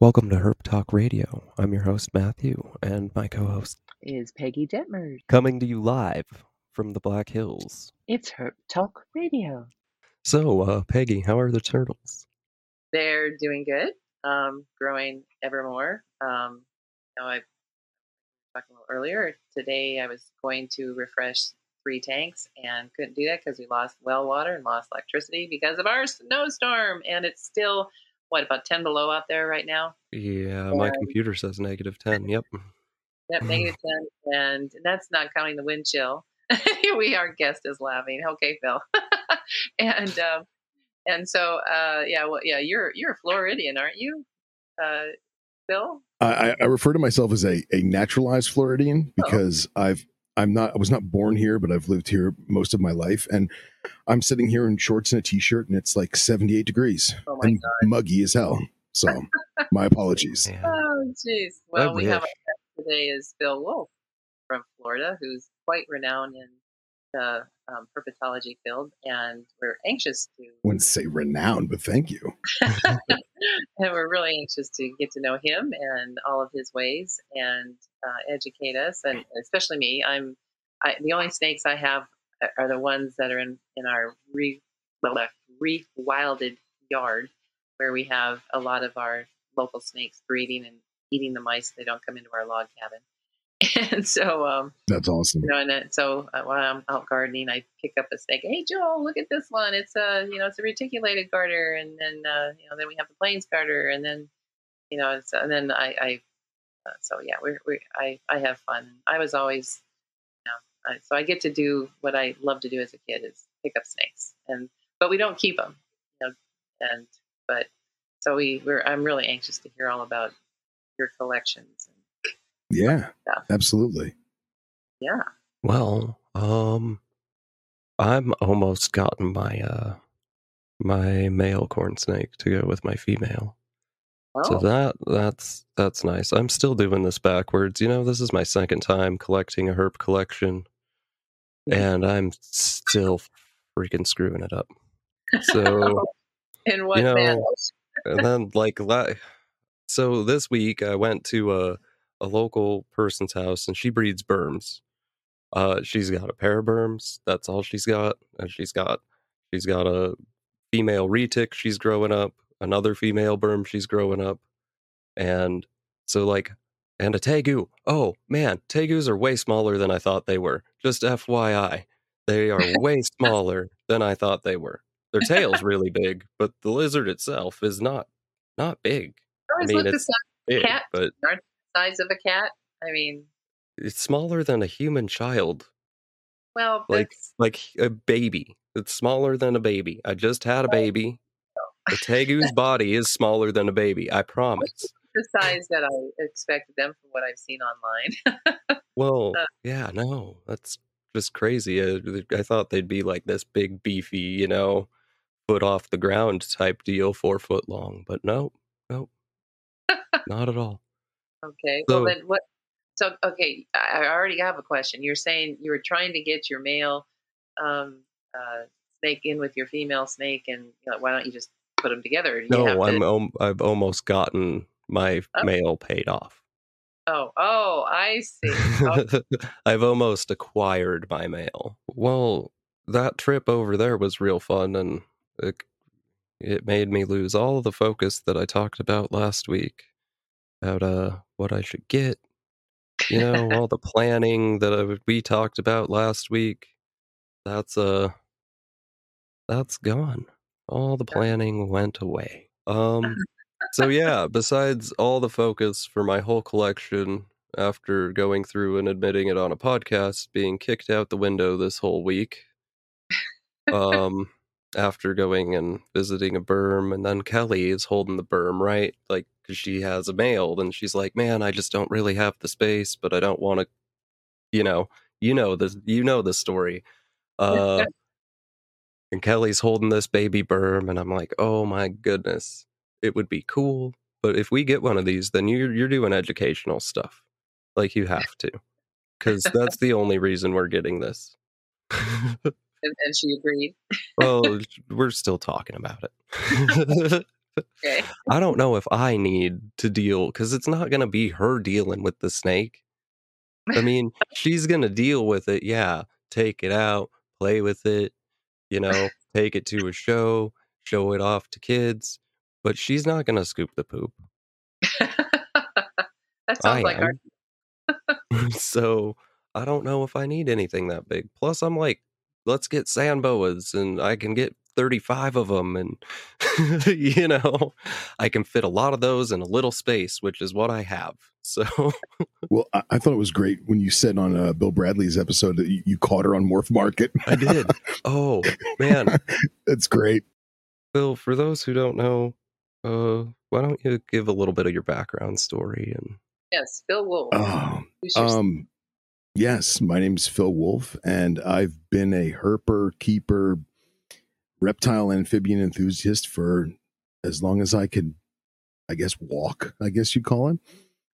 Welcome to Herp Talk Radio. I'm your host, Matthew, and my co-host is Peggy Detmer. Coming to you live from the Black Hills. It's Herp Talk Radio. So, Peggy, how are the turtles? They're doing good, growing ever more. I was talking earlier, today I was going to refresh 3 tanks and couldn't do that because we lost well water and lost electricity because of our snowstorm, and it's still... What, about 10 below out there right now? Yeah, my computer says negative 10, yep. Yep, negative 10, and that's not counting the wind chill. Our guest is laughing. Okay, Phil. and so, you're a Floridian, aren't you, Phil? I refer to myself as a naturalized Floridian because I was not born here, but I've lived here most of my life, and I'm sitting here in shorts and a t-shirt, and it's like 78 degrees and God. Muggy as hell. So, my apologies. Yeah. Oh, jeez. Well, we have our guest today is Bill Wolf from Florida, who's quite renowned in the herpetology field, and we're anxious to. I wouldn't say renowned, but thank you. And we're really anxious to get to know him and all of his ways, and educate us, and especially me. The only snakes I have are the ones that are in our rewilded yard, where we have a lot of our local snakes breeding and eating the mice. They don't come into our log cabin, and so that's awesome. You know, and so while I'm out gardening, I pick up a snake. Hey, Joel, look at this one. It's a reticulated garter, and then then we have the plains garter, and then I have fun. I was always, so I get to do what I love to do as a kid is pick up snakes, but we don't keep them, I'm really anxious to hear all about your collections. Absolutely. Yeah. Well, I'm almost gotten my, my male corn snake to go with my female. So that's nice. I'm still doing this backwards. This is my second time collecting a herp collection, and I'm still freaking screwing it up. So, in what manner? And then, so this week I went to a local person's house, and she breeds berms. She's got a pair of berms. That's all she's got, and she's got a female retic she's growing up. Another female berm she's growing up, and so and a tegu. Oh man, tegus are way smaller than I thought they were. Just FYI, they are way smaller than I thought they were. Their tail's really big, but the lizard itself is not big. I mean, it's big, but the size of a cat. I mean, it's smaller than a human child. Well, like a baby. It's smaller than a baby. I just had a baby. A tegu's body is smaller than a baby, I promise. The size that I expected them from what I've seen online. Well, yeah, no, that's just crazy. I thought they'd be like this big, beefy, foot off the ground type deal, 4 foot long. But no, not at all. Okay, so, well then what? So, okay, I already have a question. You're saying you were trying to get your male snake in with your female snake, and why don't you just put them together? I've almost gotten my male paid off. Oh, I see. Okay. I've almost acquired my male. Well, that trip over there was real fun, and it made me lose all of the focus that I talked about last week about what I should get. All the planning that we talked about last week. That's gone. All the planning went away. So yeah, besides all the focus for my whole collection after going through and admitting it on a podcast, being kicked out the window this whole week, after going and visiting a berm, and then Kelly is holding the berm, right? Like, 'cause she has a male, and she's like, man, I just don't really have the space, but I don't want to, the story. And Kelly's holding this baby berm, and I'm like, oh my goodness, it would be cool. But if we get one of these, then you're doing educational stuff. Like, you have to. Because that's the only reason we're getting this. And she agreed. Well, we're still talking about it. Okay. I don't know if I need to deal, because it's not going to be her dealing with the snake. I mean, she's going to deal with it. Yeah. Take it out, play with it, you know, take it to a show, show it off to kids. But she's not going to scoop the poop. That sounds like our... So I don't know if I need anything that big. Plus, I'm like, let's get sand boas, and I can get 35 of them, and you know, I can fit a lot of those in a little space, which is what I have. So, well, I thought it was great when you said on Bill Bradley's episode that you caught her on Morph Market. I did. Oh man, that's great. Bill, for those who don't know, why don't you give a little bit of your background story? And yes, Bill Wolf. Yes, my name's Phil Wolf, and I've been a herper, keeper, reptile, amphibian enthusiast for as long as I could, I guess, walk, I guess you'd call it.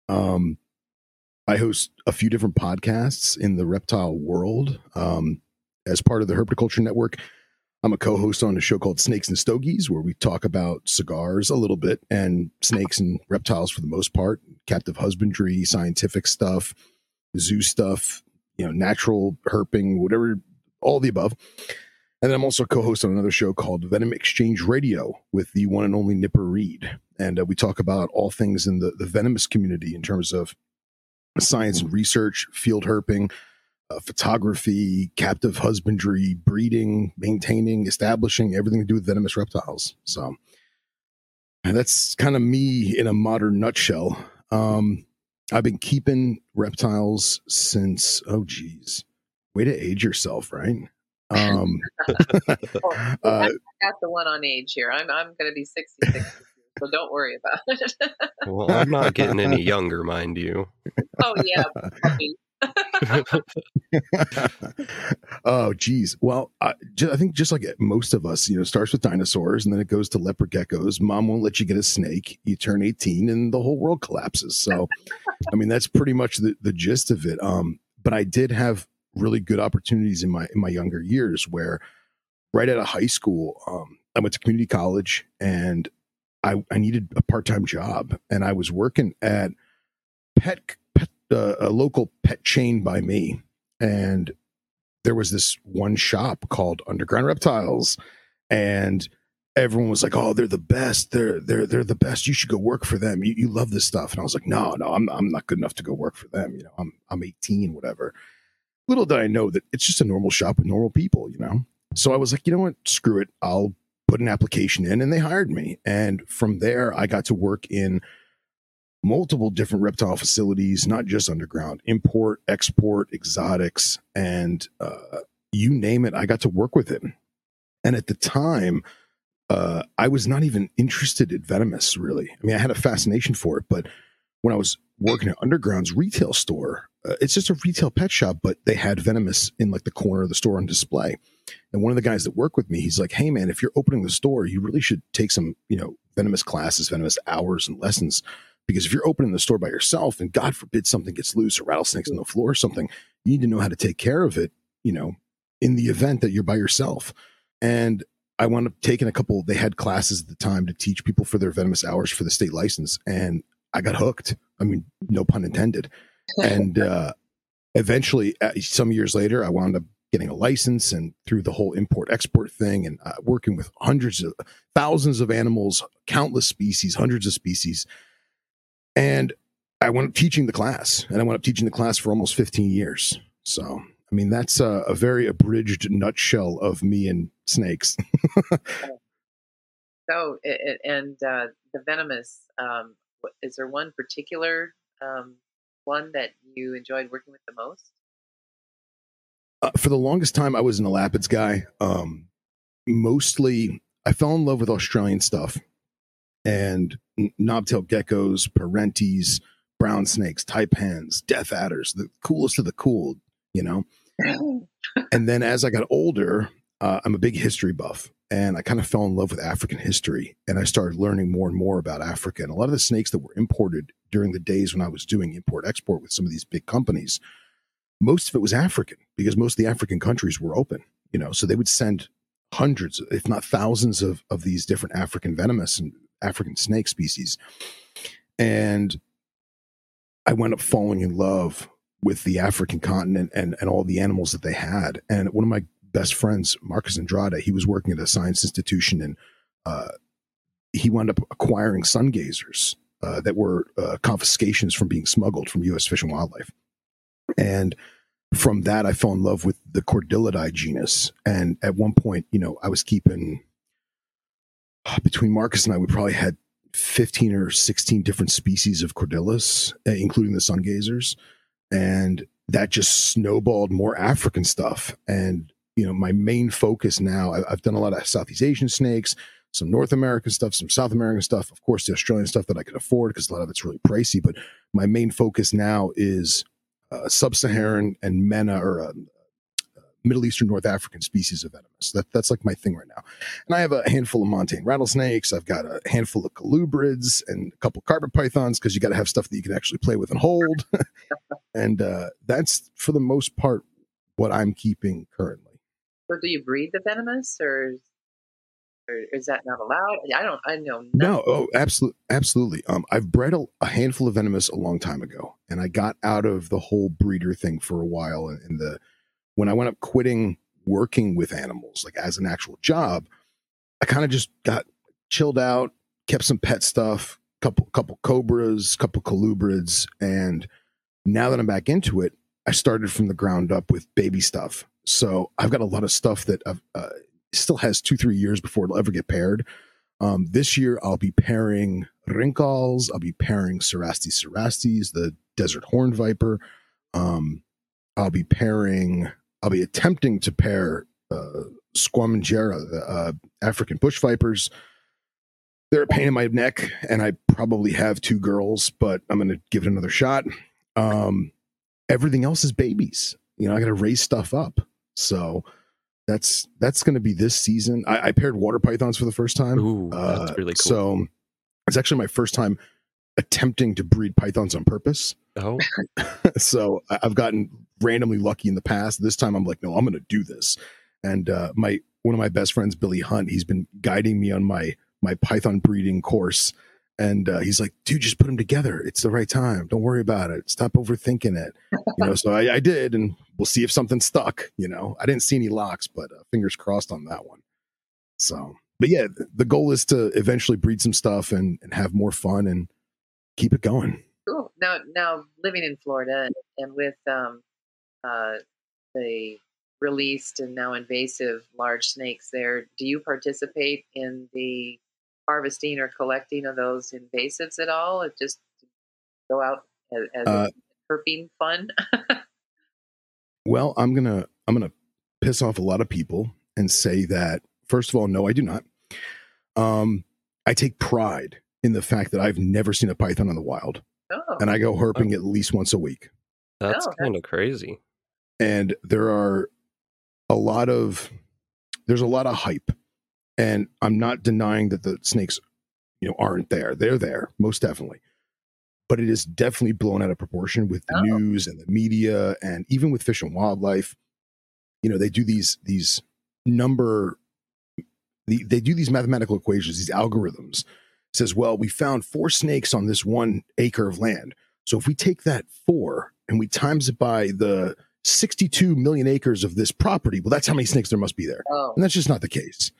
I host a few different podcasts in the reptile world. As part of the Herpetoculture Network, I'm a co-host on a show called Snakes and Stogies, where we talk about cigars a little bit and snakes and reptiles for the most part, captive husbandry, scientific stuff, zoo stuff, you know, natural herping, whatever, all the above. And then I'm also co-host on another show called Venom Exchange Radio with the one and only Nipper Reed. And we talk about all things in the venomous community in terms of science and research, field herping, photography, captive husbandry, breeding, maintaining, establishing, everything to do with venomous reptiles. So that's kind of me in a modern nutshell. I've been keeping reptiles since, way to age yourself, right? I got the one on age here. I'm going to be 66, so don't worry about it. Well, I'm not getting any younger, mind you. Oh yeah. Oh geez. Well, I think just like most of us, you know, it starts with dinosaurs and then it goes to leopard geckos. Mom won't let you get a snake. You turn 18 and the whole world collapses. So, I mean, that's pretty much the gist of it. But I did have really good opportunities in my younger years, where right out of high school, I went to community college and I needed a part-time job, and I was working at a local pet chain by me. And there was this one shop called Underground Reptiles, and everyone was like, "Oh, they're the best. They're the best. You should go work for them. You love this stuff." And I was like, no, I'm not good enough to go work for them. You know, I'm 18, whatever. Little did I know that it's just a normal shop with normal people, you know? So I was like, you know what? Screw it. I'll put an application in, and they hired me. And from there, I got to work in multiple different reptile facilities, not just underground, import, export, exotics, and you name it. I got to work with it. And at the time, I was not even interested in venomous, really. I mean, I had a fascination for it, but when I was working at Underground's retail store, it's just a retail pet shop, but they had venomous in like the corner of the store on display. And one of the guys that worked with me, he's like, "Hey man, if you're opening the store, you really should take some, you know, venomous classes, venomous hours and lessons, because if you're opening the store by yourself and God forbid something gets loose or rattlesnakes on the floor or something, you need to know how to take care of it, you know, in the event that you're by yourself." And I wound up taking they had classes at the time to teach people for their venomous hours for the state license. And I got hooked. I mean, no pun intended. And eventually, some years later, I wound up getting a license, and through the whole import-export thing and working with thousands of animals, countless species, hundreds of species. And I wound up teaching the class, for almost 15 years. So, I mean, that's a very abridged nutshell of me and snakes. So, the venomous, is there one particular one that you enjoyed working with the most? For the longest time, I was an Elapids guy. Mostly, I fell in love with Australian stuff and knobtail geckos, parentes, brown snakes, taipans, death adders, the coolest of the cool, you know? And then as I got older, I'm a big history buff, and I kind of fell in love with African history, and I started learning more and more about Africa. And a lot of the snakes that were imported during the days when I was doing import-export with some of these big companies, most of it was African, because most of the African countries were open, you know, so they would send hundreds, if not thousands of these different African venomous and African snake species. And I went up falling in love with the African continent and all the animals that they had. And one of my best friends, Marcus Andrade, he was working at a science institution, and he wound up acquiring sun gazers that were confiscations from being smuggled from U.S. Fish and Wildlife. And from that, I fell in love with the Cordyllidae genus. And at one point, you know, I was keeping, between Marcus and I, we probably had 15 or 16 different species of Cordyllis, including the sun gazers. And that just snowballed more African stuff. And, you know, my main focus now, I've done a lot of Southeast Asian snakes, some North American stuff, some South American stuff, of course, the Australian stuff that I could afford because a lot of it's really pricey. But my main focus now is sub-Saharan and MENA, or Middle Eastern North African species of venomous. That's like my thing right now. And I have a handful of montane rattlesnakes. I've got a handful of colubrids and a couple of carpet pythons, because you got to have stuff that you can actually play with and hold. And that's, for the most part, what I'm keeping currently. So do you breed the venomous, or is that not allowed? I know. Nothing. No. Oh, absolutely. I've bred a handful of venomous a long time ago, and I got out of the whole breeder thing for a while. And when I went up quitting working with animals, like as an actual job, I kind of just got chilled out, kept some pet stuff, couple cobras, couple colubrids. And now that I'm back into it, I started from the ground up with baby stuff. So I've got a lot of stuff that I've, still has 2-3 years before it'll ever get paired. This year I'll be pairing wrinkles. I'll be pairing cerastes, the desert horned viper. I'll be attempting to pair squamangera, the African bush vipers. They're a pain in my neck, and I probably have 2 girls, but I'm going to give it another shot. Everything else is babies. You know, I got to raise stuff up. So that's going to be this season. I paired water pythons for the first time. Ooh, that's really cool. So it's actually my first time attempting to breed pythons on purpose. Oh. So I've gotten randomly lucky in the past. This time I'm like, no, I'm going to do this. And one of my best friends, Billy Hunt, he's been guiding me on my python breeding course. And he's like, dude, just put them together. It's the right time. Don't worry about it. Stop overthinking it. You know, so I did, and we'll see if something stuck. You know, I didn't see any locks, but fingers crossed on that one. So, but yeah, the goal is to eventually breed some stuff and have more fun and keep it going. Cool. Now living in Florida and with the released and now invasive large snakes there, do you participate in the harvesting or collecting of those invasives at all? It just go out as herping fun. Well, I'm gonna piss off a lot of people and say that, first of all, no, I do not. I take pride in the fact that I've never seen a python in the wild, and I go herping at least once a week. That's kind of crazy. And there's a lot of hype. And I'm not denying that the snakes, you know, aren't there. They're there, most definitely. But it is definitely blown out of proportion with the news and the media, and even with Fish and Wildlife. You know, they do these mathematical equations, these algorithms. It says, well, we found 4 snakes on this 1 acre of land. So if we take that 4 and we times it by the 62 million acres of this property, well, that's how many snakes there must be there. Oh. And that's just not the case.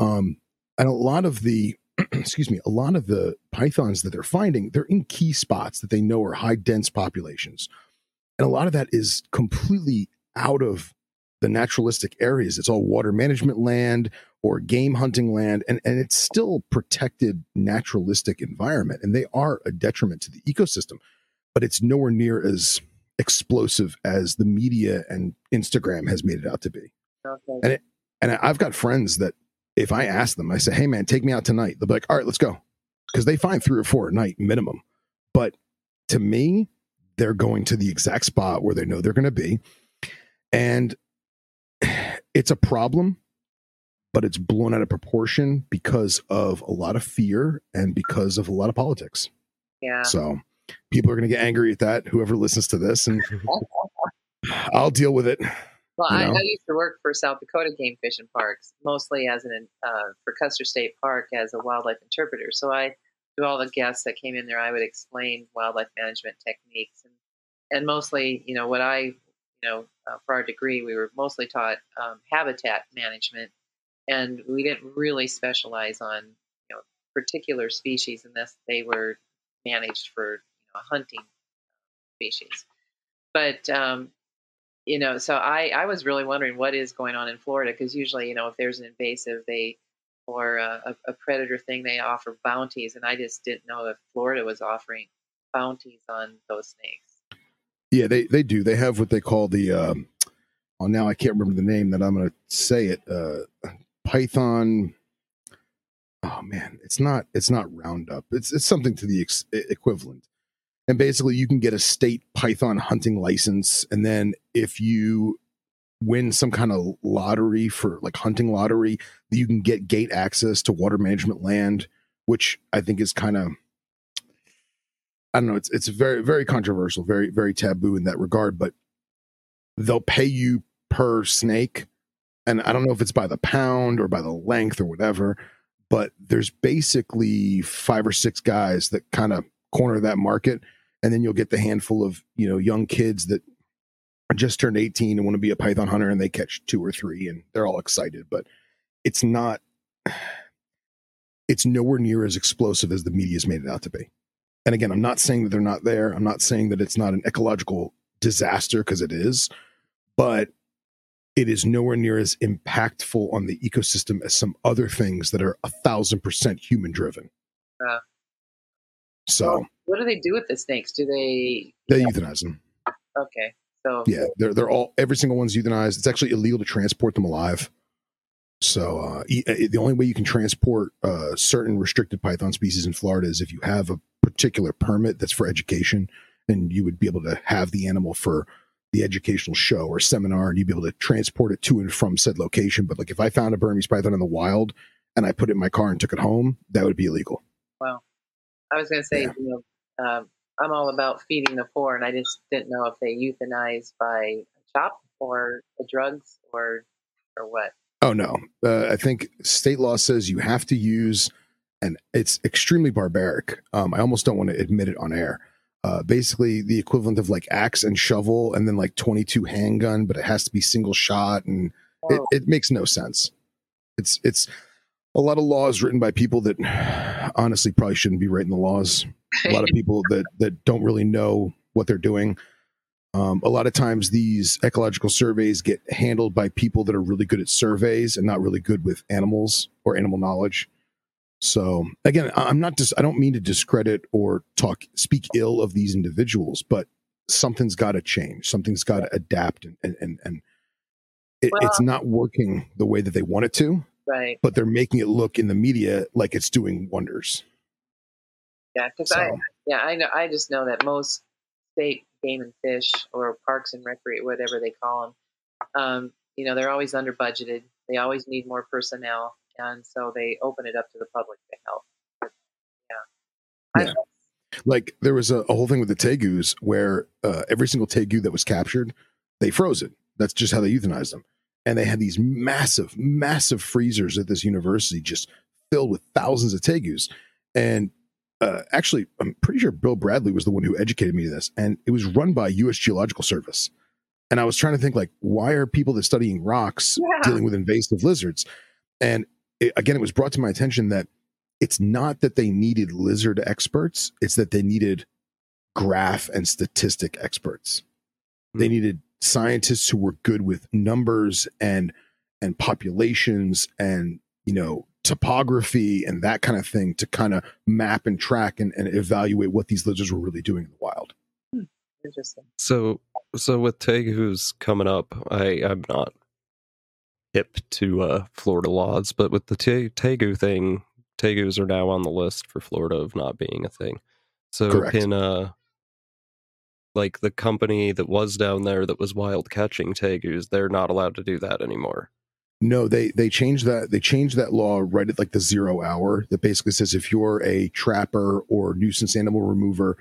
And a lot of the pythons that they're finding, they're in key spots that they know are high dense populations. And a lot of that is completely out of the naturalistic areas. It's all water management land or game hunting land. And it's still protected naturalistic environment. And they are a detriment to the ecosystem, but it's nowhere near as explosive as the media and Instagram has made it out to be. Okay. And I've got friends that if I ask them, I say, hey man, take me out tonight. They'll be like, all right, let's go. Because they find 3 or 4 at night minimum. But to me, they're going to the exact spot where they know they're going to be. And it's a problem, but it's blown out of proportion because of a lot of fear and because of a lot of politics. Yeah. So people are going to get angry at that, whoever listens to this, and I'll deal with it. Well, I used to work for South Dakota Game Fish and Parks, mostly as for Custer State Park as a wildlife interpreter. So I, to all the guests that came in there, I would explain wildlife management techniques and mostly, what I, for our degree, we were mostly taught habitat management, and we didn't really specialize on, particular species unless they were managed for hunting species. But, so I was really wondering what is going on in Florida, because usually, if there's an invasive, or a predator thing, they offer bounties. And I just didn't know if Florida was offering bounties on those snakes. Yeah, they do. They have what they call the, now I can't remember the name that I'm going to say it, Python. Oh man, it's not Roundup. It's something to the equivalent. And basically you can get a state python hunting license. And then if you win some kind of lottery for like hunting lottery, you can get gate access to water management land, which I think is kind of, I don't know. It's very, very controversial, very, very taboo in that regard, but they'll pay you per snake. And I don't know if it's by the pound or by the length or whatever, but there's basically 5 or 6 guys that kind of corner that market. And then you'll get the handful of, young kids that just turned 18 and want to be a python hunter, and they catch 2 or 3 and they're all excited, but it's nowhere near as explosive as the media's made it out to be. And again, I'm not saying that they're not there. I'm not saying that it's not an ecological disaster, because it is, but it is nowhere near as impactful on the ecosystem as some other things that are 1000% human driven. So what do they do with the snakes? Do they euthanize them? Okay. So yeah, they're all, every single one's euthanized. It's actually illegal to transport them alive. So the only way you can transport certain restricted python species in Florida is if you have a particular permit that's for education, and you would be able to have the animal for the educational show or seminar, and you'd be able to transport it to and from said location. But like if I found a Burmese python in the wild and I put it in my car and took it home, that would be illegal. Wow. I was going to say, I'm all about feeding the poor, and I just didn't know if they euthanize by chop or drugs or what. Oh no, I think state law says you have to use, and it's extremely barbaric. I almost don't want to admit it on air. Basically, the equivalent of like axe and shovel, and then like 22 handgun, but it has to be single shot, and it makes no sense. It's a lot of laws written by people that honestly probably shouldn't be writing the laws. A lot of people that don't really know what they're doing. A lot of times these ecological surveys get handled by people that are really good at surveys and not really good with animals or animal knowledge. So again, I don't mean to discredit or speak ill of these individuals, but something's got to change. Something's got to adapt, and it's not working the way that they want it to. Right. But they're making it look in the media like it's doing wonders. Yeah, because I know. I just know that most state game and fish, or parks and recreate, whatever they call them, they're always under budgeted. They always need more personnel, and so they open it up to the public to help. Like there was a whole thing with the tegus where every single tegu that was captured, they froze it. That's just how they euthanized them. And they had these massive, massive freezers at this university just filled with thousands of tegus. And actually, I'm pretty sure Bill Bradley was the one who educated me to this. And it was run by U.S. Geological Service. And I was trying to think, like, why are people that studying rocks dealing with invasive lizards? And it was brought to my attention that it's not that they needed lizard experts. It's that they needed graph and statistic experts. Mm-hmm. They needed scientists who were good with numbers and populations and topography and that kind of thing to kind of map and track and evaluate what these lizards were really doing in the wild. Interesting. So with tegus coming up, I'm not hip to Florida laws, but with the tegu thing, tegus are now on the list for Florida of not being a thing. So correct. Can like the company that was down there that was wild catching tegus, they're not allowed to do that anymore? No, they changed that. They changed that law right at like the 0 hour that basically says if you're a trapper or nuisance animal remover,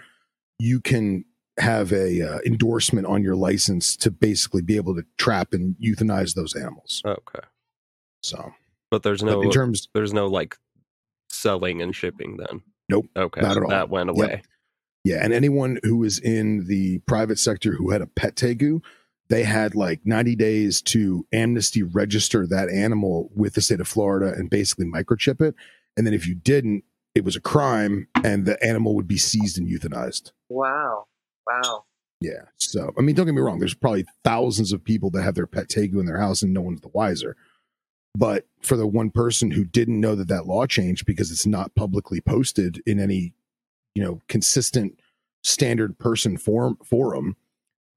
you can have a endorsement on your license to basically be able to trap and euthanize those animals. Okay. So, but there's no, in terms, there's no like selling and shipping then. Nope. Okay. Not at all. That went away. Yep. Yeah. And anyone who is in the private sector who had a pet tegu, they had like 90 days to amnesty register that animal with the state of Florida and basically microchip it. And then if you didn't, it was a crime and the animal would be seized and euthanized. Wow. Wow. Yeah. So, I mean, don't get me wrong. There's probably thousands of people that have their pet tegu in their house and no one's the wiser. But for the one person who didn't know that that law changed because it's not publicly posted in any, you know, consistent standard person forum,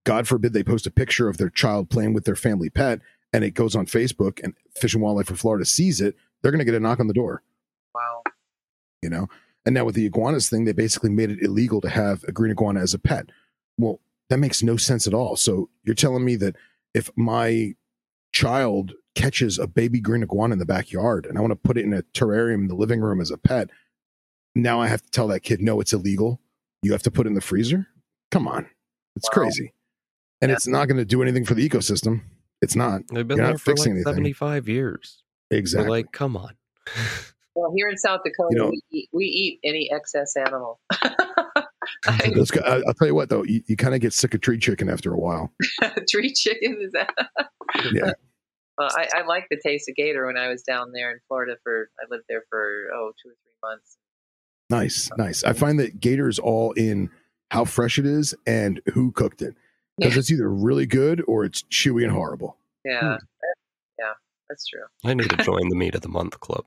God forbid they post a picture of their child playing with their family pet and it goes on Facebook and Fish and Wildlife for Florida sees it, they're going to get a knock on the door. Wow. You know? And now with the iguanas thing, they basically made it illegal to have a green iguana as a pet. Well, that makes no sense at all. So you're telling me that if my child catches a baby green iguana in the backyard and I want to put it in a terrarium in the living room as a pet, now I have to tell that kid, no, it's illegal. You have to put it in the freezer? Come on. It's crazy. And yeah, it's not going to do anything for the ecosystem. It's not. They've been there for like 75 years. Exactly. We're like, come on. Well, here in South Dakota, you know, we eat any excess animal. I'll tell you what, though, you kind of get sick of tree chicken after a while. Tree chicken is that? Yeah. Well, I like the taste of gator when I was down there in Florida. I lived there for 2 or 3 months. Nice. I find that gator is all in how fresh it is and who cooked it, because it's either really good or it's chewy and horrible. Yeah, yeah, that's true. I need to join the Meat of the Month Club.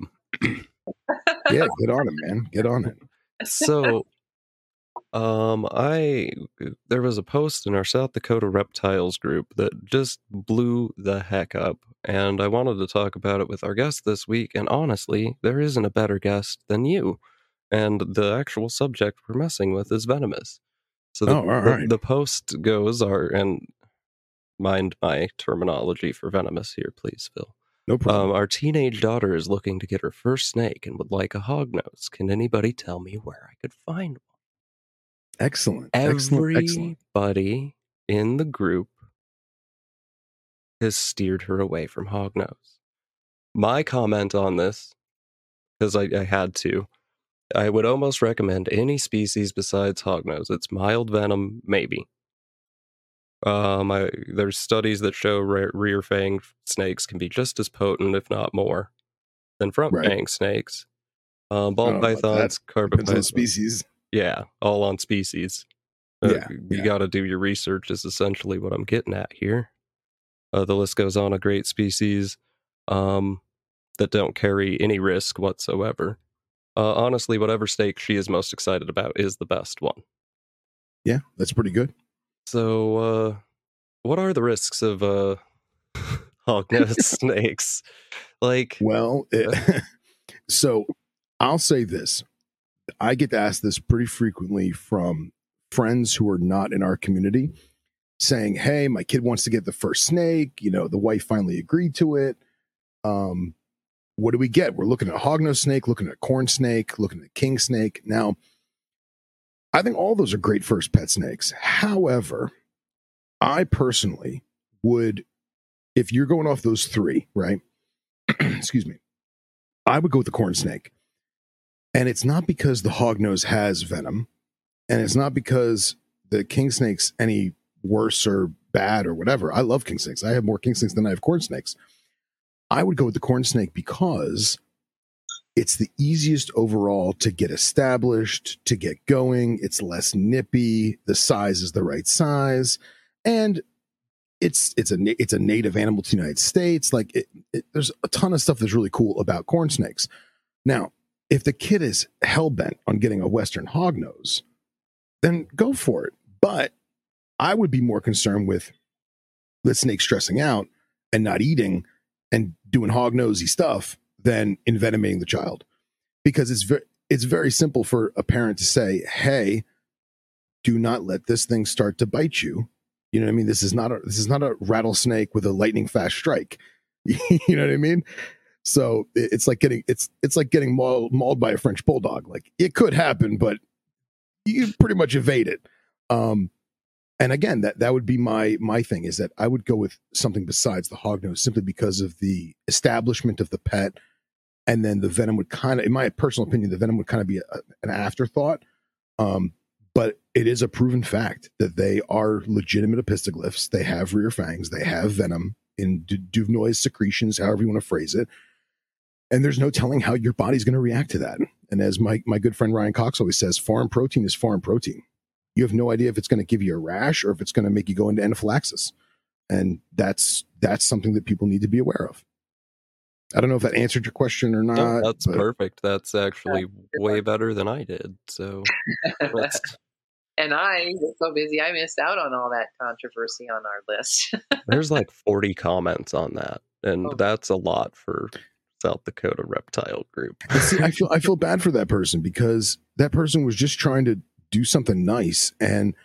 Yeah, get on it, man. Get on it. So, there was a post in our South Dakota reptiles group that just blew the heck up, and I wanted to talk about it with our guest this week. And honestly, there isn't a better guest than you. And the actual subject we're messing with is venomous. So the post goes and mind my terminology for venomous here, please, Phil. No problem. Our teenage daughter is looking to get her first snake and would like a hognose. Can anybody tell me where I could find one? Excellent. Everybody in the group has steered her away from hognose. My comment on this, because I had to, I would almost recommend any species besides hognose. It's mild venom, maybe. There's studies that show rear-fanged snakes can be just as potent, if not more, than front-fanged snakes. Bald pythons, carpet pythons, species. Yeah, all on species. You got to do your research is essentially what I'm getting at here. The list goes on of great species that don't carry any risk whatsoever. Honestly, whatever snake she is most excited about is the best one. Yeah, that's pretty good. So, what are the risks of hognose snakes? Like, well, so I'll say this: I get asked this pretty frequently from friends who are not in our community, saying, "Hey, my kid wants to get the first snake. You know, the wife finally agreed to it. What do we get? We're looking at a hognose snake, looking at a corn snake, looking at a king snake." Now, I think all those are great first pet snakes. However, I personally would, if you're going off those three, right? Excuse me. I would go with the corn snake. And it's not because the hognose has venom, and it's not because the king snake's any worse or bad or whatever. I love king snakes. I have more king snakes than I have corn snakes. I would go with the corn snake because it's the easiest overall to get established, to get going. It's less nippy. The size is the right size, and it's a native animal to the United States. Like there's a ton of stuff that's really cool about corn snakes. Now, if the kid is hell bent on getting a Western hognose, then go for it. But I would be more concerned with the snake stressing out and not eating and doing hognosey stuff than envenomating the child, because it's very simple for a parent to say, "Hey, do not let this thing start to bite you." You know what I mean? This is not a rattlesnake with a lightning fast strike. You know what I mean? So it's like getting mauled by a French bulldog. Like, it could happen, but you pretty much evade it. And again, that would be my thing, is that I would go with something besides the hognose simply because of the establishment of the pet. And then the venom would kind of, in my personal opinion, the venom would kind of be an afterthought. But it is a proven fact that they are legitimate opistoglyphs. They have rear fangs. They have venom in Duvnoy's secretions, however you want to phrase it. And there's no telling how your body's going to react to that. And as my good friend Ryan Cox always says, foreign protein is foreign protein. You have no idea if it's going to give you a rash or if it's going to make you go into anaphylaxis. And that's something that people need to be aware of. I don't know if that answered your question or not. No, that's perfect. That's actually way better than I did. So, and I was so busy, I missed out on all that controversy on our list. There's like 40 comments on that, and that's a lot for South Dakota reptile group. See, I feel bad for that person, because that person was just trying to do something nice, and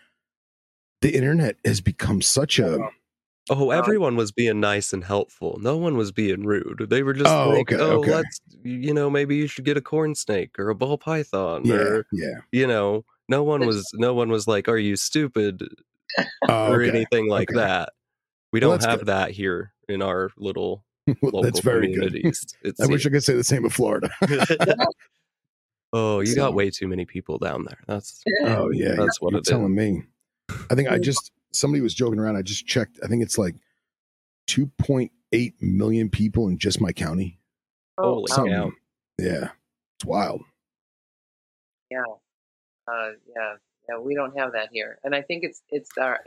the internet has become such a... Oh, everyone was being nice and helpful. No one was being rude. They were just let's, maybe you should get a corn snake or a ball python. No one was like, are you stupid? Or anything like that. We don't have good. That here in our little local that's very communities. Good. It's, I wish I could say the same of Florida. Oh, you got way too many people down there. That's that's what it's telling me. I think somebody was joking around. I just checked. I think it's like 2.8 million people in just my county. Oh, wow. Yeah. It's wild. Yeah. Yeah. We don't have that here. And I think it's our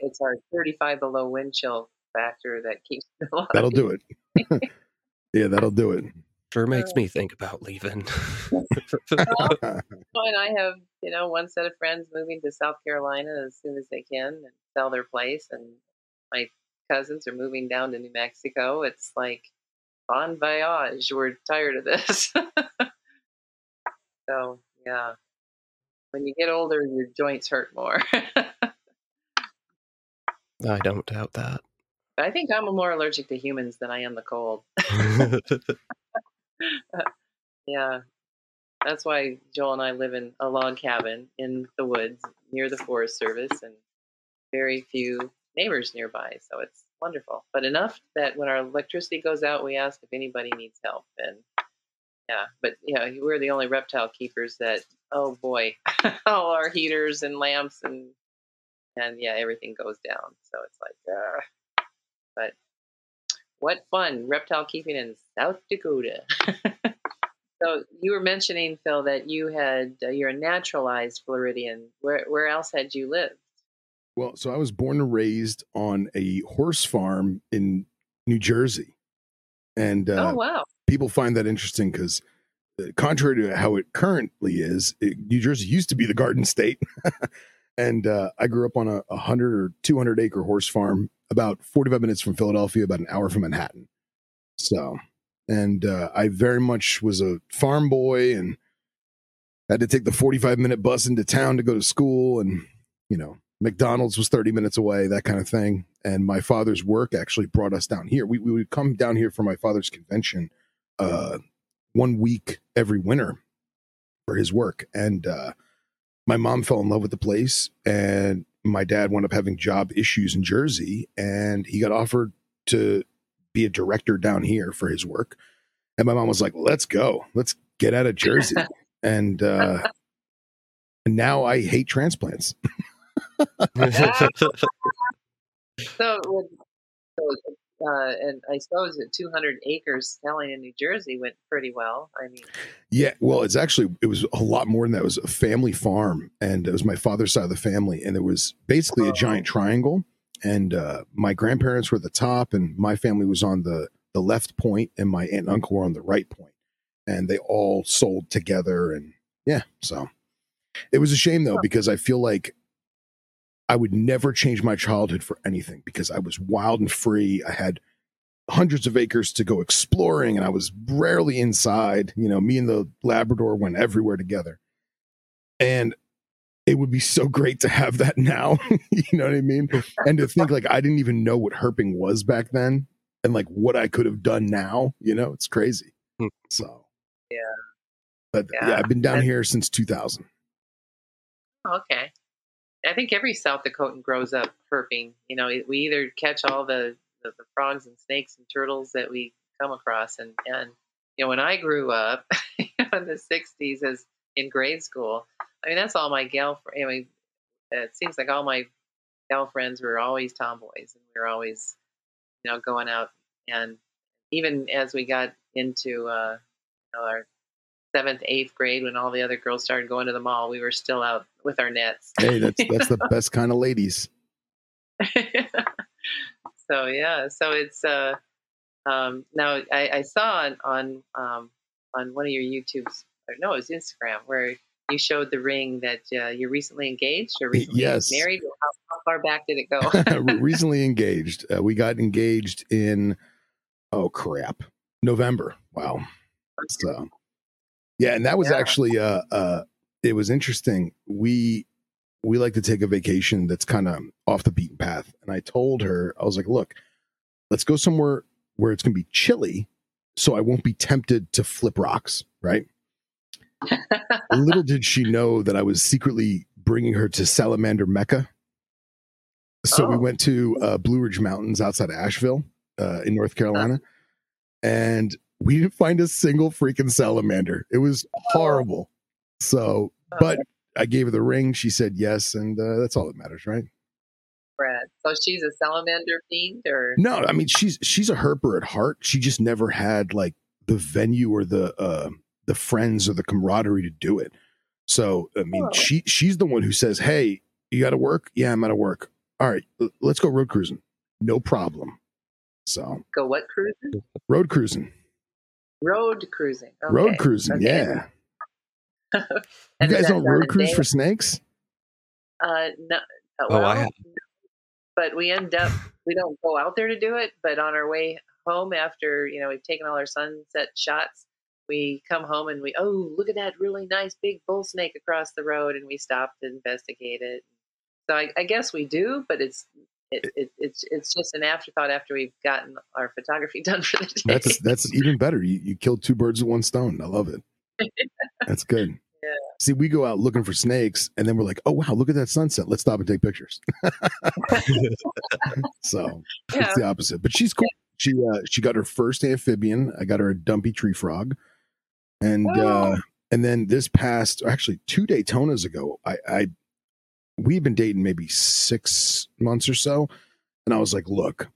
35 below wind chill factor that keeps it alive. That'll do it. Yeah, that'll do it. Sure makes me think about leaving. And I have, one set of friends moving to South Carolina as soon as they can and sell their place, and my cousins are moving down to New Mexico. It's like bon voyage. We're tired of this. So yeah, when you get older, your joints hurt more. I don't doubt that. But I think I'm more allergic to humans than I am the cold. Yeah. That's why Joel and I live in a log cabin in the woods near the Forest Service and very few neighbors nearby. So it's wonderful, but enough that when our electricity goes out, we ask if anybody needs help. And we're the only reptile keepers that, oh boy, all our heaters and lamps and everything goes down. So it's like, but what fun reptile keeping in South Dakota. So you were mentioning, Phil, that you had you're a naturalized Floridian. Where else had you lived? Well, so I was born and raised on a horse farm in New Jersey, and people find that interesting because, contrary to how it currently is, New Jersey used to be the Garden State, and I grew up on a 100 or 200 acre horse farm, about 45 minutes from Philadelphia, about an hour from Manhattan. So. And I very much was a farm boy and had to take the 45-minute bus into town to go to school. And, McDonald's was 30 minutes away, that kind of thing. And my father's work actually brought us down here. We would come down here for my father's convention 1 week every winter for his work. And my mom fell in love with the place. And my dad wound up having job issues in Jersey. And he got offered to be a director down here for his work, and my mom was like, let's go, let's get out of Jersey. And and now I hate transplants. And I suppose that 200 acres selling in New Jersey went pretty well. I mean, yeah, well, it was a lot more than that. It was a family farm, and it was my father's side of the family, and there was basically a giant triangle. And my grandparents were at the top, and my family was on the left point, and my aunt and uncle were on the right point. And they all sold together. And yeah, so it was a shame, though, because I feel like I would never change my childhood for anything, because I was wild and free. I had hundreds of acres to go exploring, and I was rarely inside. Me and the Labrador went everywhere together. And it would be so great to have that now. You know what I mean? And to think, like, I didn't even know what herping was back then, and like what I could have done now, it's crazy. So, yeah. But I've been down here since 2000. Okay. I think every South Dakotan grows up herping. You know, we either catch all the frogs and snakes and turtles that we come across. And you know, when I grew up in the 60s as in grade school, I mean, that's all my gal friends. I mean, it seems like all my gal friends were always tomboys, and we were always, you know, going out. And even as we got into you know, our 7th, 8th grade, when all the other girls started going to the mall, we were still out with our nets. Hey, that's the best kind of ladies. So yeah, so it's now I saw on one of your YouTube's, or no, it was Instagram, where you showed the ring that you're recently engaged or recently yes. married. How far back did it go? Recently engaged. We got engaged in November. Wow. So yeah, and that was actually it was interesting. We like to take a vacation that's kind of off the beaten path, and I told her, I was like, look, let's go somewhere where it's gonna be chilly so I won't be tempted to flip rocks, right? Little did she know that I was secretly bringing her to Salamander Mecca. So we went to Blue Ridge Mountains outside of Asheville in North Carolina, and we didn't find a single freaking salamander. It was horrible. So but I gave her the ring. She said yes, and that's all that matters, right? Brad. So she's a salamander fiend, or no? I mean, she's a herper at heart. She just never had like the venue or the friends or the camaraderie to do it. So I mean, she's the one who says, "Hey, you got to work? Yeah, I'm out of work. All right, let's go road cruising. No problem." So go what cruising? Road cruising. Road cruising. Okay. Road cruising. Okay. Yeah. You guys don't road cruise for snakes? No. Well, I have. But we end up, we don't go out there to do it, but on our way home after, you know, we've taken all our sunset shots, we come home and we, oh, look at that really nice big bull snake across the road. And we stop to investigate it. So I guess we do, but it's just an afterthought after we've gotten our photography done for the day. That's even better. You killed two birds with one stone. I love it. That's good. Yeah. See, we go out looking for snakes, and then we're like, "Oh wow, look at that sunset! Let's stop and take pictures." So it's the opposite. But she's cool. She got her first amphibian. I got her a dumpy tree frog, and then this past, actually 2 Daytonas ago, we've been dating maybe 6 months or so, and I was like, "Look,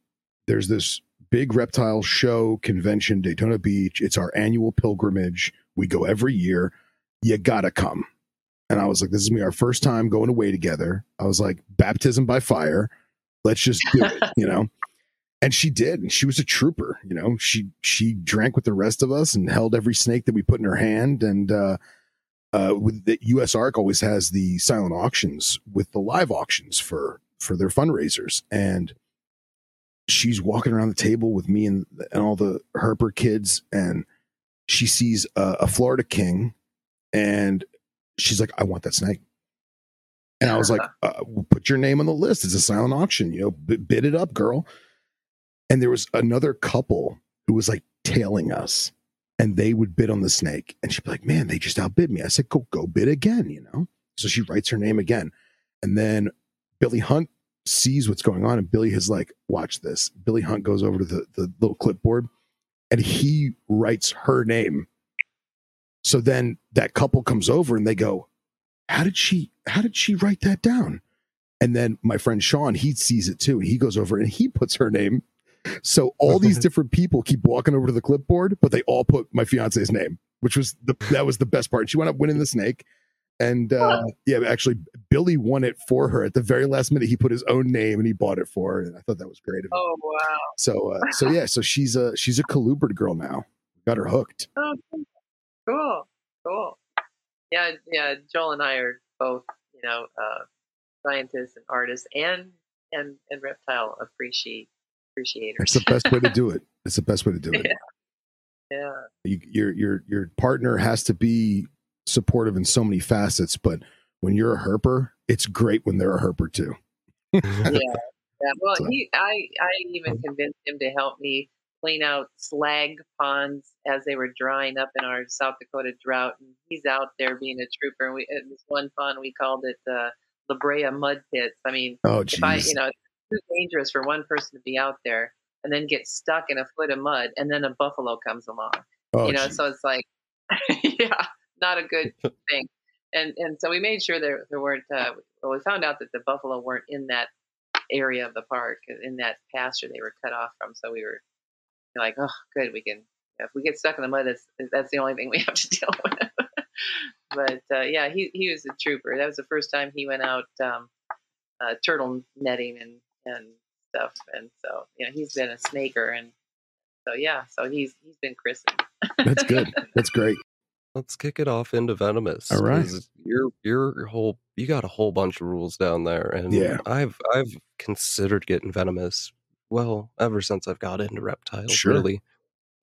there's this big reptile show convention, Daytona Beach. It's our annual pilgrimage. We go every year. You gotta come." And I was like, this is me, our first time going away together. I was like, baptism by fire. Let's just do it, you know? And she did. And she was a trooper, you know, she drank with the rest of us and held every snake that we put in her hand. And, with the US ARC always has the silent auctions with the live auctions for their fundraisers. And she's walking around the table with me and all the herper kids. And she sees a Florida king, and she's like, I want that snake. And I was like, we'll put your name on the list. It's a silent auction, you know, bid it up, girl. And there was another couple who was like tailing us, and they would bid on the snake. And she'd be like, man, they just outbid me. I said, go bid again, you know? So she writes her name again. And then Billy Hunt sees what's going on, and Billy is like, watch this. Billy Hunt goes over to the little clipboard, and he writes her name. So then that couple comes over and they go, how did she write that down? And then my friend Sean, he sees it too. He goes over and he puts her name. So all these different people keep walking over to the clipboard, but they all put my fiance's name, which was the best part. She wound up winning the snake. And actually Billy won it for her at the very last minute. He put his own name and he bought it for her, and I thought that was great. Oh wow! So she's a colubrid girl now. Got her hooked. Oh, cool. Yeah. Joel and I are both, you know, scientists and artists and reptile appreciators. That's the best way to do it. Yeah. Your partner has to be supportive in so many facets, but when you're a herper, it's great when they're a herper too. Well, so. I even convinced him to help me clean out slag ponds as they were drying up in our South Dakota drought, and he's out there being a trooper. And this one pond, we called it La Brea mud pits. I mean, it's too dangerous for one person to be out there and then get stuck in a foot of mud, and then a buffalo comes along. So it's like, yeah, not a good thing. And so we made sure there weren't. We found out that the buffalo weren't in that area of the park, in that pasture they were cut off from. So we were like, oh, good, we can. If we get stuck in the mud, that's the only thing we have to deal with. But he was a trooper. That was the first time he went out turtle netting and stuff. And so he's been a snaker, and so he's been christened. That's good. That's great. Let's kick it off into Venomous. All right, you got a whole bunch of rules down there, and I've considered getting Venomous. Well, ever since I've got into reptiles, really.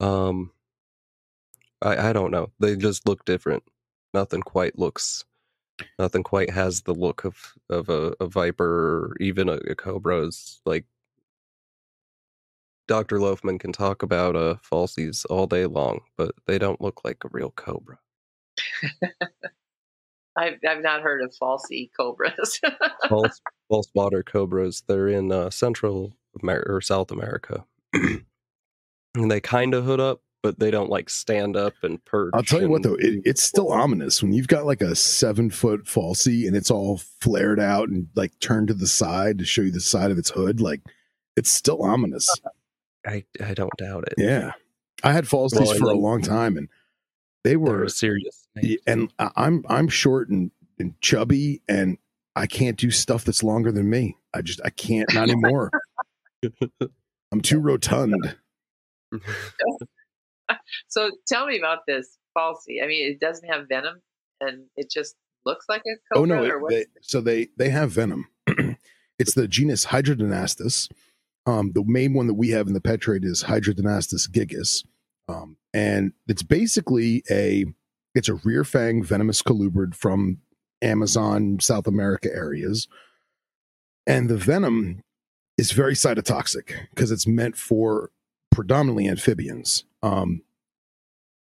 I don't know. They just look different. Nothing quite has the look of a viper, or even a cobra's. Like, Dr. Loafman can talk about falsies all day long, but they don't look like a real cobra. I've not heard of falsie cobras. false water cobras. They're in Central America or South America. And they kind of hood up, but they don't like stand up and perch. I'll tell you what, though, it's still ominous when you've got like a 7-foot falsie and it's all flared out and like turned to the side to show you the side of its hood. Like, it's still ominous. I don't doubt it. Yeah, I had falsies for a long time, and they were serious. And I'm short and chubby, and I can't do stuff that's longer than me. I can't, not anymore. I'm too rotund. So tell me about this falsie. I mean, it doesn't have venom, and it just looks like a cobra. Oh no! They have venom. It's the genus Hydrodonastis. The main one that we have in the pet trade is Hydrodonastis gigas, and it's basically a rear fang venomous colubrid from Amazon, South America areas, and the venom is very cytotoxic because it's meant for predominantly amphibians.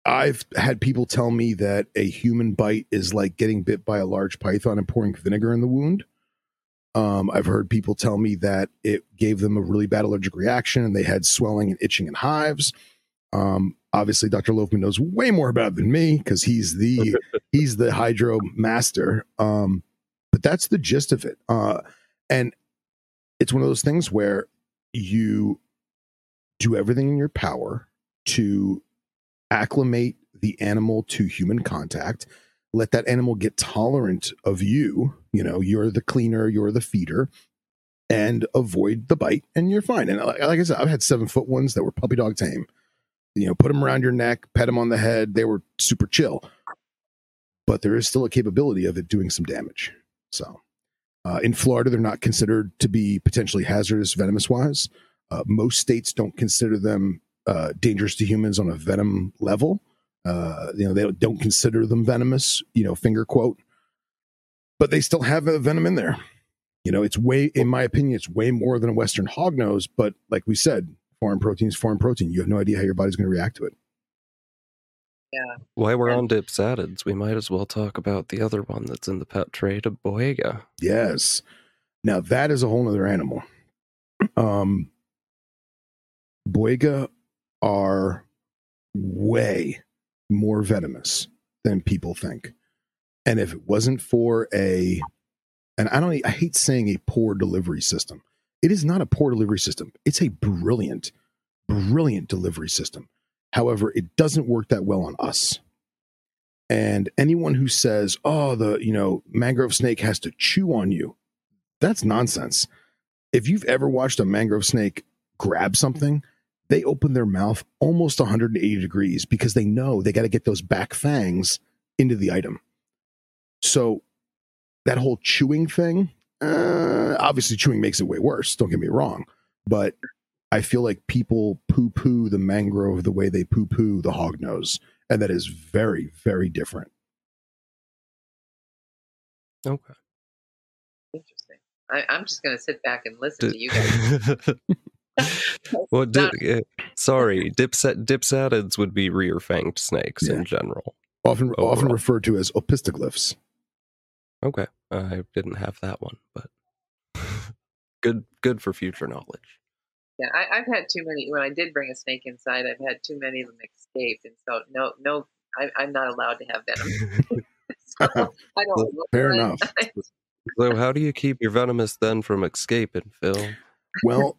I've had people tell me that a human bite is like getting bit by a large python and pouring vinegar in the wound. I've heard people tell me that it gave them a really bad allergic reaction and they had swelling and itching and hives. Obviously, Dr. Loafman knows way more about it than me because he's the hydro master. But that's the gist of it. And it's one of those things where you do everything in your power to acclimate the animal to human contact. Let that animal get tolerant of you. You're the cleaner, you're the feeder, and avoid the bite, and you're fine. And like I said, I've had 7-foot ones that were puppy dog tame. Put them around your neck, pet them on the head. They were super chill. But there is still a capability of it doing some damage. So in Florida, they're not considered to be potentially hazardous venomous-wise. Most states don't consider them dangerous to humans on a venom level. They don't consider them venomous, finger quote, but they still have a venom in there. It's way, in my opinion, it's way more than a Western hognose. But like we said, foreign protein is foreign protein. You have no idea how your body's going to react to it. Yeah. While we're on Dipsadids, we might as well talk about the other one that's in the pet trade, a Boyga. Yes. Now that is a whole other animal. Boyga are way more venomous than people think, and if it wasn't for I hate saying a poor delivery system. It is not a poor delivery system. It's a brilliant delivery system. However, it doesn't work that well on us. And anyone who says, "Oh, the mangrove snake has to chew on you," that's nonsense. If you've ever watched a mangrove snake grab something, they open their mouth almost 180 degrees because they know they got to get those back fangs into the item. So that whole chewing thing, obviously chewing makes it way worse. Don't get me wrong. But I feel like people poo-poo the mangrove the way they poo-poo the hognose. And that is very, very different. Okay. I'm just going to sit back and listen to you guys. Well, Dipsadids would be rear-fanged snakes in general. Often referred to as opistoglyphs. Okay. I didn't have that one, but good for future knowledge. Yeah, I've had too many. When I did bring a snake inside, I've had too many of them escape, and so no, I'm not allowed to have venom. So I don't. Fair enough. So how do you keep your venomous then from escaping, Phil? Well,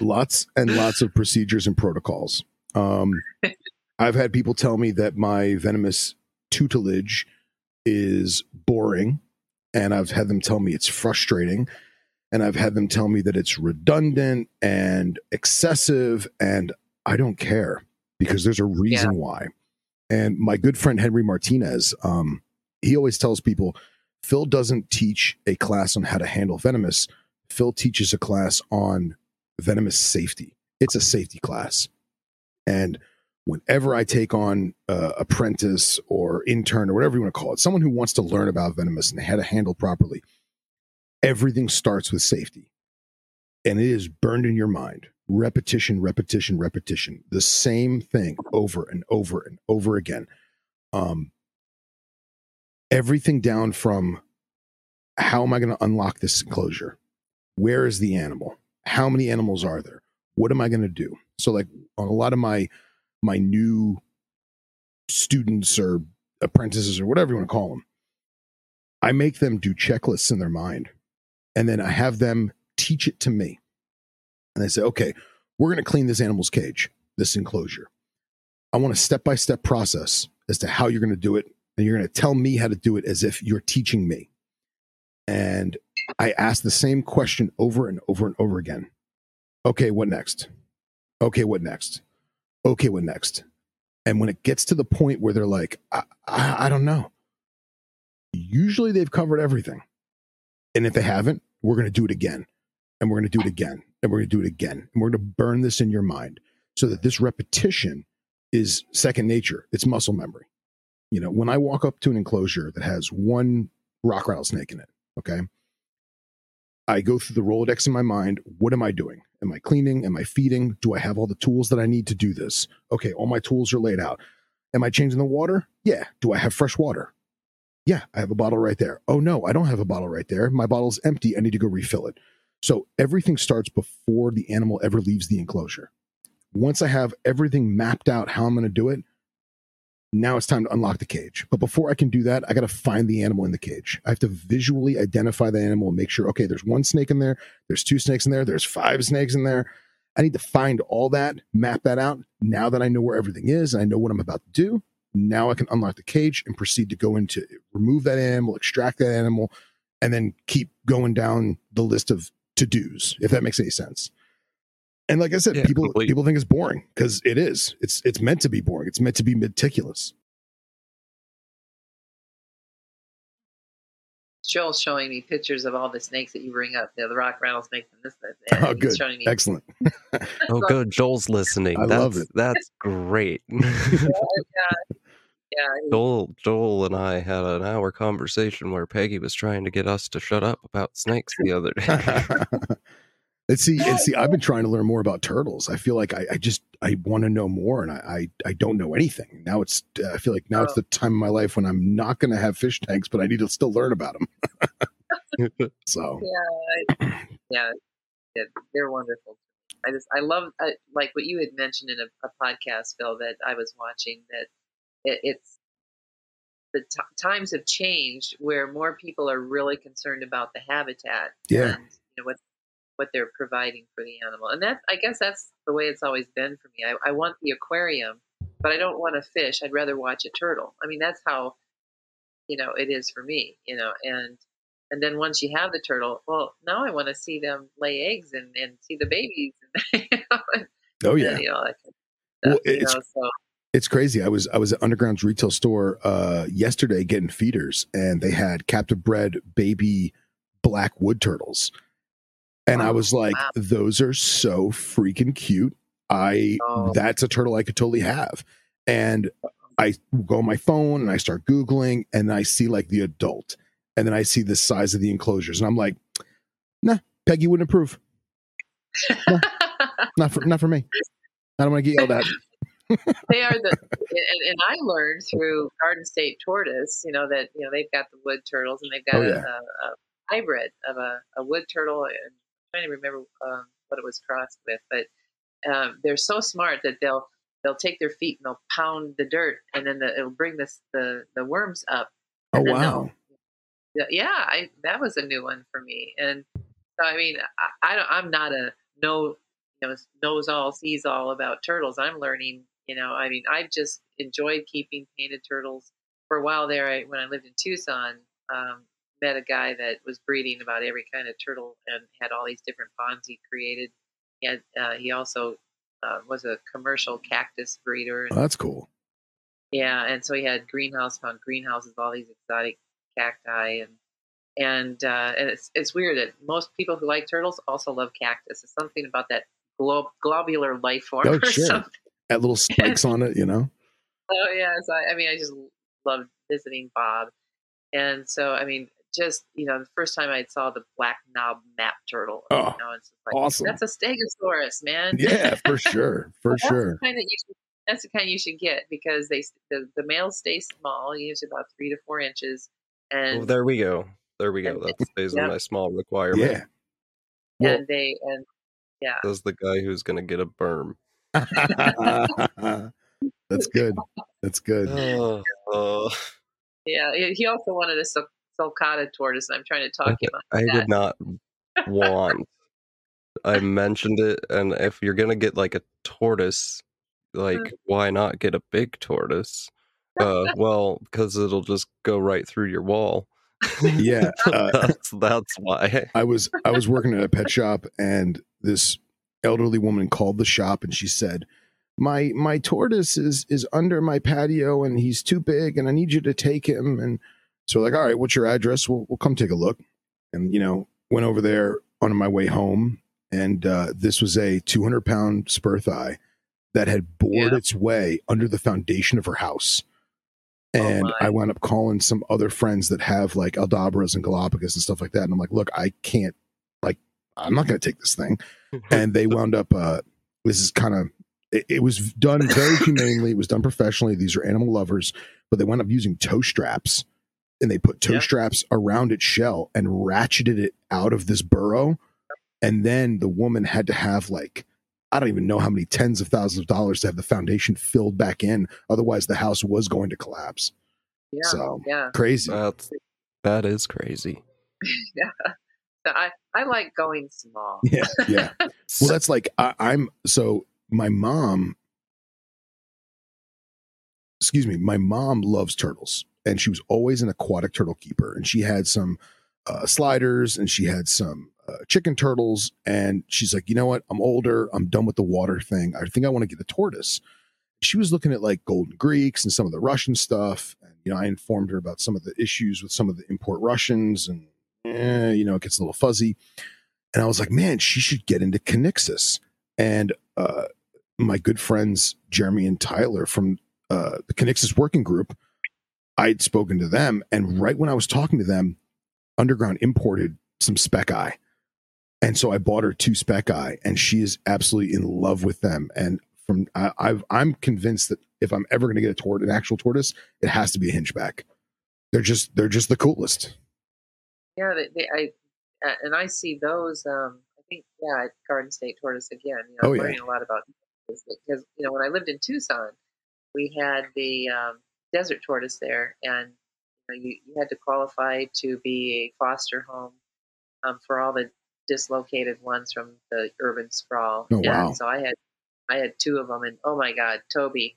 lots and lots of procedures and protocols. I've had people tell me that my venomous tutelage is boring, and I've had them tell me it's frustrating, and I've had them tell me that it's redundant and excessive, and I don't care because there's a reason why. And my good friend Henry Martinez, he always tells people, Phil doesn't teach a class on how to handle venomous. Phil teaches a class on venomous safety. It's a safety class. And whenever I take on apprentice or intern or whatever you want to call it, someone who wants to learn about venomous and how to handle properly, everything starts with safety. And it is burned in your mind. Repetition, repetition, repetition. The same thing over and over and over again. Everything down from how am I going to unlock this enclosure? Where is the animal? How many animals are there? What am I going to do? So like on a lot of my new students or apprentices or whatever you want to call them, I make them do checklists in their mind. And then I have them teach it to me. And they say, okay, we're going to clean this animal's cage, this enclosure. I want a step-by-step process as to how you're going to do it. And you're going to tell me how to do it as if you're teaching me. And I ask the same question over and over and over again. Okay, what next? Okay, what next? Okay, what next? And when it gets to the point where they're like, I don't know. Usually they've covered everything. And if they haven't, we're going to do it again. And we're going to do it again. And we're going to do it again. And we're going to burn this in your mind so that this repetition is second nature. It's muscle memory. You know, when I walk up to an enclosure that has one rock rattlesnake in it, okay, I go through the Rolodex in my mind. What am I doing? Am I cleaning? Am I feeding? Do I have all the tools that I need to do this? Okay, all my tools are laid out. Am I changing the water? Yeah. Do I have fresh water? Yeah, I have a bottle right there. Oh, no, I don't have a bottle right there. My bottle's empty. I need to go refill it. So everything starts before the animal ever leaves the enclosure. Once I have everything mapped out how I'm going to do it, now it's time to unlock the cage. But before I can do that, I got to find the animal in the cage. I have to visually identify the animal and make sure, okay, there's one snake in there. There's two snakes in there. There's five snakes in there. I need to find all that, map that out. Now that I know where everything is and I know what I'm about to do, now I can unlock the cage and proceed to go into remove that animal, extract that animal, and then keep going down the list of to-dos, if that makes any sense. And like I said, people think it's boring because it is. It's meant to be boring. It's meant to be meticulous. Joel's showing me pictures of all the snakes that you bring up, the rock rattlesnakes and this. And oh, good. Showing me. Excellent. Oh, good. Joel's listening. Love it. That's great. Yeah. Joel and I had an hour conversation where Peggy was trying to get us to shut up about snakes the other day. And see, I've been trying to learn more about turtles. I feel like I want to know more, and I don't know anything. Now it's, I feel like now it's the time of my life when I'm not going to have fish tanks, but I need to still learn about them. So. Yeah, they're wonderful. I love, like what you had mentioned in a podcast, Phil, that I was watching, that it's the times have changed where more people are really concerned about the habitat. Yeah. And, you know, what they're providing for the animal. And that, I guess that's the way it's always been for me. I want the aquarium, but I don't want a fish. I'd rather watch a turtle. I mean, that's how, you know, it is for me, you know, and then once you have the turtle, well, now I want to see them lay eggs and see the babies. And, you know, and, you know, that kind of stuff, it's crazy. I was at Underground's retail store yesterday getting feeders, and they had captive bred baby black wood turtles. And I was like, wow, those are so freaking cute. That's a turtle I could totally have. And I go on my phone and I start Googling, and I see like the adult, and then I see the size of the enclosures, and I'm like, nah, Peggy wouldn't approve. Nah, not for me. I don't want to get yelled at. They are the, and I learned through Garden State Tortoise, you know, that, you know, they've got the wood turtles and they've got a hybrid of a wood turtle. And I'm trying to remember what it was crossed with, but they're so smart that they'll take their feet and they'll pound the dirt, and then it'll bring the worms up. Oh, wow. Yeah. That was a new one for me. And so, I mean, I'm not a knows all, sees all about turtles. I'm learning, you know, I mean, I just enjoyed keeping painted turtles for a while there. When I lived in Tucson, met a guy that was breeding about every kind of turtle and had all these different ponds he created. He also was a commercial cactus breeder. And, oh, that's cool. Yeah. And so he had greenhouses, all these exotic cacti and it's weird that most people who like turtles also love cactus. It's something about that globular life form. Oh, sure. Something. That little spikes on it, you know? Oh, yeah. So, I mean, I just loved visiting Bob. And so, I mean, just, you know, the first time I saw the black knob map turtle, oh, you know, it's like, awesome. That's a stegosaurus, man. Yeah, for sure. For sure. That's the kind you should get, because the males stay small, usually about 3 to 4 inches. And well, there we go. That stays in my small requirement. Yeah. Well, and yeah. That's the guy who's going to get a berm. That's good. That's good. Yeah. He also wanted a sulcata tortoise. And I'm trying to talk him out. I did not want. I mentioned it. And if you're going to get like a tortoise, like why not get a big tortoise? Well, because it'll just go right through your wall. Yeah. That's why. I was working at a pet shop, and this elderly woman called the shop, and she said, my tortoise is under my patio, and he's too big, and I need you to take him. And so we're like, all right, what's your address? We'll come take a look. And, you know, went over there on my way home, and this was a 200-pound spurtheye that had bored its way under the foundation of her house. And I wound up calling some other friends that have like Aldabras and Galapagos and stuff like that. And I'm like, look, I can't, like, I'm not going to take this thing. And they wound up, this is kind of, it was done very humanely. It was done professionally. These are animal lovers, but they wound up using toe straps, and they put toe straps around its shell and ratcheted it out of this burrow. And then the woman had to have like, I don't even know how many tens of thousands of dollars to have the foundation filled back in. Otherwise the house was going to collapse. Yeah, so crazy. That is crazy. Yeah. So I like going small. Yeah. Yeah. Well, that's like, my mom loves turtles, and she was always an aquatic turtle keeper. And she had some sliders, and she had some chicken turtles, and she's like, you know what, I'm older, I'm done with the water thing, I think I want to get a tortoise. She was looking at like Golden Greeks and some of the Russian stuff, and you know, I informed her about some of the issues with some of the import Russians, and you know, it gets a little fuzzy. And I was like, man, she should get into Connexus. And my good friends Jeremy and Tyler from the Connexus working group, I'd spoken to them, and right when I was talking to them, Underground imported some Spec Eye. And so I bought her 2 Spec Eye, and she is absolutely in love with them. And from I'm convinced that if I'm ever going to get an actual tortoise, it has to be a Hinchback. They're just the coolest. Yeah, and I see those. I think at Garden State Tortoise again. You know, learning a lot about this, because you know, when I lived in Tucson, we had the desert tortoise there, and you know, you had to qualify to be a foster home for all the dislocated ones from the urban sprawl. Oh, wow. And so I had 2 of them, and oh my God, Toby,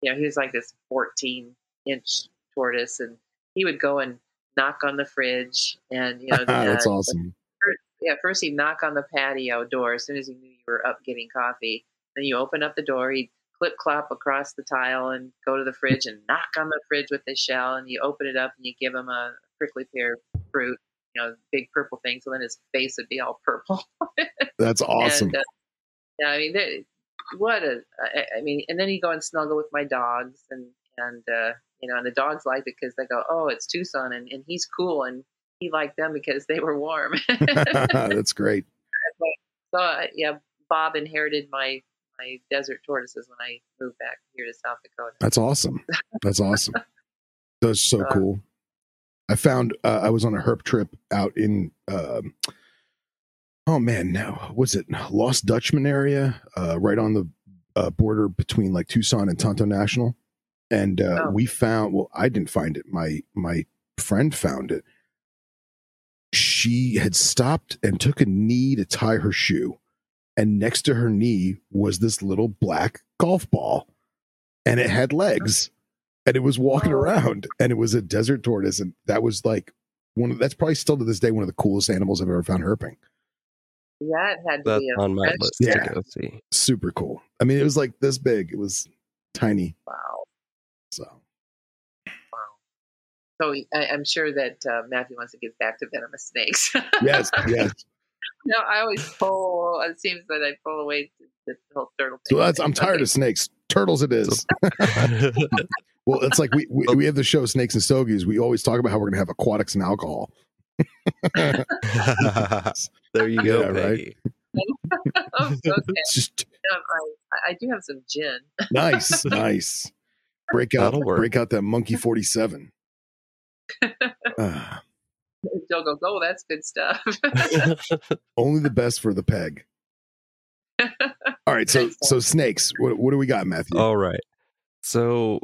you know, he was like this 14-inch tortoise, and he would go and knock on the fridge, and you know, that's awesome. First he'd knock on the patio door as soon as he knew you were up getting coffee. Then you open up the door, he'd clip clop across the tile and go to the fridge and knock on the fridge with his shell, and you open it up and you give him a prickly pear fruit, you know, big purple thing. So then his face would be all purple. That's awesome. And, yeah, I mean, and then you go and snuggle with my dogs, and you know, and the dogs liked it because they go, oh, it's Tucson, and he's cool, and he liked them because they were warm. That's great. So yeah, Bob inherited my my desert tortoises when I moved back here to South Dakota. That's awesome. That's awesome. That's so cool. I found I was on a herp trip out in was it Lost Dutchman area, right on the border between like Tucson and Tonto National, and we found. Well, I didn't find it. My friend found it. She had stopped and took a knee to tie her shoe, and next to her knee was this little black golf ball, and it had legs. And it was walking around, and it was a desert tortoise, and that was like that's probably still to this day one of the coolest animals I've ever found herping. That had to be on my list to go see. Super cool. I mean, it was like this big. It was tiny. Wow. So I'm sure that Matthew wants to get back to venomous snakes. Yes. No, I always pull. It seems that I pull away the whole turtle thing. So I'm tired of snakes. Turtles, it is. Well, it's like we have the show Snakes and Stogies. We always talk about how we're going to have aquatics and alcohol. There you go, Peggy. Right? Okay. I do have some gin. Nice. Break out that Monkey 47. They'll go, that's good stuff. Only the best for the peg. All right, so snakes. What do we got, Matthew? All right, so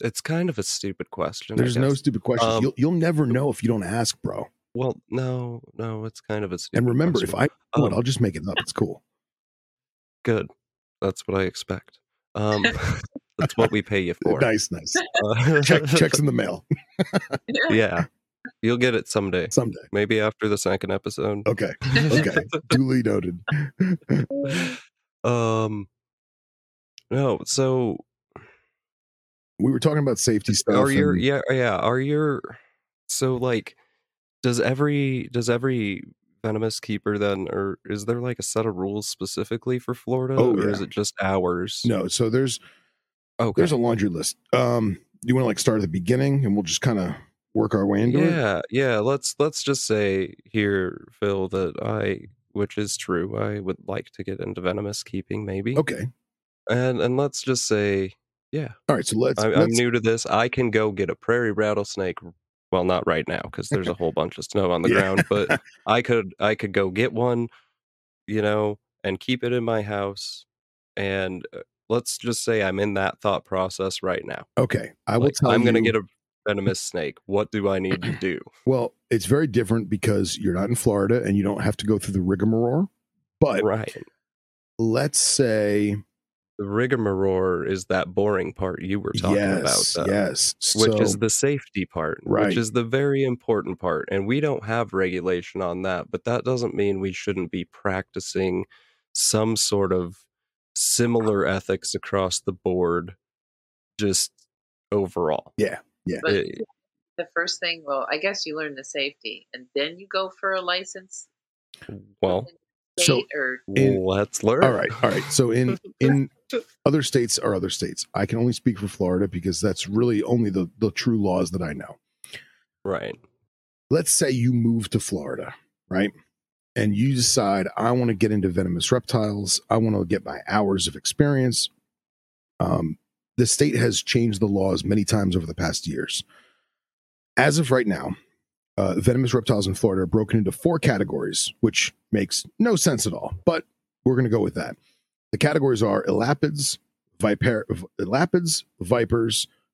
it's kind of a stupid question. There's no stupid question. You'll never know if you don't ask, bro. Well, no, it's kind of a stupid. And remember, question. If I do it, I'll just make it up. It's cool. Good, that's what I expect. That's what we pay you for. Nice. Checks in the mail. Yeah. You'll get it someday. Maybe after the second episode. Okay. Duly noted. No, so we were talking about safety stuff. So like does every venomous keeper then, or is there like a set of rules specifically for Florida? Or is it just ours? No, so there's a laundry list. Do you want to like start at the beginning and we'll just kind of work our way into it? Yeah. Let's just say here, Phil, that which is true, I would like to get into venomous keeping, maybe. Okay. And let's just say, yeah. All right. So I'm new to this. I can go get a prairie rattlesnake. Well, not right now because there's a whole bunch of snow on the ground, but I could go get one, and keep it in my house. And let's just say I'm in that thought process right now. Okay. I'm going to get a venomous snake. What do I need to do? Well, it's very different because you're not in Florida and you don't have to go through the rigmarole. But let's say the rigmarole is that boring part you were talking about. Yes. Which is the safety part, which is the very important part. And we don't have regulation on that, but that doesn't mean we shouldn't be practicing some sort of similar ethics across the board, just overall. Yeah. But the first thing, well, I guess you learn the safety, and then you go for a license. Well, let's learn. All right. So in other states, I can only speak for Florida because that's really only the true laws that I know. Right. Let's say you move to Florida, right? And you decide, I want to get into venomous reptiles. I want to get my hours of experience. The state has changed the laws many times over the past years. As of right now, venomous reptiles in Florida are broken into 4 categories, which makes no sense at all, but we're going to go with that. The categories are Elapids, vipers,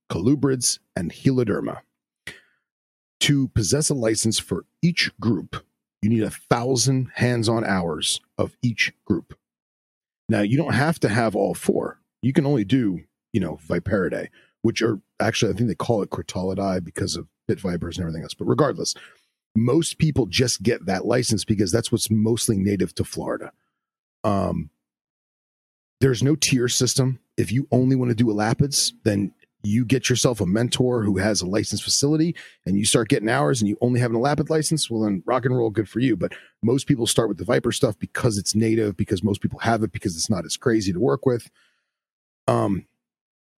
colubrids, and Heloderma. To possess a license for each group, you need 1,000 hands-on hours of each group. Now, you don't have to have all 4. You can only do, Viperidae, which are actually, I think they call it Crotalidae because of pit vipers and everything else. But regardless, most people just get that license because that's what's mostly native to Florida. There's no tier system. If you only want to do Elapids, then you get yourself a mentor who has a licensed facility and you start getting hours and you only have an Elapid license, well, then rock and roll, good for you. But most people start with the Viper stuff because it's native, because most people have it, because it's not as crazy to work with.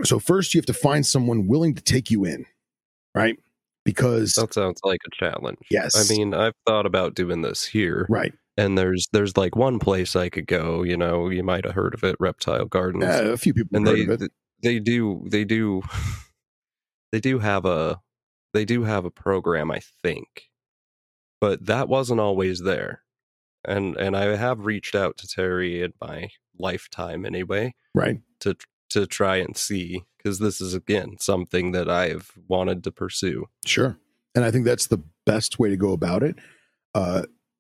So first you have to find someone willing to take you in, right? Because that sounds like a challenge. Yes. I mean, I've thought about doing this here. Right. And there's like one place I could go, you know, you might have heard of it, Reptile Gardens. A few people and heard of it. They do have a program, I think, but that wasn't always there. And I have reached out to Terry in my lifetime anyway, right? To try and see, because this is, again, something that I've wanted to pursue. Sure. And I think that's the best way to go about it.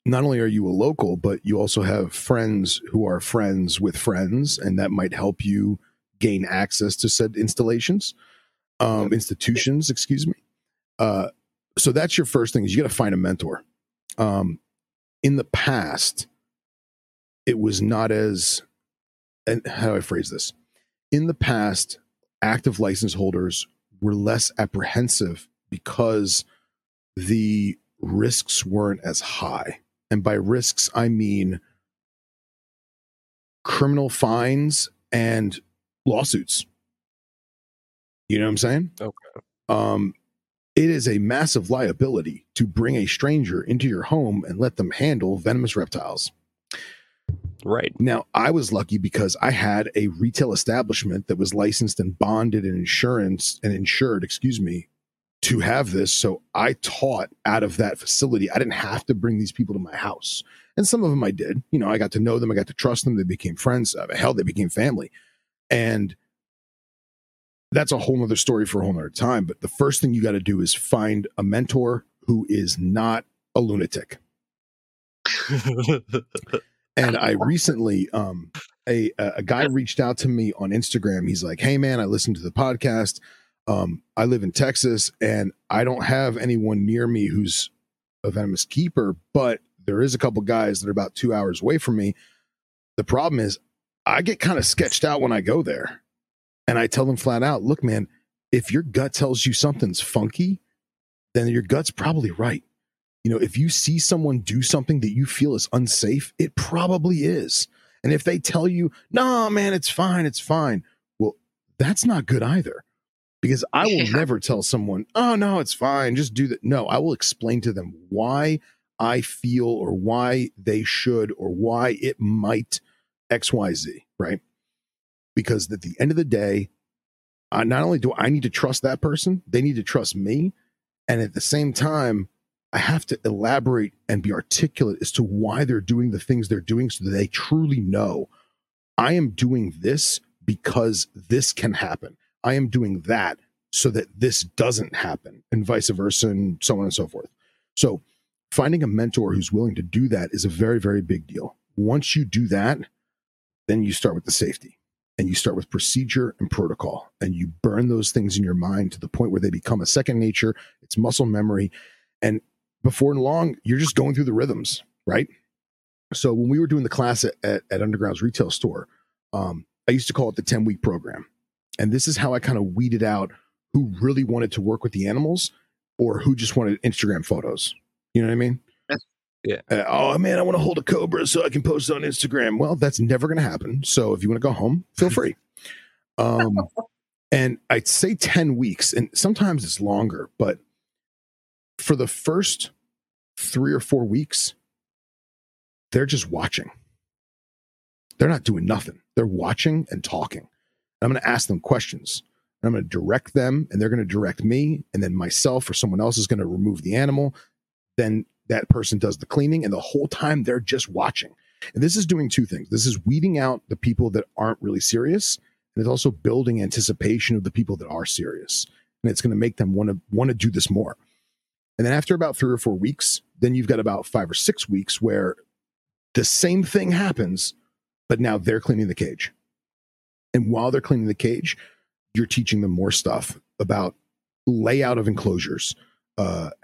Not only are you a local, but you also have friends who are friends with friends, and that might help you gain access to said institutions, excuse me. So that's your first thing, is you got to find a mentor. In the past, it was not as, and how do I phrase this? In the past, active license holders were less apprehensive because the risks weren't as high. And by risks, I mean criminal fines and lawsuits. You know what I'm saying? Okay. It is a massive liability to bring a stranger into your home and let them handle venomous reptiles. Right. Now, I was lucky because I had a retail establishment that was licensed and bonded and insured, to have this. So I taught out of that facility. I didn't have to bring these people to my house. And some of them I did. You know, I got to know them. I got to trust them. They became friends. Hell, they became family. And that's a whole other story for a whole other time. But the first thing you got to do is find a mentor who is not a lunatic. And I recently, a guy reached out to me on Instagram. He's like, "Hey man, I listened to the podcast. I live in Texas and I don't have anyone near me who's a venomous keeper, but there is a couple guys that are about 2 hours away from me. The problem is I get kind of sketched out when I go there." And I tell them flat out, "Look, man, if your gut tells you something's funky, then your gut's probably right. You know, if you see someone do something that you feel is unsafe, it probably is. And if they tell you, no, man, it's fine. Well, that's not good either, because I will never tell someone, oh, no, it's fine, just do that. No, I will explain to them why I feel or why they should or why it might X, Y, Z, right? Because at the end of the day, not only do I need to trust that person, they need to trust me. And at the same time, I have to elaborate and be articulate as to why they're doing the things they're doing so that they truly know I am doing this because this can happen. I am doing that so that this doesn't happen, and vice versa, and so on and so forth." So finding a mentor who's willing to do that is a very, very big deal. Once you do that, then you start with the safety. And you start with procedure and protocol, and you burn those things in your mind to the point where they become a second nature. It's muscle memory. And before long, you're just going through the rhythms, right? So when we were doing the class at Underground's retail store, I used to call it the 10-week program. And this is how I kind of weeded out who really wanted to work with the animals or who just wanted Instagram photos. You know what I mean? Yeah. Oh man, I want to hold a cobra so I can post it on Instagram. Well, that's never going to happen. So if you want to go home, feel free. And I'd say 10 weeks, and sometimes it's longer, but for the first 3 or 4 weeks, they're just watching. They're not doing nothing. They're watching and talking. And I'm going to ask them questions. And I'm going to direct them, and they're going to direct me, and then myself or someone else is going to remove the animal. Then that person does the cleaning, and the whole time they're just watching. And this is doing two things. This is weeding out the people that aren't really serious, and it's also building anticipation of the people that are serious. And it's going to make them want to do this more. And then after about 3 or 4 weeks, then you've got about 5 or 6 weeks where the same thing happens, but now they're cleaning the cage. And while they're cleaning the cage, you're teaching them more stuff about layout of enclosures,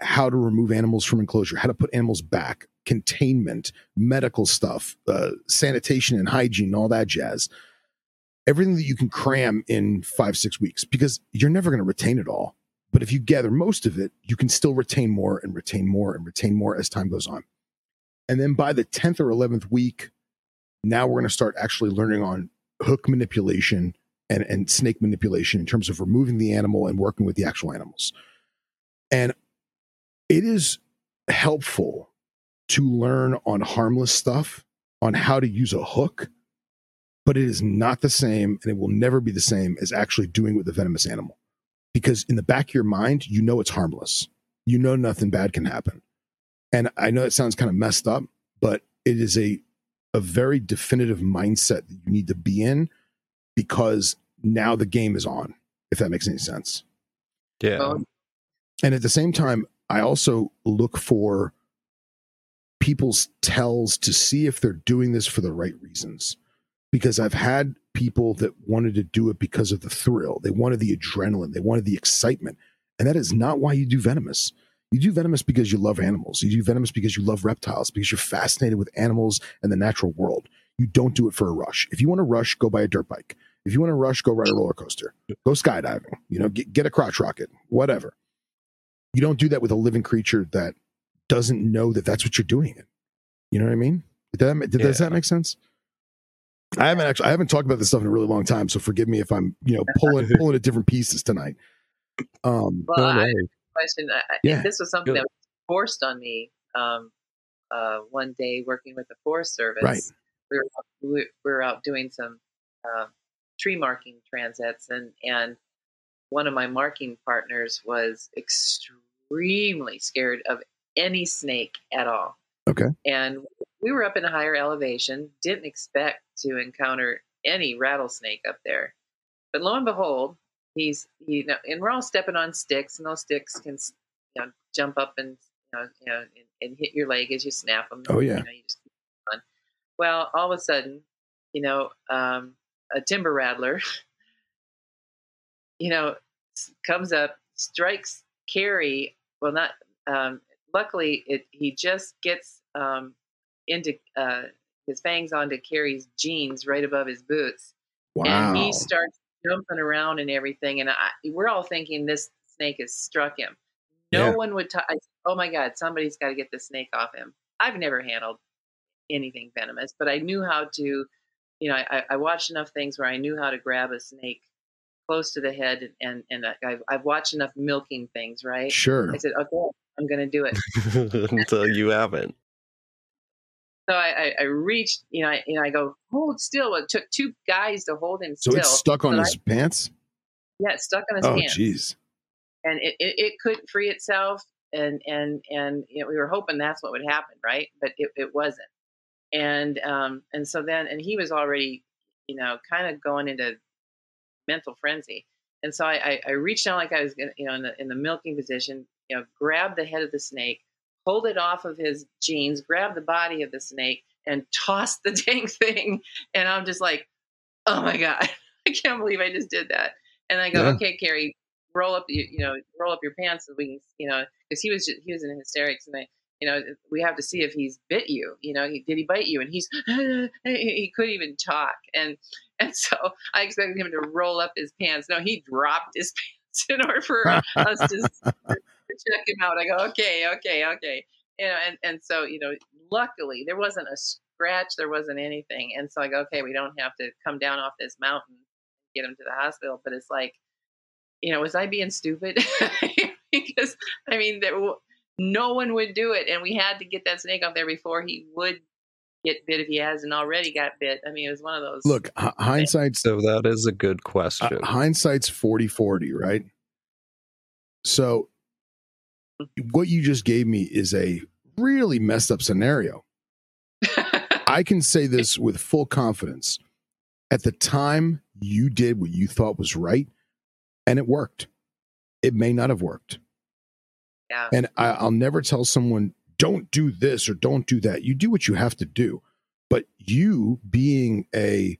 how to remove animals from enclosure, how to put animals back, containment, medical stuff, sanitation and hygiene, all that jazz. Everything that you can cram in 5, 6 weeks, because you're never going to retain it all. But if you gather most of it, you can still retain more and retain more and retain more as time goes on. And then by the 10th or 11th week, now we're going to start actually learning on hook manipulation and snake manipulation in terms of removing the animal and working with the actual animals. And it is helpful to learn on harmless stuff, on how to use a hook, but it is not the same, and it will never be the same as actually doing it with a venomous animal. Because in the back of your mind, you know it's harmless. You know nothing bad can happen. And I know that sounds kind of messed up, but it is a very definitive mindset that you need to be in, because now the game is on, if that makes any sense. Yeah. And at the same time, I also look for people's tells to see if they're doing this for the right reasons, because I've had people that wanted to do it because of the thrill. They wanted the adrenaline. They wanted the excitement. And that is not why you do venomous. You do venomous because you love animals. You do venomous because you love reptiles, because you're fascinated with animals and the natural world. You don't do it for a rush. If you want to rush, go buy a dirt bike. If you want to rush, go ride a roller coaster, go skydiving, you know, get a crotch rocket, whatever. You don't do that with a living creature that doesn't know that that's what you're doing. You know what I mean? Does that make sense? I haven't talked about this stuff in a really long time, so forgive me if I'm, pulling at different pieces tonight. If this was something that was forced on me one day working with the Forest Service. Right. We were out doing some tree marking transits, and one of my marking partners was extremely scared of any snake at all. Okay. And we were up in a higher elevation, didn't expect to encounter any rattlesnake up there. But lo and behold, and we're all stepping on sticks, and those sticks can jump up and and hit your leg as you snap them. Oh, yeah. You just keep on. Well, all of a sudden, a timber rattler, comes up, strikes Carrie. Well, not luckily, he just gets into his fangs onto Carrie's jeans right above his boots. Wow. And he starts jumping around and everything. And we're all thinking this snake has struck him. No one would talk. Oh my God, somebody's got to get this snake off him. I've never handled anything venomous, but I knew how to, I watched enough things where I knew how to grab a snake close to the head. And I've watched enough milking things, right? Sure. I said, okay, I'm going to do it. Until you haven't. So I reached, I go, hold still. It took two guys to hold him still. So it's stuck on his pants? Yeah, it's stuck on his pants. Oh, jeez. And it couldn't free itself. And we were hoping that's what would happen, right? But it wasn't. And so then, and he was already, kind of going into mental frenzy. And so I reached out like I was gonna, in the milking position, grabbed the head of the snake, pulled it off of his jeans, grabbed the body of the snake, and tossed the dang thing. And I'm just like, oh my God, I can't believe I just did that. And I go, okay, Carrie, roll up your pants, and we can, because he was in hysterics, and I, we have to see if he's bit you. Did he bite you? And he couldn't even talk, and so I expected him to roll up his pants. No, he dropped his pants in order for us to check him out. I go, okay. And so, luckily there wasn't a scratch, there wasn't anything. And so I go, okay, we don't have to come down off this mountain, get him to the hospital. But it's like, was I being stupid? Because I mean, no one would do it. And we had to get that snake off there before he would get bit, if he hasn't already got bit. I mean, it was one of those. Look, hindsight's. So that is a good question. Hindsight's 40-40, right? So what you just gave me is a really messed up scenario. I can say this with full confidence. At the time, you did what you thought was right, and it worked. It may not have worked. Yeah. And I'll never tell someone, don't do this or don't do that. You do what you have to do. But you being a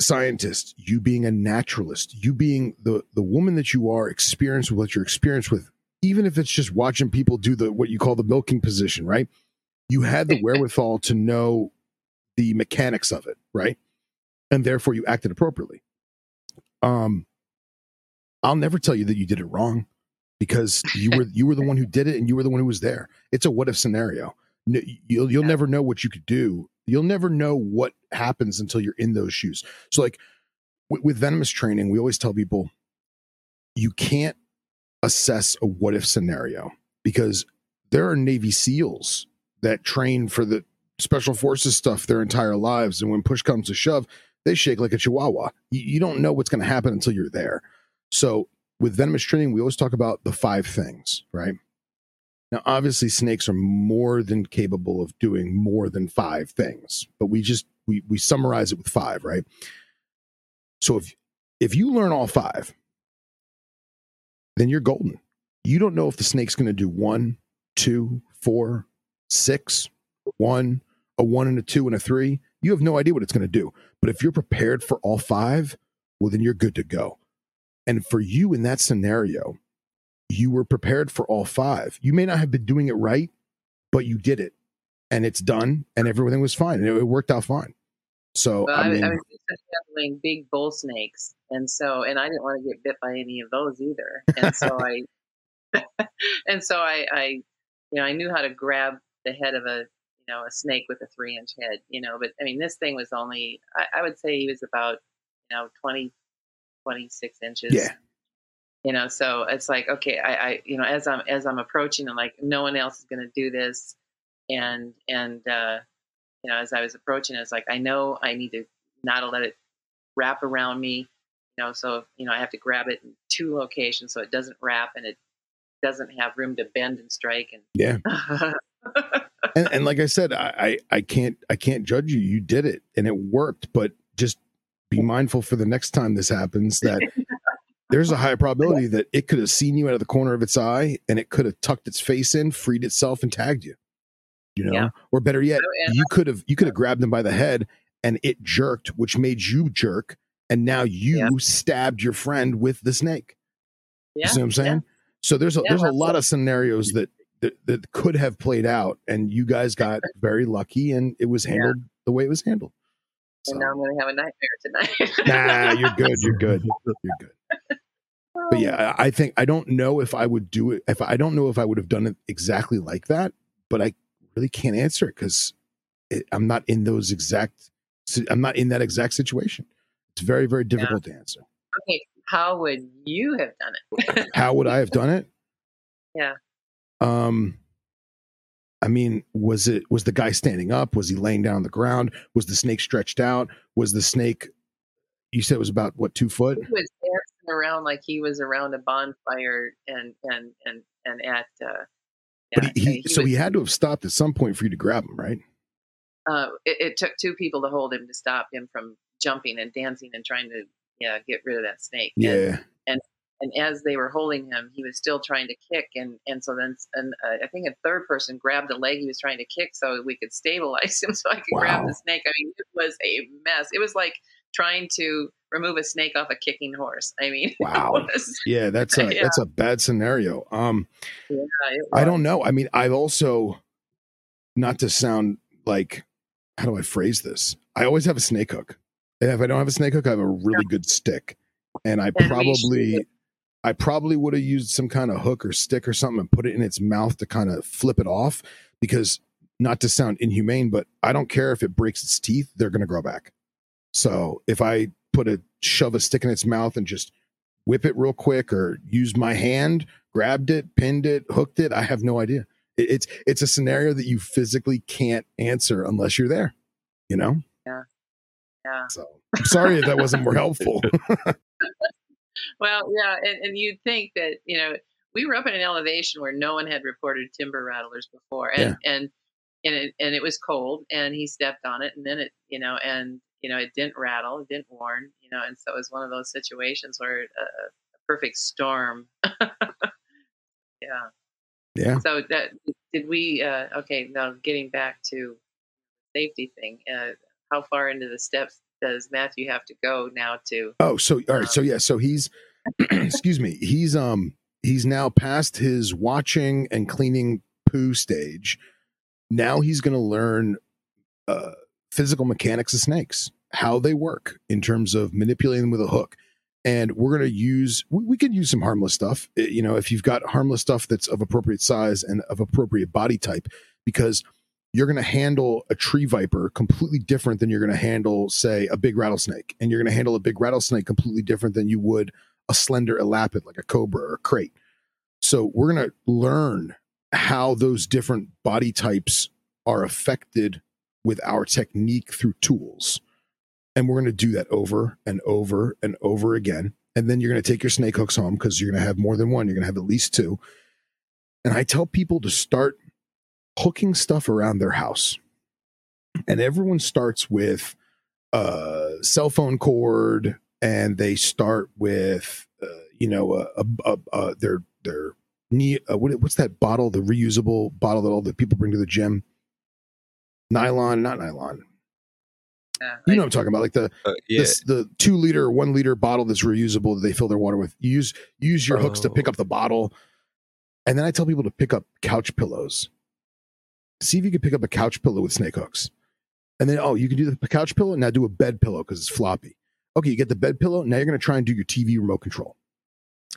scientist, you being a naturalist, you being the woman that you are, experienced with what you're experienced with, even if it's just watching people do what you call the milking position, right? You had the wherewithal to know the mechanics of it, right? And therefore you acted appropriately. I'll never tell you that you did it wrong, because you were the one who did it, and you were the one who was there. It's a what if scenario. You'll never know what you could do. You'll never know what happens until you're in those shoes. So like with venomous training, we always tell people you can't assess a what if scenario, because there are Navy SEALs that train for the special forces stuff their entire lives. And when push comes to shove, they shake like a chihuahua. You don't know what's going to happen until you're there. So with venomous training, we always talk about the 5 things, right? Now, obviously, snakes are more than capable of doing more than 5 things, but we summarize it with 5, right? So if you learn all 5, then you're golden. You don't know if the snake's going to do 1, 2, 4, 6, 1, a 1 and a 2 and a 3. You have no idea what it's going to do. But if you're prepared for all 5, well, then you're good to go. And for you in that scenario, you were prepared for all 5. You may not have been doing it right, but you did it. And it's done. And everything was fine. And it worked out fine. So well, I mean, I was handling big bull snakes. And I didn't want to get bit by any of those either. And so I knew how to grab the head of a snake with a 3-inch head, but I mean, this thing was only, I would say he was about, 26 inches, yeah. So it's like, okay, I as I'm approaching, I'm like, no one else is going to do this. And as I was approaching, I was like, I know I need to not let it wrap around me, so I have to grab it in 2 locations so it doesn't wrap and it doesn't have room to bend and strike. And yeah. and like I said, I can't judge you. You did it and it worked, but just be mindful for the next time this happens that there's a high probability that it could have seen you out of the corner of its eye and it could have tucked its face in, freed itself and tagged you, yeah. Or better yet, you could have grabbed them by the head and it jerked, which made you jerk. And now you stabbed your friend with the snake. Yeah. You see what I'm saying? Yeah. So there's a lot of scenarios that could have played out, and you guys got very lucky, and it was handled the way it was handled. So. And now I'm going to have a nightmare tonight. Nah, you're good. But yeah, I think I don't know if I would do it. I don't know if I would have done it exactly like that, but I really can't answer it because I'm not in that exact situation. It's very, very difficult to answer. Okay. How would you have done it? How would I have done it? Yeah. I mean, was the guy standing up? Was he laying down on the ground? Was the snake stretched out? Was the snake, you said it was about what, 2 foot? He was dancing around like he was around a bonfire and at, but he had to have stopped at some point for you to grab him, right? It took 2 people to hold him to stop him from jumping and dancing and trying to, get rid of that snake. Yeah. And as they were holding him, he was still trying to kick. And so then I think a 3rd person grabbed a leg he was trying to kick so we could stabilize him so I could grab the snake. I mean, it was a mess. It was like trying to remove a snake off a kicking horse. I mean, wow. Yeah, that's a bad scenario. I don't know. I mean, I've also, not to sound like, how do I phrase this? I always have a snake hook. And if I don't have a snake hook, I have a really good stick. And I probably would have used some kind of hook or stick or something and put it in its mouth to kind of flip it off, because not to sound inhumane, but I don't care if it breaks its teeth, they're going to grow back. So if I shove a stick in its mouth and just whip it real quick or use my hand, grabbed it, pinned it, hooked it, I have no idea. It's a scenario that you physically can't answer unless you're there, Yeah. Yeah. So I'm sorry if that wasn't more helpful. Well, yeah. And you'd think that, we were up in an elevation where no one had reported timber rattlers before and it was cold and he stepped on it and then it, it didn't rattle, it didn't warn, and so it was one of those situations where a perfect storm. Yeah. Yeah. So now getting back to the safety thing, how far into the steps does Matthew have to go now to? Oh, so, all right. So yeah, so he's, excuse me, he's now past his watching and cleaning poo stage. Now he's going to learn, physical mechanics of snakes, how they work in terms of manipulating them with a hook. And we're going to we could use some harmless stuff. If you've got harmless stuff that's of appropriate size and of appropriate body type, because you're going to handle a tree viper completely different than you're going to handle, say, a big rattlesnake. And you're going to handle a big rattlesnake completely different than you would a slender elapid, like a cobra or a crate. So we're going to learn how those different body types are affected with our technique through tools. And we're going to do that over and over and over again. And then you're going to take your snake hooks home because you're going to have more than one. You're going to have at least two. And I tell people to start hooking stuff around their house. And everyone starts with a cell phone cord, and they start with, their knee. What's that bottle? The reusable bottle that all the people bring to the gym. Not nylon. You know what I'm talking about, like the 2 liter, 1 liter bottle that's reusable that they fill their water with. Use your hooks to pick up the bottle. And then I tell people to pick up couch pillows. See if you can pick up a couch pillow with snake hooks. And then, you can do the couch pillow, now do a bed pillow because it's floppy. Okay, you get the bed pillow. Now you're going to try and do your TV remote control.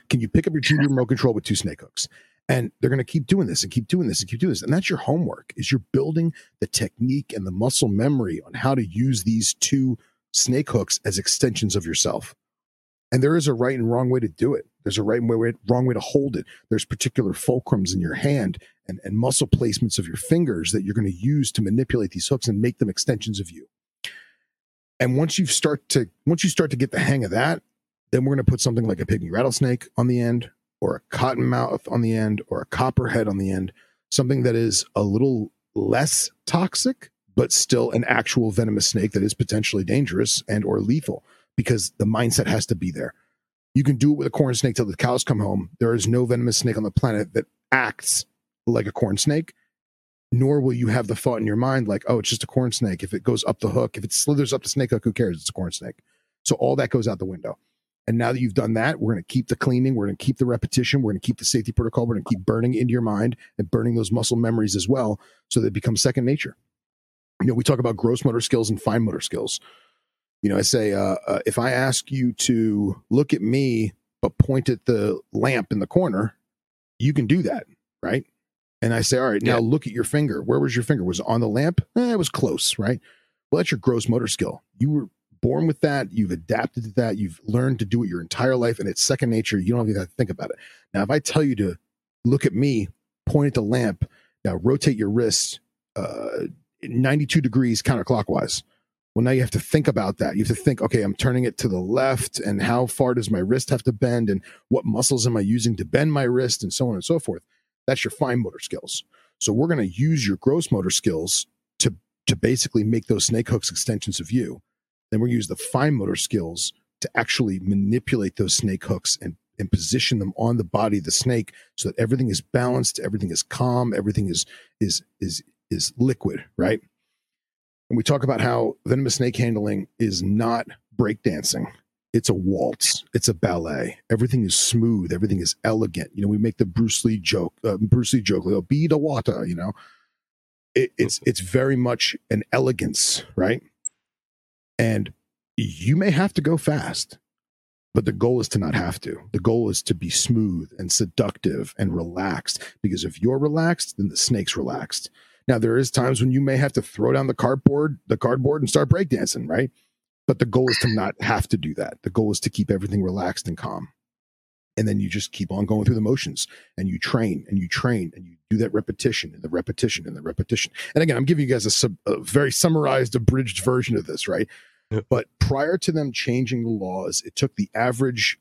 Can you pick up your TV remote control with two snake hooks? And they're going to keep doing this and keep doing this and keep doing this. And that's your homework, is you're building the technique and the muscle memory on how to use these two snake hooks as extensions of yourself. And there is a right and wrong way to do it. There's a right and wrong way to hold it. There's particular fulcrums in your hand and muscle placements of your fingers that you're going to use to manipulate these hooks and make them extensions of you. And once you start to get the hang of that, then we're going to put something like a pygmy rattlesnake on the end, or a cottonmouth on the end, or a copperhead on the end, something that is a little less toxic, but still an actual venomous snake that is potentially dangerous and or lethal, because the mindset has to be there. You can do it with a corn snake till the cows come home. There is no venomous snake on the planet that acts like a corn snake, nor will you have the thought in your mind like, oh, it's just a corn snake. If it goes up the hook, if it slithers up the snake hook, who cares? It's a corn snake. So all that goes out the window. And now that you've done that, we're going to keep the cleaning. We're going to keep the repetition. We're going to keep the safety protocol. We're going to keep burning into your mind and burning those muscle memories as well, so they become second nature. You know, we talk about gross motor skills and fine motor skills. You know, I say, if I ask you to look at me, but point at the lamp in the corner, you can do that, right? And I say, all right, now look at your finger. Where was your finger? Was it on the lamp? It was close, right? Well, that's your gross motor skill. You were born with that. You've adapted to that. You've learned to do it your entire life, and it's second nature. You don't even have to think about it. Now, if I tell you to look at me, point at the lamp, now rotate your wrist 92 degrees counterclockwise. Well, now you have to think about that. You have to think, okay, I'm turning it to the left, and how far does my wrist have to bend, and what muscles am I using to bend my wrist, and so on and so forth. That's your fine motor skills. So we're going to use your gross motor skills to basically make those snake hooks extensions of you. Then we use the fine motor skills to actually manipulate those snake hooks and position them on the body of the snake so that everything is balanced, everything is calm, everything is liquid, right? And we talk about how venomous snake handling is not breakdancing. It's a waltz. It's a ballet. Everything is smooth. Everything is elegant. You know, we make the Bruce Lee joke, like, be the water, you know. It's very much an elegance, right? And you may have to go fast, but the goal is to not have to. The goal is to be smooth and seductive and relaxed, because if you're relaxed, then the snake's relaxed. Now, there is times when you may have to throw down the cardboard and start breakdancing, right? But the goal is to not have to do that. The goal is to keep everything relaxed and calm. And then you just keep on going through the motions, and you train and you train and you do that repetition and the repetition and the repetition. And again, I'm giving you guys a very summarized, abridged version of this, right? But prior to them changing the laws, it took the average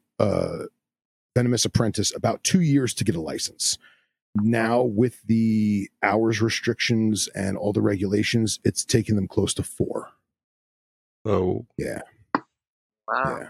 venomous apprentice about 2 years to get a license. Now, with the hours restrictions and all the regulations, it's taking them close to 4. Oh, yeah. Wow. Yeah.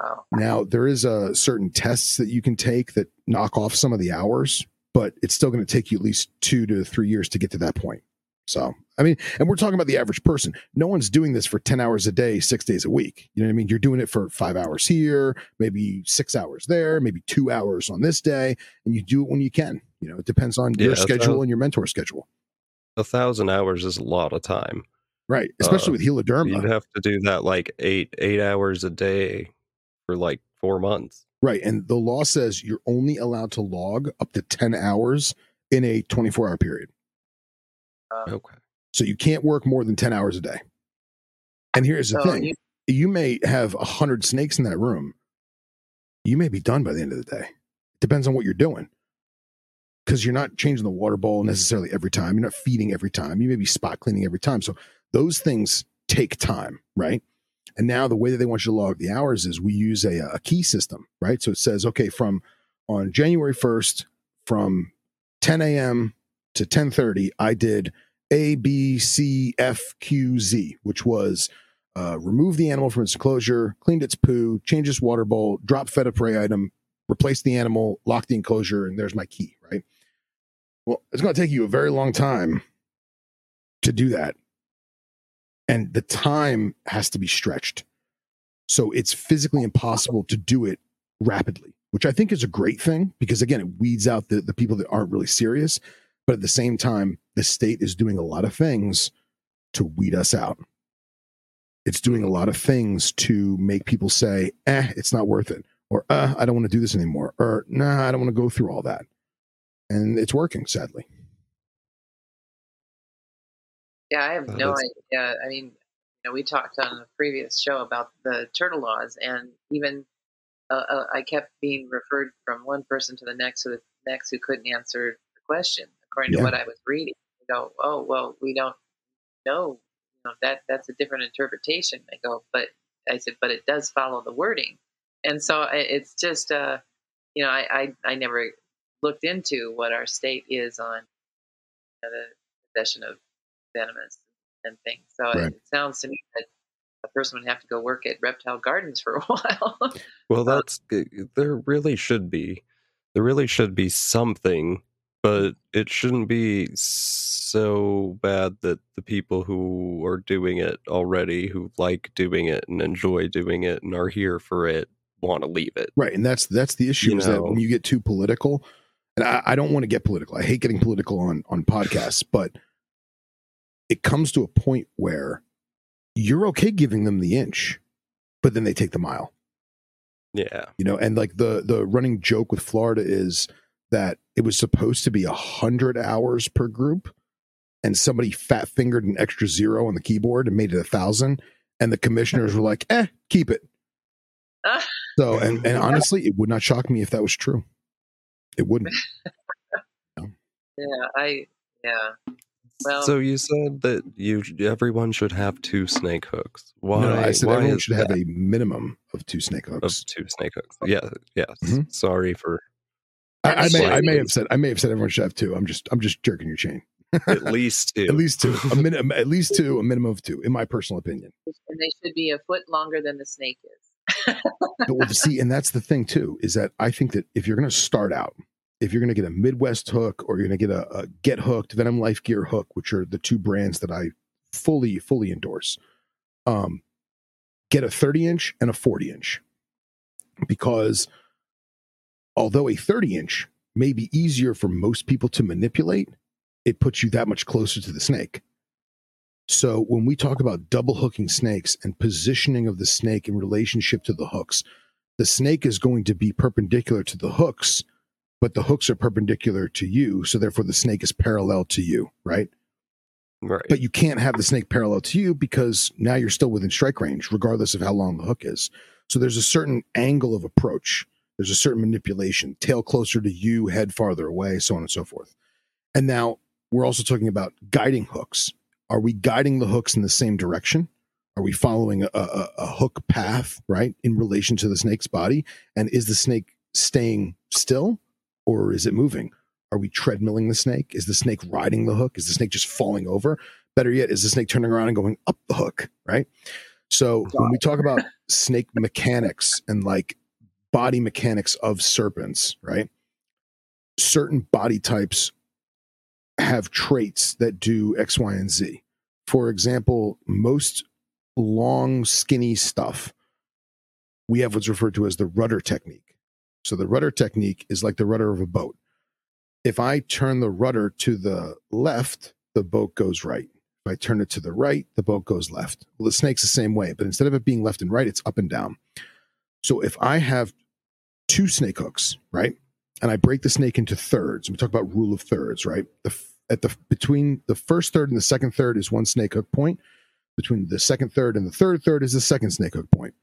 Wow. Now, there is a certain tests that you can take that knock off some of the hours, but it's still going to take you at least 2 to 3 years to get to that point. So, I mean, and we're talking about the average person. No one's doing this for 10 hours a day, 6 days a week. You know what I mean? You're doing it for 5 hours here, maybe 6 hours there, maybe 2 hours on this day, and you do it when you can. You know, it depends on your schedule and your mentor schedule. 1,000 hours is a lot of time. Right. Especially with Heloderma. You'd have to do that like eight hours a day for like 4 months. Right. And the law says you're only allowed to log up to 10 hours in a 24-hour period. Okay. So you can't work more than 10 hours a day. And here's the thing. You may have 100 snakes in that room. You may be done by the end of the day. Depends on what you're doing. because you're not changing the water bowl necessarily every time. You're not feeding every time. You may be spot cleaning every time. So those things take time, right? And now the way that they want you to log the hours is we use a key system, right? So it says, okay, from on January 1st, from 10 a.m. to 10:30, I did A, B, C, F, Q, Z, which was remove the animal from its enclosure, cleaned its poo, change its water bowl, drop fed a prey item, replace the animal, lock the enclosure, and there's my key, right? Well, it's going to take you a very long time to do that. And the time has to be stretched. So it's physically impossible to do it rapidly, which I think is a great thing because, again, it weeds out the people that aren't really serious. But at the same time, the state is doing a lot of things to weed us out. It's doing a lot of things to make people say, eh, it's not worth it. Or, I don't want to do this anymore. Or, nah, I don't want to go through all that. And it's working, sadly. Yeah, I have no idea. I mean, you know, we talked on a previous show about the turtle laws, and even I kept being referred from one person to the next who couldn't answer the question according to what I was reading. I go, oh, well, we don't know. You know, that's a different interpretation. I go, but it does follow the wording. And so it's just, you know, I never looked into what our state is on, you know, the possession of venomous and things. So It sounds to me that a person would have to go work at Reptile Gardens for a while. Well, that's there really should be something, but it shouldn't be so bad that the people who are doing it already, who like doing it and enjoy doing it and are here for it, want to leave it. Right. And that's the issue, is that when you get too political, and I don't want to get political. I hate getting political on podcasts, but it comes to a point where you're okay giving them the inch, but then they take the mile. Yeah. You know, and like the running joke with Florida is that it was supposed to be 100 hours per group, and somebody fat fingered an extra zero on the keyboard and made it 1,000. And the commissioners were like, keep it. So, and honestly, it would not shock me if that was true. It wouldn't. No. Yeah. Well, so you said that everyone should have 2 snake hooks. Why? No, I said everyone should have a minimum of 2 snake hooks. Yeah. Yeah. Mm-hmm. Sorry for. I may have said everyone should have 2. I'm just jerking your chain. At least two. At least 2. A minimum of 2, in my personal opinion. And they should be a foot longer than the snake is. Well, see, and that's the thing too, is that I think that if you're going to start out, if you're going to get a Midwest hook, or you're going to get a Get Hooked, Venom Life Gear hook, which are the 2 brands that I fully endorse, get a 30-inch and a 40-inch, because although a 30-inch may be easier for most people to manipulate, it puts you that much closer to the snake. So when we talk about double hooking snakes and positioning of the snake in relationship to the hooks, the snake is going to be perpendicular to the hooks, but the hooks are perpendicular to you. So therefore the snake is parallel to you, right? Right. But you can't have the snake parallel to you, because now you're still within strike range, regardless of how long the hook is. So there's a certain angle of approach. There's a certain manipulation, tail closer to you, head farther away, so on and so forth. And now we're also talking about guiding hooks. Are we guiding the hooks in the same direction? Are we following a hook path, right, in relation to the snake's body? And is the snake staying still, or is it moving? Are we treadmilling the snake? Is the snake riding the hook? Is the snake just falling over? Better yet, is the snake turning around and going up the hook, right? So when we talk about snake mechanics and like body mechanics of serpents, right, certain body types have traits that do X, Y, and Z. For example, most long, skinny stuff, we have what's referred to as the rudder technique. So the rudder technique is like the rudder of a boat. If I turn the rudder to the left, the boat goes right. If I turn it to the right, the boat goes left. Well, the snake's the same way, but instead of it being left and right, it's up and down. So if I have 2 snake hooks, right, and I break the snake into thirds, we talk about rule of thirds, right? Between the first third and the second third is one snake hook point. Between the second third and the third third is the second snake hook point.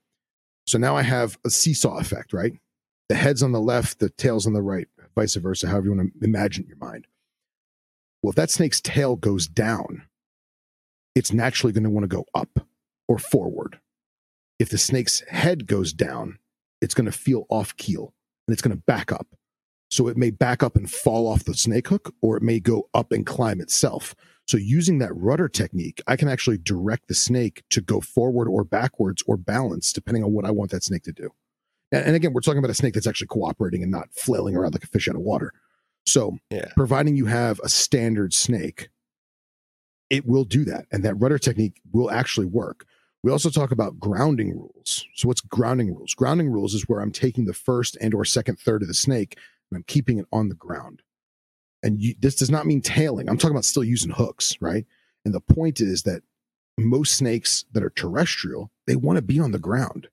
So now I have a seesaw effect, right? The head's on the left, the tail's on the right, vice versa, however you want to imagine your mind. Well, if that snake's tail goes down, it's naturally going to want to go up or forward. If the snake's head goes down, it's going to feel off keel and it's going to back up. So it may back up and fall off the snake hook, or it may go up and climb itself. So using that rudder technique, I can actually direct the snake to go forward or backwards or balance, depending on what I want that snake to do. And again, we're talking about a snake that's actually cooperating and not flailing around like a fish out of water. So providing you have a standard snake, it will do that. And that rudder technique will actually work. We also talk about grounding rules. So what's grounding rules? Grounding rules is where I'm taking the first and or second third of the snake and I'm keeping it on the ground. And this does not mean tailing. I'm talking about still using hooks, right? And the point is that most snakes that are terrestrial, they want to be on the ground.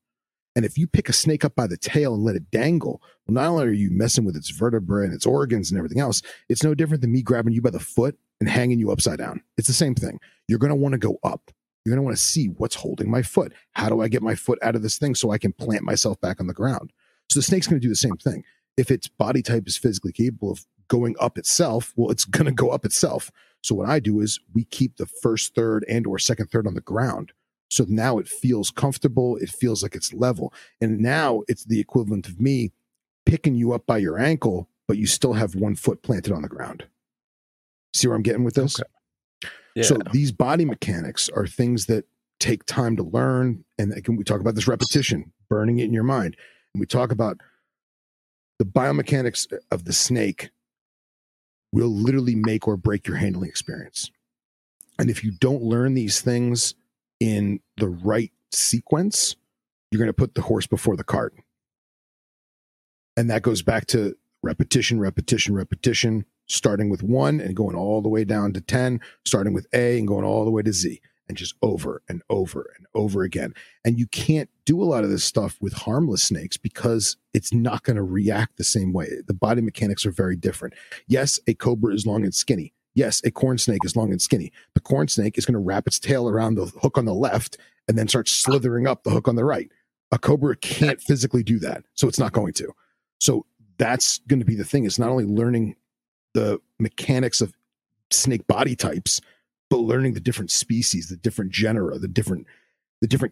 And if you pick a snake up by the tail and let it dangle, well, not only are you messing with its vertebrae and its organs and everything else, it's no different than me grabbing you by the foot and hanging you upside down. It's the same thing. You're going to want to go up. You're going to want to see what's holding my foot. How do I get my foot out of this thing so I can plant myself back on the ground? So the snake's going to do the same thing. If its body type is physically capable of going up itself, well, it's going to go up itself. So what I do is we keep the first third and or second third on the ground. So now it feels comfortable. It feels like it's level. And now it's the equivalent of me picking you up by your ankle, but you still have one foot planted on the ground. See where I'm getting with this? Okay. Yeah. So these body mechanics are things that take time to learn. And again, we talk about this repetition, burning it in your mind. And we talk about the biomechanics of the snake will literally make or break your handling experience. And if you don't learn these things in the right sequence, you're going to put the horse before the cart. And that goes back to repetition, repetition, repetition, starting with 1 and going all the way down to 10, starting with A and going all the way to Z, and just over and over and over again. And you can't do a lot of this stuff with harmless snakes because it's not going to react the same way. The body mechanics are very different. Yes, a cobra is long and skinny. Yes, a corn snake is long and skinny. The corn snake is going to wrap its tail around the hook on the left and then start slithering up the hook on the right. A cobra can't physically do that, so it's not going to. So that's going to be the thing. It's not only learning the mechanics of snake body types, but learning the different species, the different genera, the different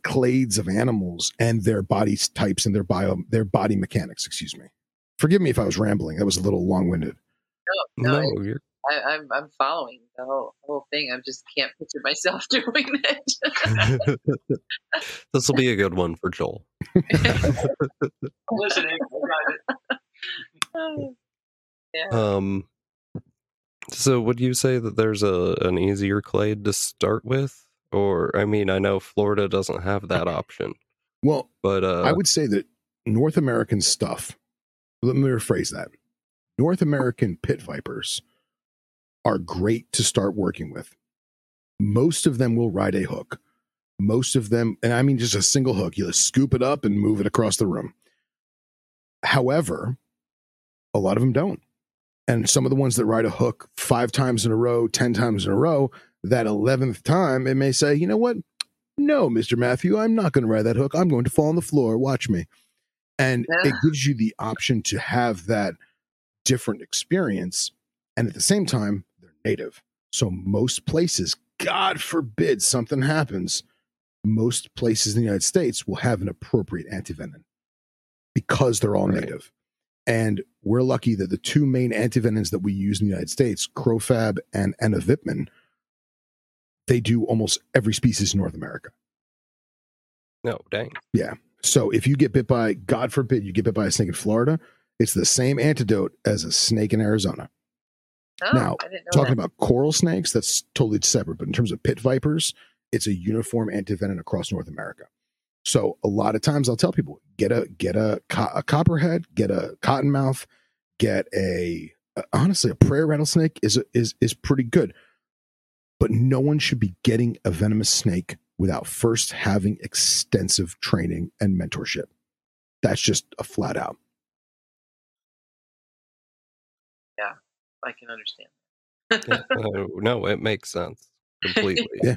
clades of animals and their body types and their body mechanics, excuse me. Forgive me if I was rambling. That was a little long-winded. No, I'm following the whole thing. I just can't picture myself doing that. This will be a good one for Joel. Listening. Yeah. So would you say that there's an easier clade to start with? Or, I mean, I know Florida doesn't have that option. Well, but I would say that North American stuff, let me rephrase that. North American pit vipers are great to start working with. Most of them will ride a hook. Most of them, and I mean just a single hook, you just scoop it up and move it across the room. However, a lot of them don't. And some of the ones that ride a hook 5 times in a row, 10 times in a row, that 11th time, it may say, you know what? No, Mr. Matthew, I'm not going to ride that hook. I'm going to fall on the floor. Watch me. And it gives you the option to have that different experience. And at the same time, they're native. So most places, God forbid something happens, most places in the United States will have an appropriate antivenin because they're all native. And we're lucky that the 2 main antivenins that we use in the United States, Crofab and Enavipmin, they do almost every species in North America. No, dang. Yeah. So if you get bit by, God forbid, you get bit by a snake in Florida, it's the same antidote as a snake in Arizona. Oh, now, talking about coral snakes, that's totally separate. But in terms of pit vipers, it's a uniform antivenin across North America. So a lot of times I'll tell people, get a copperhead, get a cottonmouth, get honestly, a prairie rattlesnake is pretty good. But no one should be getting a venomous snake without first having extensive training and mentorship. That's just a flat out. Yeah, I can understand. No, it makes sense completely. Yeah.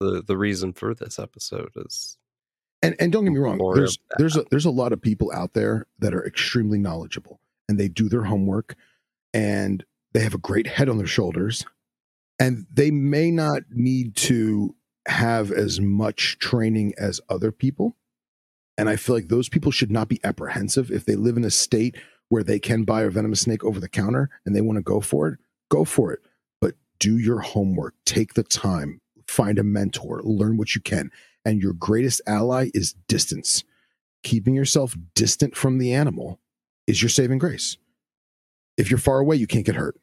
The reason for this episode is... And don't get me wrong, there's a lot of people out there that are extremely knowledgeable and they do their homework and they have a great head on their shoulders, and they may not need to have as much training as other people. And I feel like those people should not be apprehensive. If they live in a state where they can buy a venomous snake over the counter and they want to go for it, go for it. But do your homework, take the time, find a mentor, learn what you can. And your greatest ally is distance. Keeping yourself distant from the animal is your saving grace. If you're far away, you can't get hurt.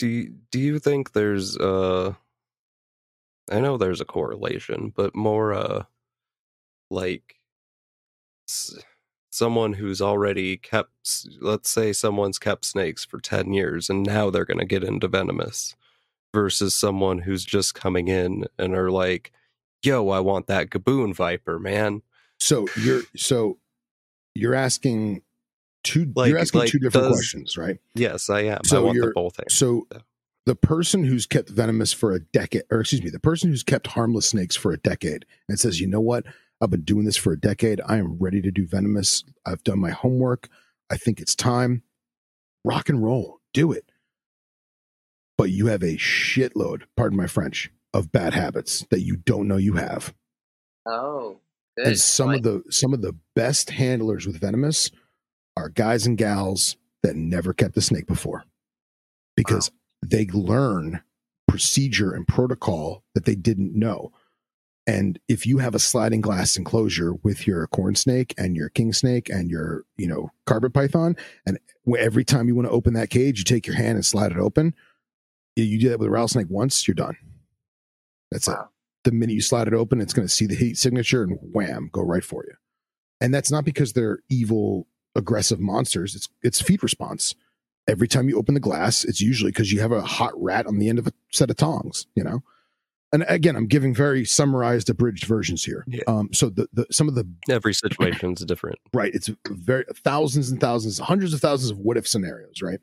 Do you think there's I know there's a correlation, but more like someone who's already kept, let's say someone's kept snakes for 10 years and now they're going to get into venomous, versus someone who's just coming in and are like, yo, I want that Gaboon viper, man. So you're asking two different questions, right? Yes, I am. So I want the both things. So the person who's kept venomous for a decade, or excuse me, the person who's kept harmless snakes for a decade and says, you know what? I've been doing this for a decade. I am ready to do venomous. I've done my homework. I think it's time. Rock and roll. Do it. But you have a shitload, pardon my French, of bad habits that you don't know you have. Oh, good. And some of the best handlers with venomous are guys and gals that never kept a snake before, because they learn procedure and protocol that they didn't know. And if you have a sliding glass enclosure with your corn snake and your king snake and your, carpet python, and every time you want to open that cage, you take your hand and slide it open. You do that with a rattlesnake once, you're done. That's it. The minute you slide it open, it's going to see the heat signature and wham, go right for you. And that's not because they're evil, aggressive monsters. It's feed response. Every time you open the glass, it's usually because you have a hot rat on the end of a set of tongs, And again, I'm giving very summarized, abridged versions here. Yeah. So every situation is different, right? It's very thousands and thousands, hundreds of thousands of what if scenarios, right?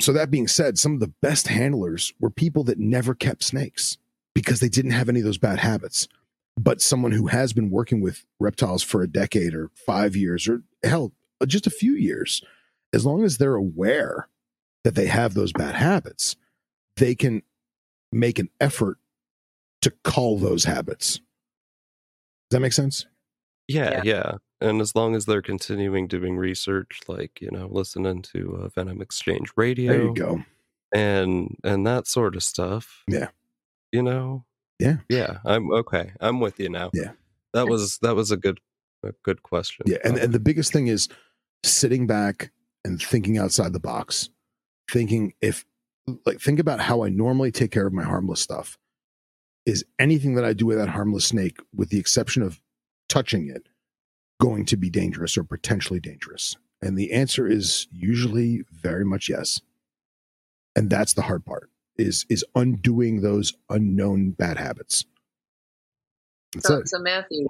So that being said, some of the best handlers were people that never kept snakes because they didn't have any of those bad habits. But someone who has been working with reptiles for a decade or 5 years, or hell, just a few years, as long as they're aware that they have those bad habits, they can make an effort to call those habits. Does that make sense? Yeah. And as long as they're continuing doing research, like, listening to Venom Exchange Radio. There you go. And that sort of stuff. Yeah. Yeah. Yeah. I'm with you now. Yeah. That was a good question. Yeah. And the biggest thing is sitting back and thinking outside the box, think about how I normally take care of my harmless stuff. Is anything that I do with that harmless snake, with the exception of touching it, going to be dangerous or potentially dangerous? And the answer is usually very much yes. And that's the hard part, is undoing those unknown bad habits. So Matthew,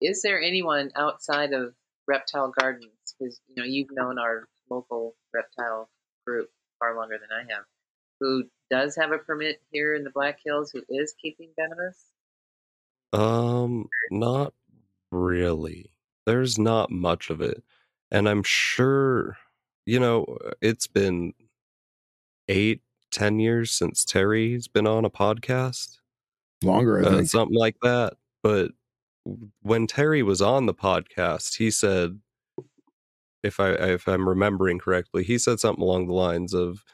is there anyone outside of Reptile Gardens? Because you've known our local reptile group far longer than I have, who does have a permit here in the Black Hills, who is keeping venomous? Not really. There's not much of it. And I'm sure, it's been 8-10 years since Terry's been on a podcast. Longer, I think. Something like that. But when Terry was on the podcast, he said, if I'm remembering correctly, he said something along the lines of,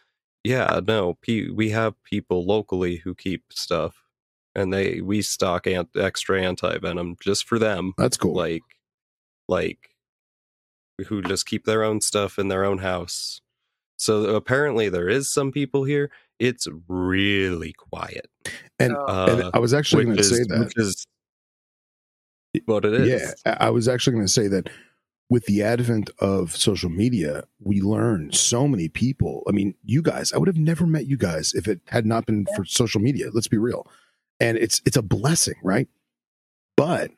we have people locally who keep stuff, and we stock extra anti-venom just for them. That's cool. Like who just keep their own stuff in their own house. So apparently there is some people here. It's really quiet. And I was actually going to say that. Which is what it is. Yeah, I was actually going to say that with the advent of social media, we learn so many people. I mean, you guys, I would have never met you guys if it had not been for social media. Let's be real. And it's a blessing, right? But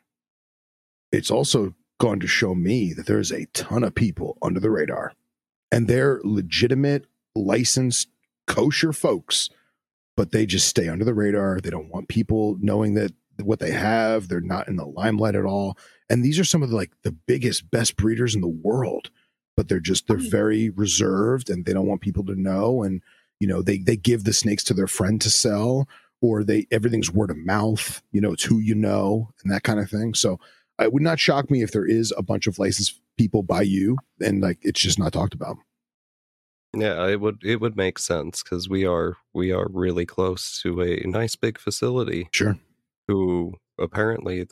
it's also gone to show me that there's a ton of people under the radar, and they're legitimate, licensed, kosher folks, but they just stay under the radar. They don't want people knowing that what they have. They're not in the limelight at all. And these are some of the, like, the biggest, best breeders in the world, but they're very reserved and they don't want people to know. And, you know, they give the snakes to their friend to sell, or everything's word of mouth, you know, it's who you know, and that kind of thing. So it would not shock me if there is a bunch of licensed people by you and, like, it's just not talked about. Yeah, it would make sense, because we are really close to a nice big facility. Sure. Who apparently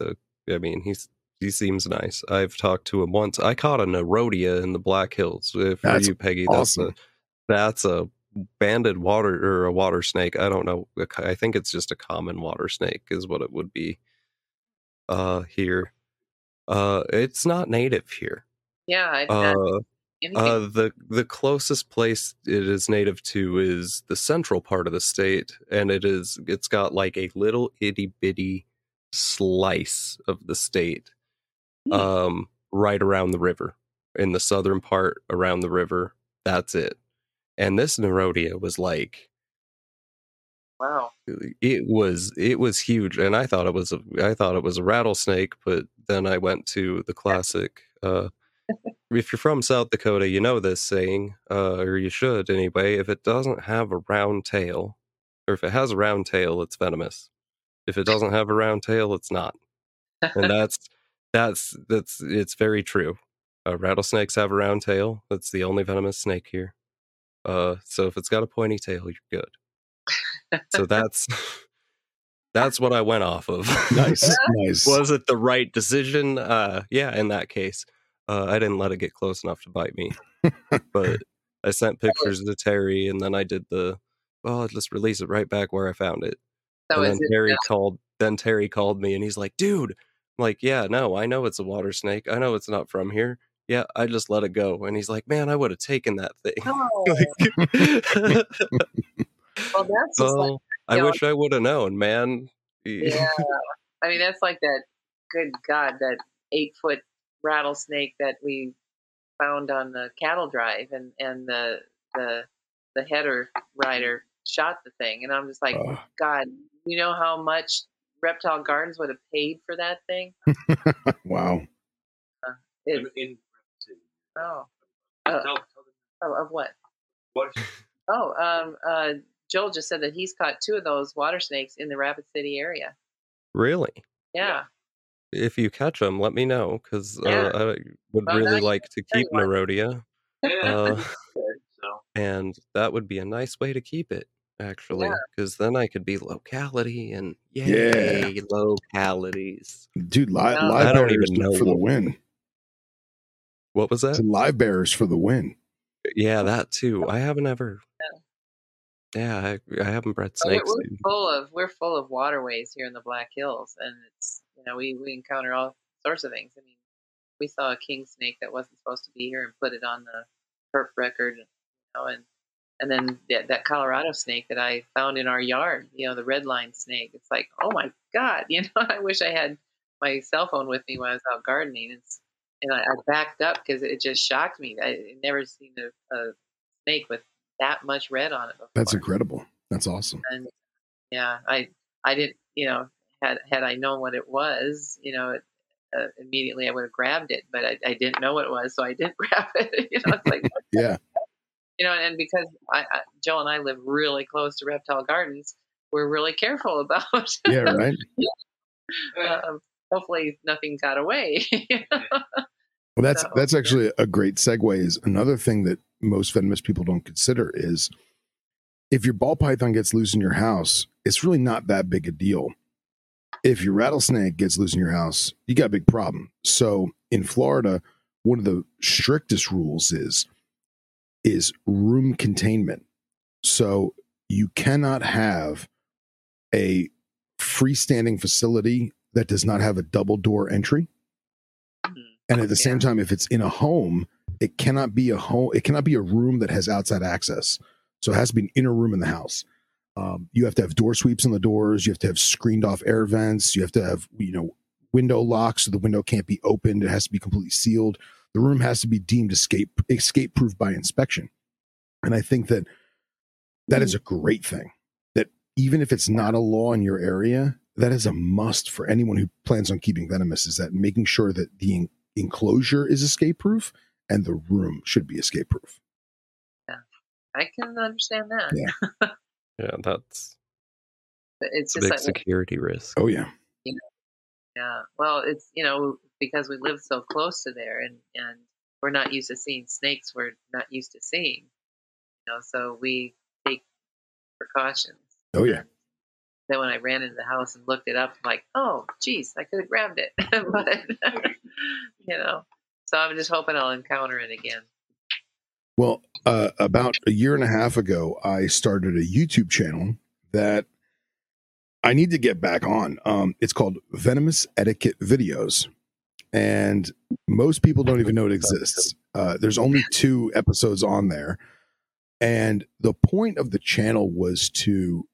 he seems nice. I've talked to him once. I caught a Nerodia in the Black Hills. That's you, Peggy, awesome. That's a banded water, or a water snake. I don't know. I think it's just a common water snake is what it would be here. It's not native here. Yeah. The closest place it is native to is the central part of the state, and it's got like a little itty bitty slice of the state, right around the river, in the southern part around the river. That's it. And this Nerodia was like, wow, it was huge, and I thought it was a rattlesnake, but then I went to the classic. If you're from South Dakota, you know this saying, or you should anyway. If it doesn't have a round tail, or if it has a round tail, it's venomous. If it doesn't have a round tail, it's not. And that's it's very true. Rattlesnakes have a round tail. That's the only venomous snake here. So if it's got a pointy tail, you're good. So that's what I went off of. Nice. Was it the right decision? In that case. I didn't let it get close enough to bite me, but I sent pictures to Terry, and then I did let's release it right back where I found it. Then Terry called me, and he's like, dude, I'm like, yeah, no, I know it's a water snake. I know it's not from here. Yeah, I just let it go. And he's like, man, I would have taken that thing. Oh. I wish I would have known, man. Yeah. I mean, that's like that, good God, that 8-foot rattlesnake that we found on the cattle drive, and the header rider shot the thing, and I'm just like, God, you know how much Reptile Gardens would have paid for that thing? Wow. Of what? What? Joel just said that he's caught 2 of those water snakes in the Rapid City area. Really? Yeah. If you catch them, let me know, because I would really like to keep Nerodia. And that would be a nice way to keep it, actually, because then I could be locality, and localities. Dude, live bearers for the win. What was that? Live bearers for the win. Yeah, that too. I haven't ever. Yeah, I haven't bred snakes. We're full of waterways here in the Black Hills, and it's. You know, we encounter all sorts of things. I mean, we saw a king snake that wasn't supposed to be here and put it on the herp record, you know, and then that Colorado snake that I found in our yard, you know, the red line snake. It's like, oh my God, you know, I wish I had my cell phone with me when I was out gardening. And I backed up because it just shocked me. I'd never seen a snake with that much red on it before. That's incredible. That's awesome. And yeah, I didn't, you know, Had I known what it was, you know, immediately I would have grabbed it, but I didn't know what it was, so I didn't grab it. You know, it's like, yeah, you know, and because Joel and I live really close to Reptile Gardens, we're really careful about. Yeah, right. Hopefully, nothing got away. You know? Well, that's actually a great segue. Is another thing that most venomous people don't consider is if your ball python gets loose in your house, it's really not that big a deal. If your rattlesnake gets loose in your house, you got a big problem. So in Florida, one of the strictest rules is room containment. So you cannot have a freestanding facility that does not have a double door entry. And at the same time, if it's in a home, it cannot be a home. It cannot be a room that has outside access. So it has to be an inner room in the house. You have to have door sweeps on the doors. You have to have screened off air vents. You have to have, you know, window locks, so the window can't be opened. It has to be completely sealed. The room has to be deemed escape proof by inspection. And I think that is a great thing, that even if it's not a law in your area, that is a must for anyone who plans on keeping venomous, is that making sure that the enclosure is escape proof and the room should be escape proof. Yeah, I can understand that. Yeah, yeah, that's it's just a big like, security risk. Oh yeah. You know, yeah. Well, it's, you know, because we live so close to there and we're not used to seeing snakes. We're not used to seeing, you know, so we take precautions. Oh yeah. Then when I ran into the house and looked it up, I'm like, oh, geez, I could have grabbed it. But, you know, so I'm just hoping I'll encounter it again. Well, about a year and a half ago, I started a YouTube channel that I need to get back on. It's called Venomous Etiquette Videos. And most people don't even know it exists. There's only 2 episodes on there. And the point of the channel was to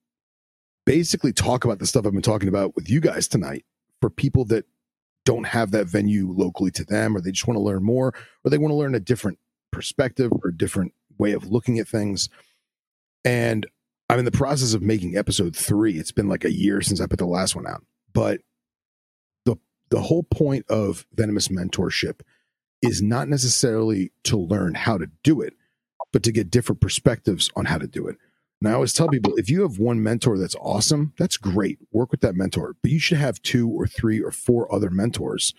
basically talk about the stuff I've been talking about with you guys tonight for people that don't have that venue locally to them, or they just want to learn more, or they want to learn a different perspective or a different way of looking at things. And I'm in the process of making episode 3. It's been like a year since I put the last one out, but the whole point of venomous mentorship is not necessarily to learn how to do it, but to get different perspectives on how to do it. And I always tell people, if you have one mentor that's awesome, that's great. Work with that mentor. But you should have 2 or 3 or 4 other mentors.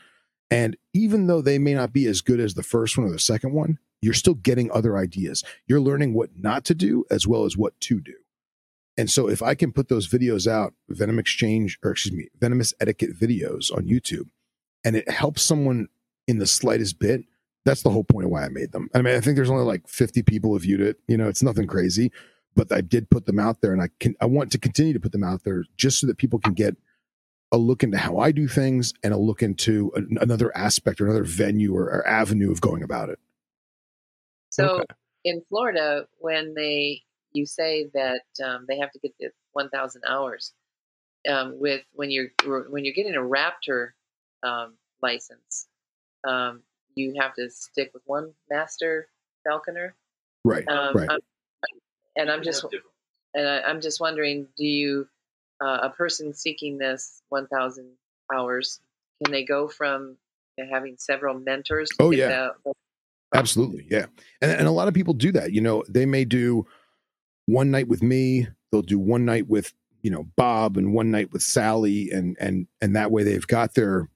And even though they may not be as good as the first one or the second one, you're still getting other ideas. You're learning what not to do as well as what to do. And so if I can put those videos out, Venomous Etiquette Videos on YouTube, and it helps someone in the slightest bit, that's the whole point of why I made them. I mean, I think there's only like 50 people have viewed it. You know, it's nothing crazy. But I did put them out there, and I want to continue to put them out there just so that people can get a look into how I do things and a look into another aspect or another venue or avenue of going about it. So okay. In Florida, when you say that they have to get the 1,000 hours when you're getting a raptor license, you have to stick with one master falconer, right? Right. And I'm just wondering, do you, a person seeking this 1,000 hours, can they go from having several mentors? To Absolutely. Yeah. And a lot of people do that. You know, they may do one night with me. They'll do one night with, you know, Bob, and one night with Sally. And that way they've got their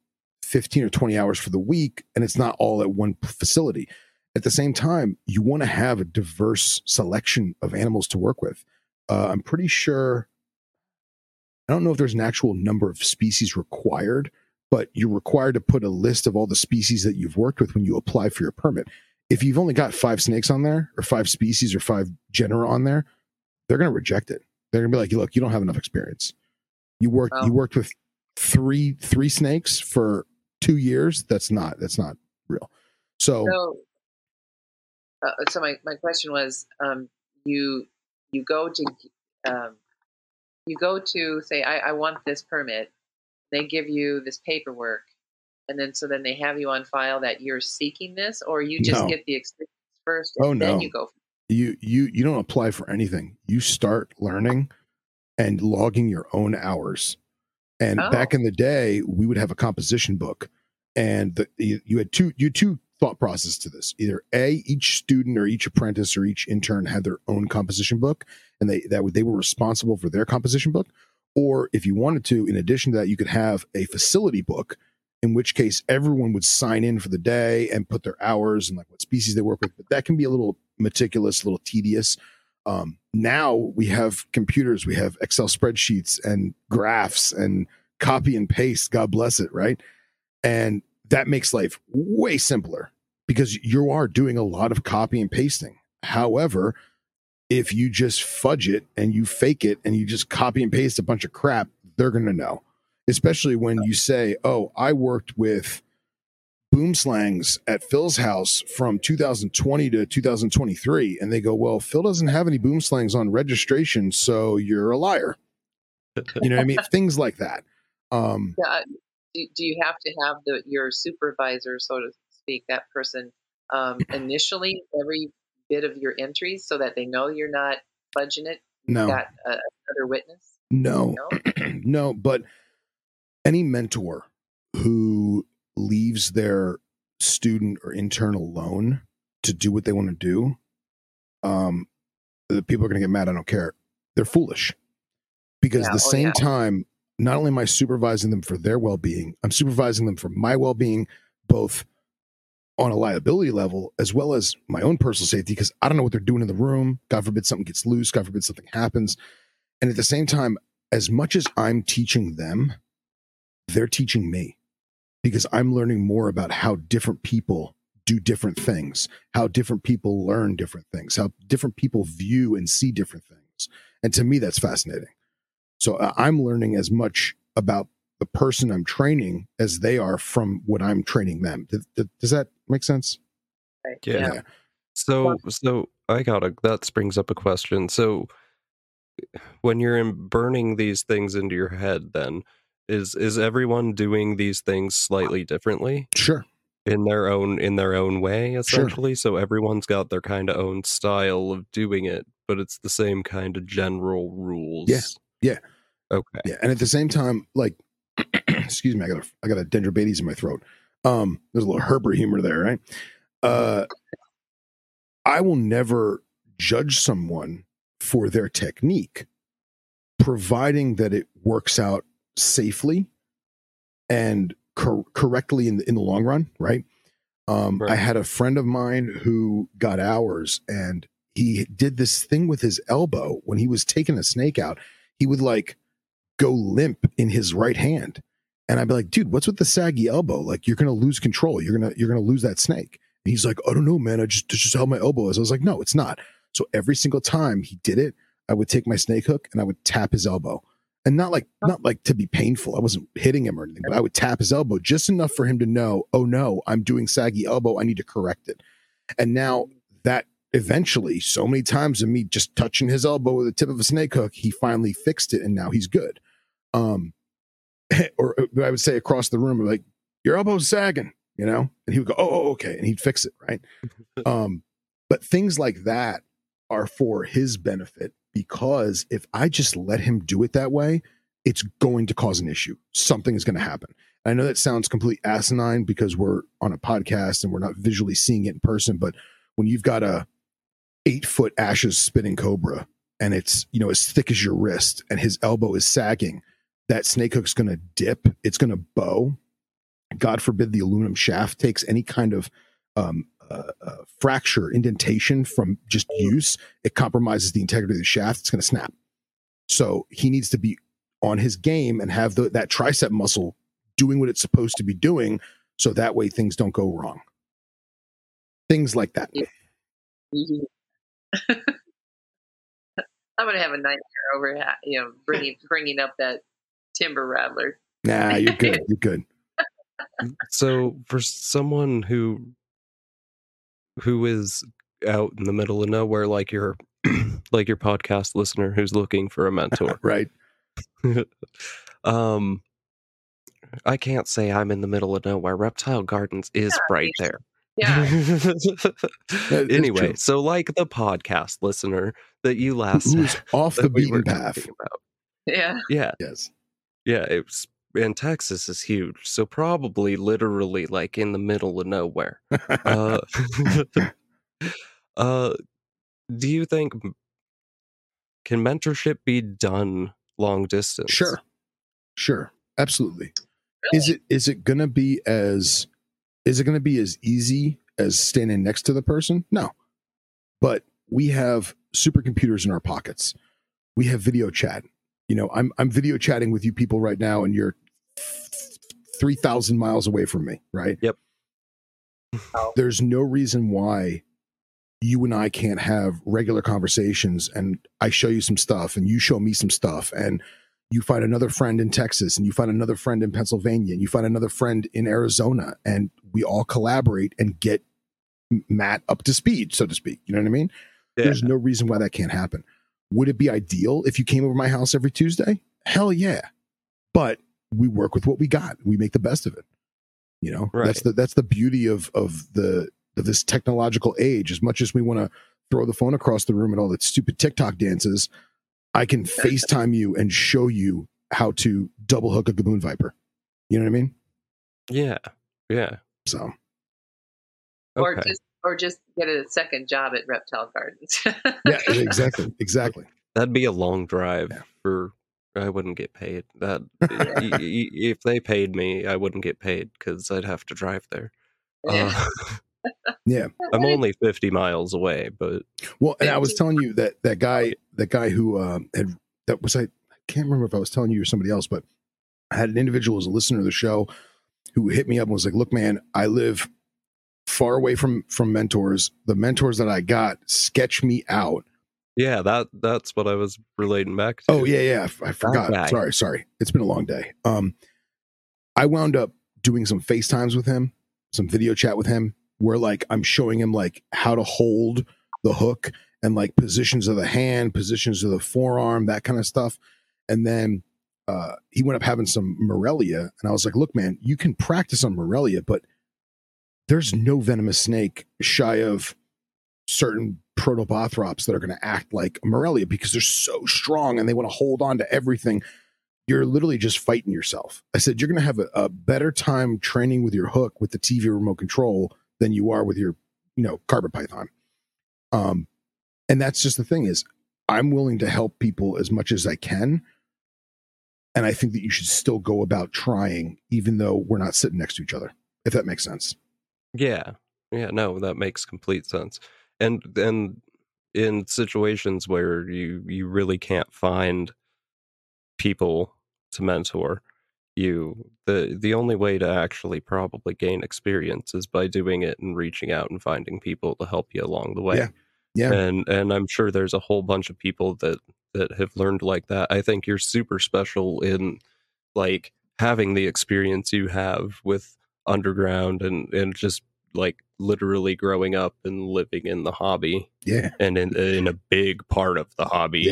15 or 20 hours for the week, and it's not all at one facility. At the same time, you want to have a diverse selection of animals to work with. I'm pretty sure, I don't know if there's an actual number of species required, but you're required to put a list of all the species that you've worked with when you apply for your permit. If you've only got 5 snakes on there, or 5 species, or 5 genera on there, they're going to reject it. They're going to be like, look, you don't have enough experience. You worked with three snakes for 2 years. That's not real. So my question was, you go to say, I want this permit. They give you this paperwork, and then they have you on file that you're seeking this, or you just get the experience first, and then you go. You don't apply for anything. You start learning and logging your own hours. And back in the day, we would have a composition book, and you had two thought process to this. Either A, each student or each apprentice or each intern had their own composition book, and they were responsible for their composition book. Or if you wanted to, in addition to that, you could have a facility book, in which case everyone would sign in for the day and put their hours and like what species they work with. But that can be a little meticulous, a little tedious. Now we have computers, we have Excel spreadsheets and graphs and copy and paste. God bless it, right? And that makes life way simpler because you are doing a lot of copy and pasting. However, if you just fudge it and you fake it and you just copy and paste a bunch of crap, they're going to know, especially when you say, oh, I worked with boom slangs at Phil's house from 2020 to 2023. And they go, well, Phil doesn't have any boom slangs on registration, so you're a liar. You know what I mean? Things like that. Yeah. Do you have to have your supervisor, so to speak, that person initially every bit of your entries so that they know you're not fudging it? No. You got another witness? No. No, but any mentor who leaves their student or intern alone to do what they want to do, the people are going to get mad. I don't care. They're foolish, because the same time, not only am I supervising them for their well-being, I'm supervising them for my well-being, both on a liability level as well as my own personal safety, because I don't know what they're doing in the room. God forbid something gets loose. God forbid something happens. And at the same time, as much as I'm teaching them, they're teaching me, because I'm learning more about how different people do different things, how different people learn different things, how different people view and see different things. And to me, that's fascinating. So I'm learning as much about the person I'm training as they are from what I'm training them. Does that make sense? Yeah. So that springs up a question. So when you're burning these things into your head, then is everyone doing these things slightly differently? Sure. In their own way, essentially. Sure. So everyone's got their kind of own style of doing it, but it's the same kind of general rules. Yeah. Okay. Yeah, and at the same time, like, excuse me, I got a dendrobates in my throat. There's a little Herber humor there, right? I will never judge someone for their technique, providing that it works out safely and correctly in the long run, right? Right. I had a friend of mine who got hours, and he did this thing with his elbow when he was taking a snake out. He would like go limp in his right hand, and I'd be like, dude, what's with the saggy elbow? Like, you're gonna lose control. You're gonna lose that snake. And he's like, I don't know, man. I just held my elbow. So I was like, no, it's not. So every single time he did it, I would take my snake hook and I would tap his elbow. And not like to be painful. I wasn't hitting him or anything, but I would tap his elbow just enough for him to know, oh no, I'm doing saggy elbow. I need to correct it. And now that eventually, so many times of me just touching his elbow with the tip of a snake hook, he finally fixed it, and now he's good. Or I would say across the room, like, your elbow's sagging, you know? And he would go, oh, okay. And he'd fix it, right? But things like that are for his benefit. Because if I just let him do it that way, it's going to cause an issue. Something is going to happen. And I know that sounds completely asinine because we're on a podcast and we're not visually seeing it in person. But when you've got a 8-foot ashes spitting cobra, and it's, you know, as thick as your wrist, and his elbow is sagging, that snake hook's going to dip. It's going to bow. God forbid the aluminum shaft takes any kind of fracture, indentation from just use. It compromises the integrity of the shaft. It's going to snap. So he needs to be on his game and have that tricep muscle doing what it's supposed to be doing, so that way things don't go wrong. Things like that. Yeah. I'm going to have a nightmare over, you know, bringing up that timber rattler. Nah, you're good. You're good. So for someone who is out in the middle of nowhere, like your podcast listener who's looking for a mentor. Right. I can't say I'm in the middle of nowhere. Reptile Gardens is right there. Yeah. Anyway, so like the podcast listener that you last had, off the beaten path. Yeah. Yeah. Yes. Yeah. And Texas is huge, so probably literally like in the middle of nowhere. Do you think, can mentorship be done long distance? Sure, absolutely. Really? Is it going to be as easy as standing next to the person? No, but we have supercomputers in our pockets. We have video chat. You know, I'm video chatting with you people right now, and you're 3,000 miles away from me, right? Yep. There's no reason why you and I can't have regular conversations, and I show you some stuff and you show me some stuff, and you find another friend in Texas, and you find another friend in Pennsylvania, and you find another friend in Arizona, and we all collaborate and get Matt up to speed, so to speak. You know what I mean? Yeah. There's no reason why that can't happen. Would it be ideal if you came over my house every Tuesday? Hell yeah. But we work with what we got. We make the best of it. You know, right. That's the beauty of this technological age. As much as we want to throw the phone across the room at all that stupid TikTok dances, I can FaceTime you and show you how to double hook a Gaboon Viper. You know what I mean? Yeah. Yeah. So. Okay. Or just get a second job at Reptile Gardens. Yeah, exactly. Exactly. That'd be a long drive for, I wouldn't get paid. That if they paid me, I wouldn't get paid because I'd have to drive there. Yeah, I'm only 50 miles away, but well, and I was telling you that that guy who I can't remember if I was telling you or somebody else, but I had an individual who's a listener of the show who hit me up and was like, "Look, man, I live far away from mentors. The mentors that I got sketch me out." Yeah, that's what I was relating back to. Oh yeah, I forgot. Okay. Sorry, it's been a long day. I wound up doing some FaceTimes with him, some video chat with him, where like I'm showing him like how to hold the hook and like positions of the hand, positions of the forearm, that kind of stuff. And then he went up having some Morelia, and I was like, "Look, man, you can practice on Morelia, but there's no venomous snake shy of certain protobothrops that are going to act like Morelia because they're so strong and they want to hold on to everything. You're literally just fighting yourself." I said, "You're going to have a better time training with your hook with the TV remote control than you are with your, carpet python." And that's just the thing is I'm willing to help people as much as I can. And I think that you should still go about trying, even though we're not sitting next to each other, if that makes sense. Yeah. Yeah, no, that makes complete sense. And in situations where you really can't find people to mentor you, the only way to actually probably gain experience is by doing it and reaching out and finding people to help you along the way. Yeah. And I'm sure there's a whole bunch of people that have learned like that. I think you're super special in like having the experience you have with underground and just like literally growing up and living in the hobby. Yeah. And in a big part of the hobby,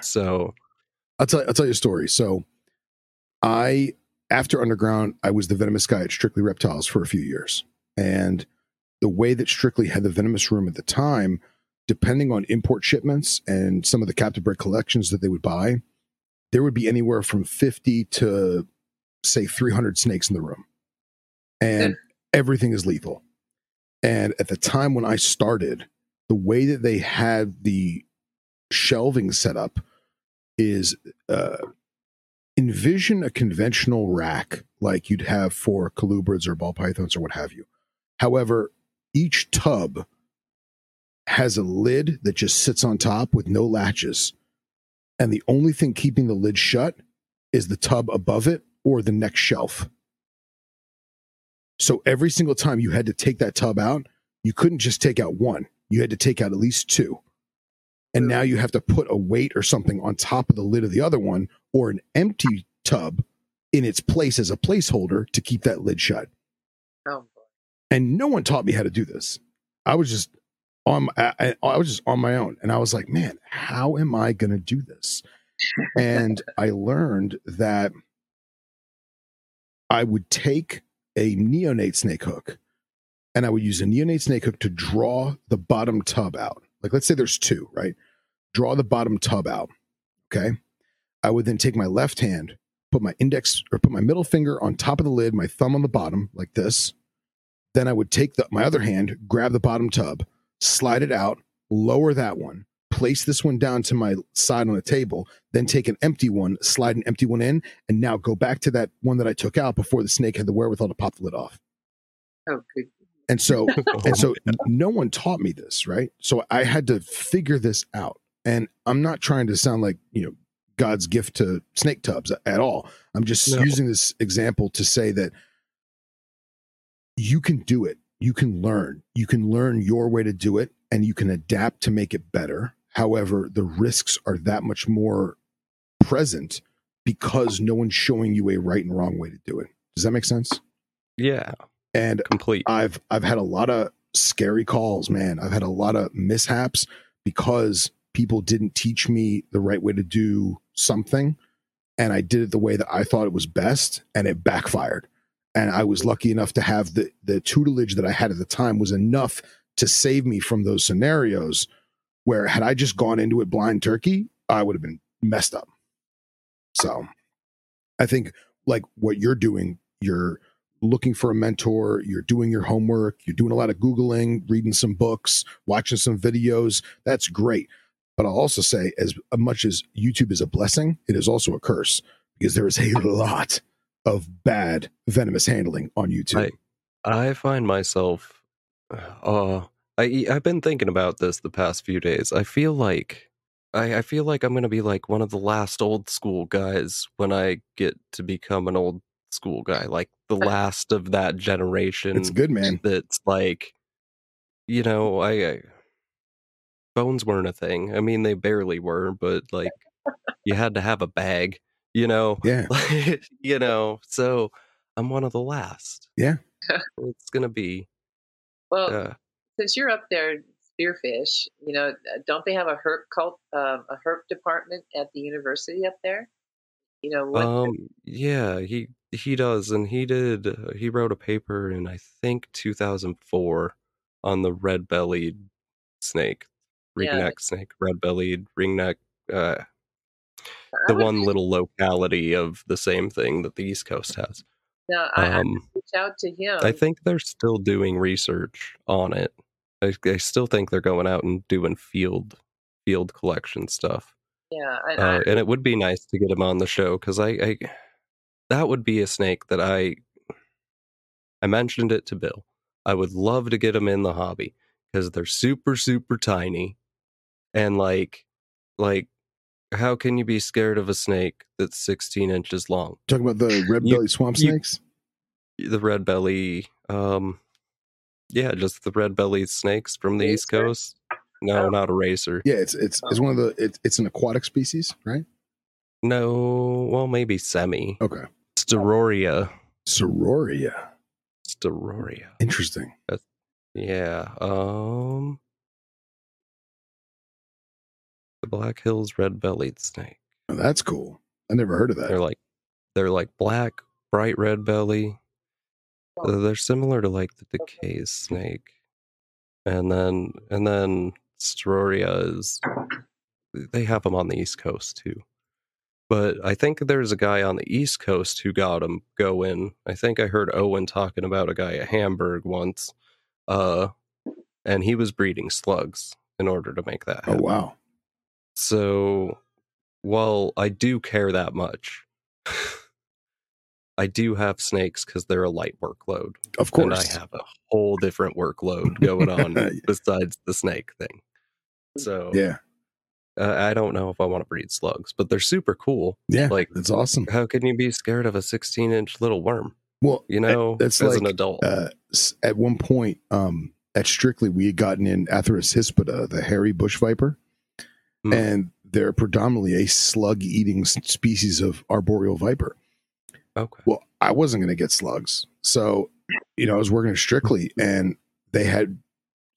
So I'll tell you a story. So after underground, I was the venomous guy at Strictly Reptiles for a few years. And the way that Strictly had the venomous room at the time, depending on import shipments and some of the captive bred collections that they would buy, there would be anywhere from 50 to say 300 snakes in the room. And everything is lethal. And at the time when I started, the way that they had the shelving set up is envision a conventional rack like you'd have for colubrids or ball pythons or what have you. However, each tub has a lid that just sits on top with no latches. And the only thing keeping the lid shut is the tub above it or the next shelf. So every single time you had to take that tub out, you couldn't just take out one. You had to take out at least two. And now you have to put a weight or something on top of the lid of the other one or an empty tub in its place as a placeholder to keep that lid shut. Oh. And no one taught me how to do this. I was just on my own. And I was like, man, how am I going to do this? And I learned that I would take a neonate snake hook, and I would use a neonate snake hook to draw the bottom tub out. Like, let's say there's two, right? Draw the bottom tub out. Okay. I would then take my left hand, put my middle finger on top of the lid, my thumb on the bottom like this. Then I would take my other hand, grab the bottom tub, slide it out, lower that one, place this one down to my side on a table, then take an empty one, slide an empty one in, and now go back to that one that I took out before the snake had the wherewithal to pop the lid off. Oh, good. And so no one taught me this, right? So I had to figure this out. And I'm not trying to sound like, God's gift to snake tubs at all. I'm just using this example to say that you can do it. You can learn your way to do it, and you can adapt to make it better. However, the risks are that much more present because no one's showing you a right and wrong way to do it. Does that make sense? Yeah. And complete. I've had a lot of scary calls, man. I've had a lot of mishaps because people didn't teach me the right way to do something, and I did it the way that I thought it was best, and it backfired. And I was lucky enough to have the tutelage that I had at the time was enough to save me from those scenarios where had I just gone into it blind turkey, I would have been messed up. So I think like what you're doing. You're looking for a mentor, you're doing your homework, you're doing a lot of Googling, reading some books, watching some videos. That's great. But I'll also say, as much as YouTube is a blessing, it is also a curse, because there is a lot of bad venomous handling on YouTube. I find myself, I've been thinking about this the past few days. I feel like I'm going to be like one of the last old school guys when I get to become an old school guy, like the last of that generation. It's good, man. That's like, you know, I phones weren't a thing. I mean, they barely were, but like you had to have a bag, you know. Yeah. You know, so I'm one of the last. Yeah. It's gonna be well. Since you're up there, spearfish, you know, don't they have a herp cult, a herp department at the university up there? You know what? Yeah, he does, and he wrote a paper in I think 2004 on the red-bellied snake, ringneck snake, red-bellied ringneck, the one little locality of the same thing that the East Coast has. No, I reach out to him. I think they're still doing research on it. I still think they're going out and doing field collection stuff. Yeah, and it would be nice to get him on the show, because I that would be a snake that I mentioned it to Bill. I would love to get him in the hobby, because they're super super tiny, and like how can you be scared of a snake that's 16 inches long? Talking about the red belly swamp snakes, the red belly, just the red belly snakes from the East Coast. No, not a racer. Yeah, it's one of the it's an aquatic species, right? No, well, maybe semi. Okay. Storeria. Interesting. Yeah. The Black Hills red-bellied snake. Oh, that's cool. I never heard of that. They're like black, bright red belly. They're similar to like the Decay's snake, and then Storeria is. They have them on the East Coast too, but I think there's a guy on the East Coast who got them going. I think I heard Owen talking about a guy at Hamburg once, and he was breeding slugs in order to make that happen. Oh wow! So, while I do care that much, I do have snakes because they're a light workload. Of course. And I have a whole different workload going on besides the snake thing. So, yeah. I don't know if I want to breed slugs, but they're super cool. Yeah. Like, that's awesome. How can you be scared of a 16-inch little worm? Well, you know, that's as like, an adult. At one point, at Strictly, we had gotten in Atheris hispida, the hairy bush viper. And they're predominantly a slug-eating species of arboreal viper. Okay. Well, I wasn't going to get slugs. So, you know, I was working at Strictly, and they had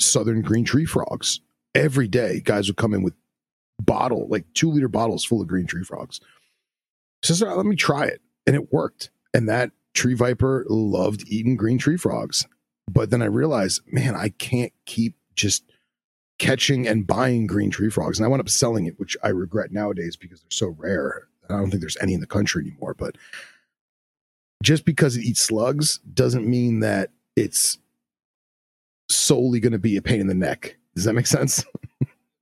southern green tree frogs. Every day, guys would come in with like 2-liter bottles full of green tree frogs. So I said, let me try it. And it worked. And that tree viper loved eating green tree frogs. But then I realized, man, I can't keep just catching and buying green tree frogs, and I wound up selling it, which I regret nowadays because they're so rare. I don't think there's any in the country anymore. But just because it eats slugs doesn't mean that it's solely going to be a pain in the neck. Does that make sense?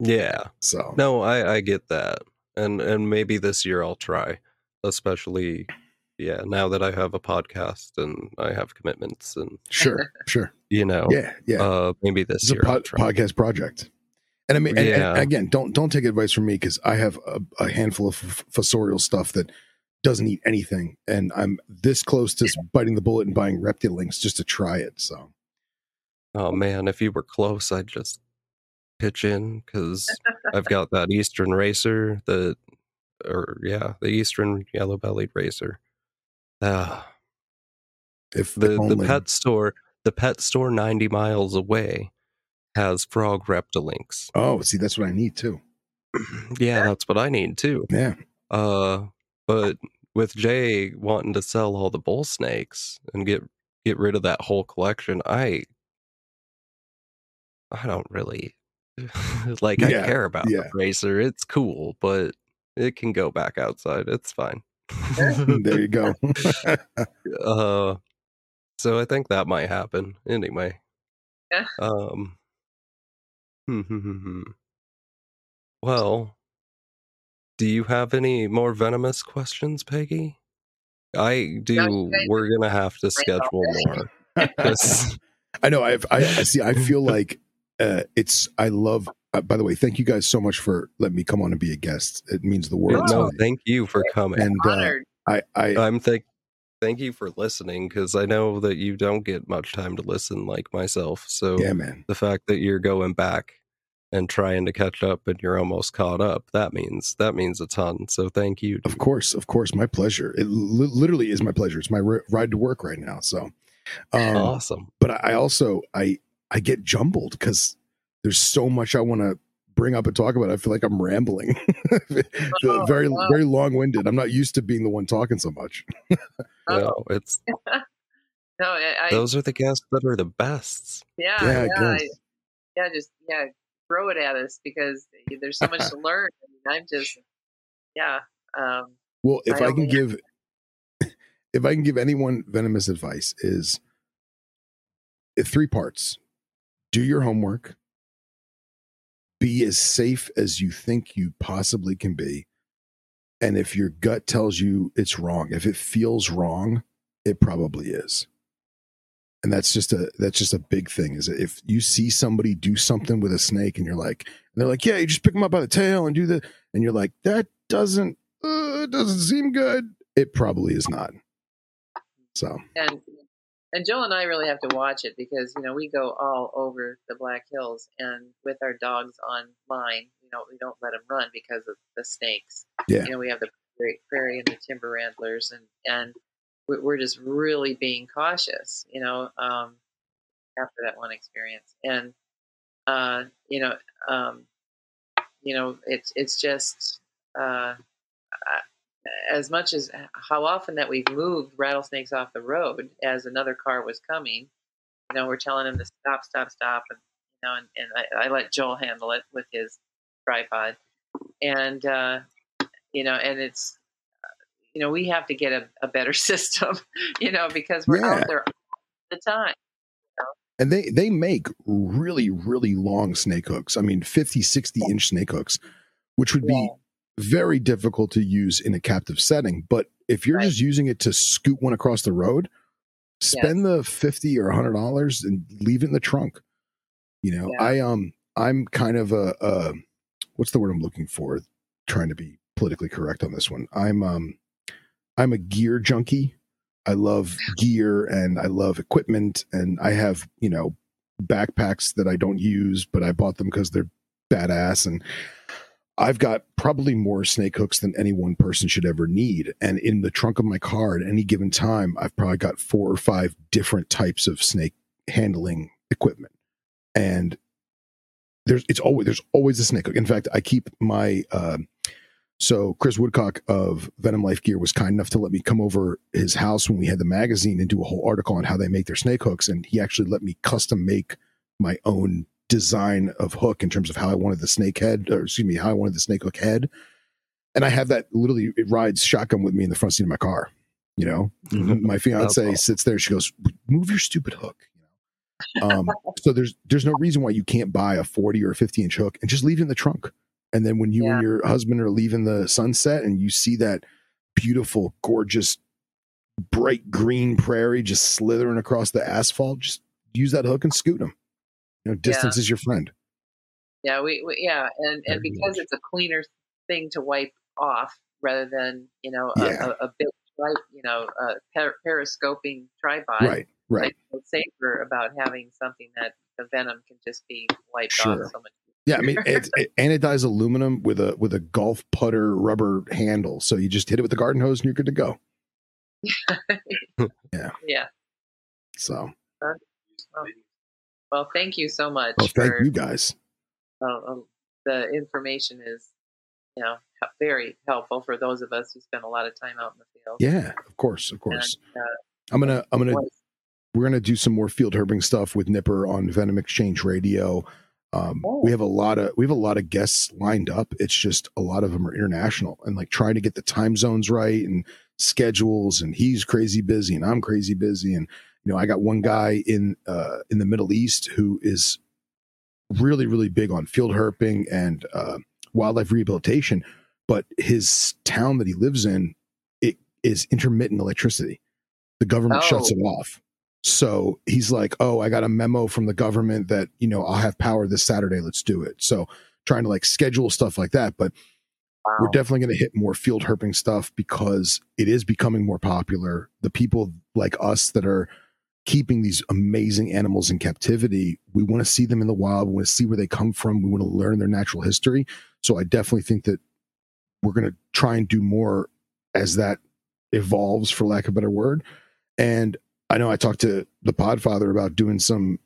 Yeah. So no, I get that, and maybe this year I'll try, especially now that I have a podcast and I have commitments and sure. You know, maybe this is a podcast project. And I mean, and again, don't take advice from me, because I have a handful of fossorial stuff that doesn't eat anything, and I'm this close to biting the bullet and buying Reptilinks just to try it. So, oh man, if you were close, I'd just pitch in, because I've got that Eastern racer, the Eastern yellow-bellied racer. If the pet store. The pet store 90 miles away has frog reptilinks. Oh, see, that's what I need too. Yeah, that's what I need too. Yeah. But with Jay wanting to sell all the bull snakes and get rid of that whole collection, I don't really I care about the racer. It's cool, but it can go back outside. It's fine. There you go. So I think that might happen anyway. Yeah. Well, do you have any more venomous questions, Peggy? I do. We're gonna have to schedule more. I know. I see. I feel like it's. I love. By the way, thank you guys so much for letting me come on and be a guest. It means the world. No, thank you for coming. And thank you for listening, because I know that you don't get much time to listen like myself. So yeah, man. The fact that you're going back and trying to catch up and you're almost caught up, that means a ton. So thank you. Dude. Of course. My pleasure. It literally is my pleasure. It's my ride to work right now. So awesome. But I also, I get jumbled because there's so much I want to bring up and talk about. I feel like I'm rambling. Very long-winded. I'm not used to being the one talking so much. Those are the guests that are the best. Yeah, throw it at us, because there's so much to learn. I mean, well, if I can give anyone venomous advice, is 3 parts. Do your homework. Be as safe as you think you possibly can be. And if your gut tells you it's wrong, if it feels wrong, it probably is. And that's just a big thing, is if you see somebody do something with a snake and you're like, and they're like, yeah, you just pick them up by the tail and do that. And you're like, that doesn't seem good. It probably is not. So. And Joel and I really have to watch it, because, you know, we go all over the Black Hills and with our dogs online, you know, we don't let them run because of the snakes. Yeah. You know, we have the prairie and the timber rattlers, and we're just really being cautious, you know, after that one experience. And, it's just, as much as how often that we've moved rattlesnakes off the road as another car was coming, you know, we're telling him to stop. And, you know, and I let Joel handle it with his tripod, and, you know, and it's, you know, we have to get a better system, you know, because we're out there all the time. You know? And they make really, really long snake hooks. I mean, 50, 60 inch snake hooks, which would be very difficult to use in a captive setting. But if you're just using it to scoot one across the road, spend the $50 or $100 and leave it in the trunk. You know, I'm kind of a what's the word I'm looking for? Trying to be politically correct on this one. I'm a gear junkie. I love gear and I love equipment, and I have, you know, backpacks that I don't use, but I bought them because they're badass, and I've got probably more snake hooks than any one person should ever need. And in the trunk of my car at any given time, I've probably got 4 or 5 different types of snake handling equipment. And there's always a snake hook. In fact, I keep my, so Chris Woodcock of Venom Life Gear was kind enough to let me come over his house when we had the magazine and do a whole article on how they make their snake hooks. And he actually let me custom make my own design of hook in terms of how I wanted the snake head, or excuse me, how I wanted the snake hook head. And I have that literally, it rides shotgun with me in the front seat of my car. You know, my fiance sits there, she goes, move your stupid hook. So there's no reason why you can't buy a 40 or a 50 inch hook and just leave it in the trunk. And then when you and your husband are leaving the sunset and you see that beautiful, gorgeous, bright green prairie just slithering across the asphalt, just use that hook and scoot them. You know, distance is your friend. Yeah, and because it's a cleaner thing to wipe off rather than, you know, a big, you know, periscoping tripod. Right. Like, it's safer about having something that the venom can just be wiped off so much. Yeah, I mean, it's anodized aluminum with a golf putter rubber handle. So you just hit it with the garden hose and you're good to go. Yeah. So. Well, thank you so much. Well, thank you guys. The information is, you know, very helpful for those of us who spend a lot of time out in the field. Yeah, of course. And, we're gonna do some more field herbing stuff with Nipper on Venom Exchange Radio. We have a lot of guests lined up. It's just a lot of them are international, and like trying to get the time zones right and schedules, and he's crazy busy and I'm crazy busy. And, you know, I got one guy in the Middle East who is really, really big on field herping and wildlife rehabilitation, but his town that he lives in, it is intermittent electricity. The government shuts it off. So he's like, oh, I got a memo from the government that, you know, I'll have power this Saturday. Let's do it. So trying to like schedule stuff like that, but we're definitely going to hit more field herping stuff because it is becoming more popular. The people like us that are keeping these amazing animals in captivity, we want to see them in the wild. We want to see where they come from. We want to learn their natural history. So I definitely think that we're going to try and do more as that evolves, for lack of a better word. And I know I talked to the Podfather about doing some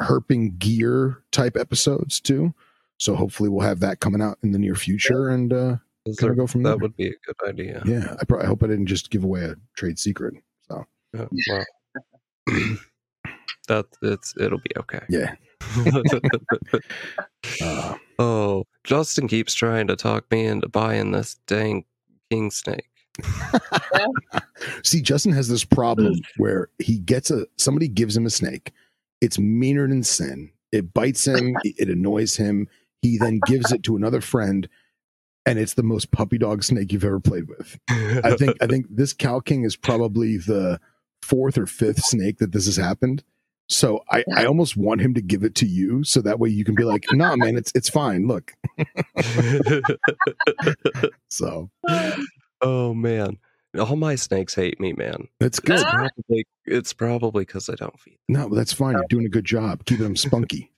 herping gear type episodes too. So hopefully we'll have that coming out in the near future and kind of go from there. That would be a good idea. Yeah. I hope I didn't just give away a trade secret. So yeah. Wow. It'll be okay. Yeah. Justin keeps trying to talk me into buying this dang king snake. See, Justin has this problem where he gets somebody gives him a snake. It's meaner than sin. It bites him. It annoys him. He then gives it to another friend, and it's the most puppy dog snake you've ever played with. I think this Cow King is probably the fourth or fifth snake that this has happened. So I almost want him to give it to you so that way you can be like, nah, man, it's fine. Look. So. Oh, man. All my snakes hate me, man. That's good. It's probably because I don't feed them. No, that's fine. You're doing a good job. Keeping them spunky.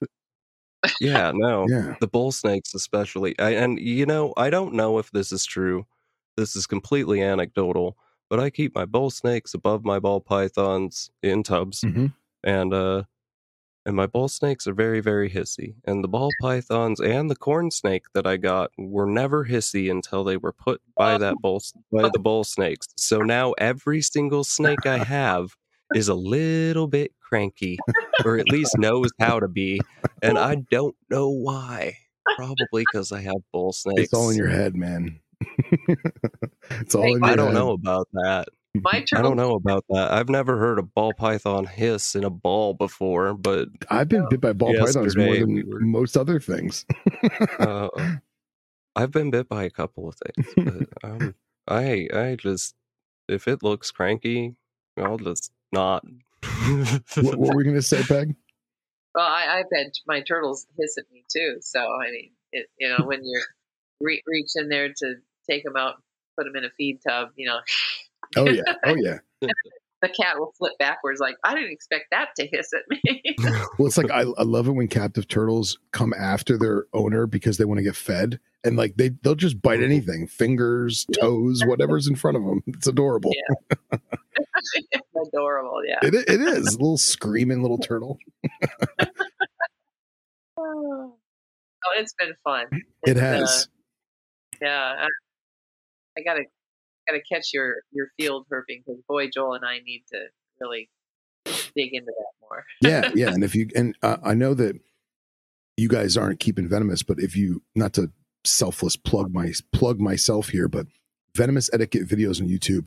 Yeah, no. Yeah. The bull snakes especially. And, you know, I don't know if this is true. This is completely anecdotal. But I keep my bull snakes above my ball pythons in tubs. Mm-hmm. And my bull snakes are very, very hissy. And the ball pythons and the corn snake that I got were never hissy until they were put by the bull snakes. So now every single snake I have is a little bit cranky, or at least knows how to be. And I don't know why. Probably because I have bull snakes. It's all in your head, man. It's all in your head. I don't know about that. I've never heard a ball python hiss in a ball before, but I've been bit by ball pythons more than most other things. I've been bit by a couple of things. But, I just, if it looks cranky, I'll just not. What were we going to say, Peg? Well, I've had my turtles hiss at me too. So I mean, it, you know, when you reach in there to take them out, put them in a feed tub, you know. Oh yeah! Oh yeah! The cat will flip backwards. Like, I didn't expect that to hiss at me. Well, it's like I love it when captive turtles come after their owner because they want to get fed, and like they'll just bite anything—fingers, toes, whatever's in front of them. It's adorable. Yeah. It's adorable, yeah. It is a little screaming little turtle. Oh, it's been fun. It has. Yeah, I gotta. Got to catch your field herping because boy, Joel and I need to really dig into that more. yeah, and if you I know that you guys aren't keeping venomous, but if you not to selfless plug myself here, but venomous etiquette videos on YouTube,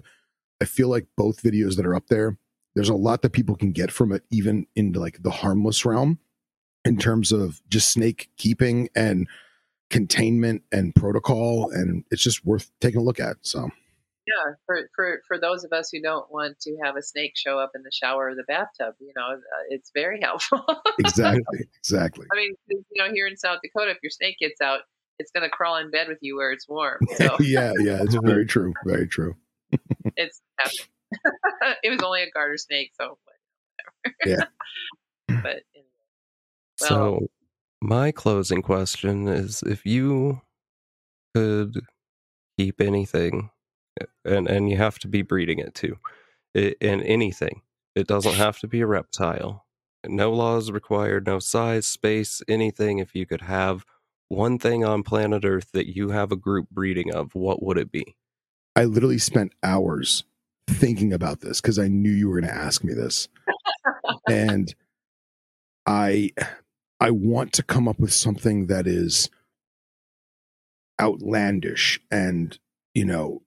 I feel like both videos that are up there, there's a lot that people can get from it, even in like the harmless realm in terms of just snake keeping and containment and protocol, and it's just worth taking a look at. So. Yeah, for those of us who don't want to have a snake show up in the shower or the bathtub, you know, it's very helpful. Exactly. I mean, you know, here in South Dakota, if your snake gets out, it's going to crawl in bed with you where it's warm. So. yeah, it's very true, very true. It's it was only a garter snake, so whatever. Yeah. But anyway, so my closing question is: if you could keep anything. And you have to be breeding it too. And anything. It doesn't have to be a reptile. No laws required, no size, space, anything. If you could have one thing on planet Earth that you have a group breeding of, what would it be? I literally spent hours thinking about this because I knew you were going to ask me this. And I I want to come up with something that is outlandish and, you know,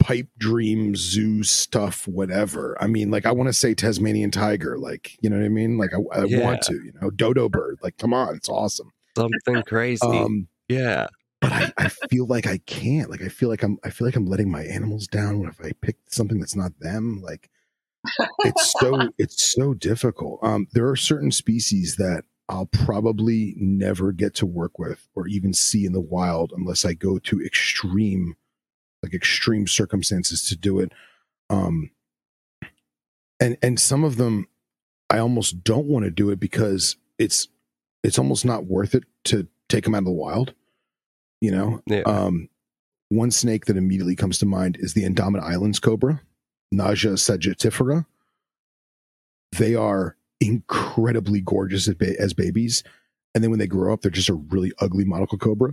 pipe dream zoo stuff, whatever. I mean, like, I want to say Tasmanian tiger, like, you know what I mean? Like, I want to, you know, dodo bird, like, come on, it's awesome. Something crazy. Yeah. But I feel like I can't, like, I feel like I'm letting my animals down when if I pick something that's not them, like, it's so difficult. There are certain species that I'll probably never get to work with or even see in the wild unless I go to extreme circumstances to do it. And some of them, I almost don't want to do it because it's almost not worth it to take them out of the wild, you know? Yeah. One snake that immediately comes to mind is the Andamán Islands cobra, Naja sagittifera. They are incredibly gorgeous as babies, and then when they grow up, they're just a really ugly monocle cobra.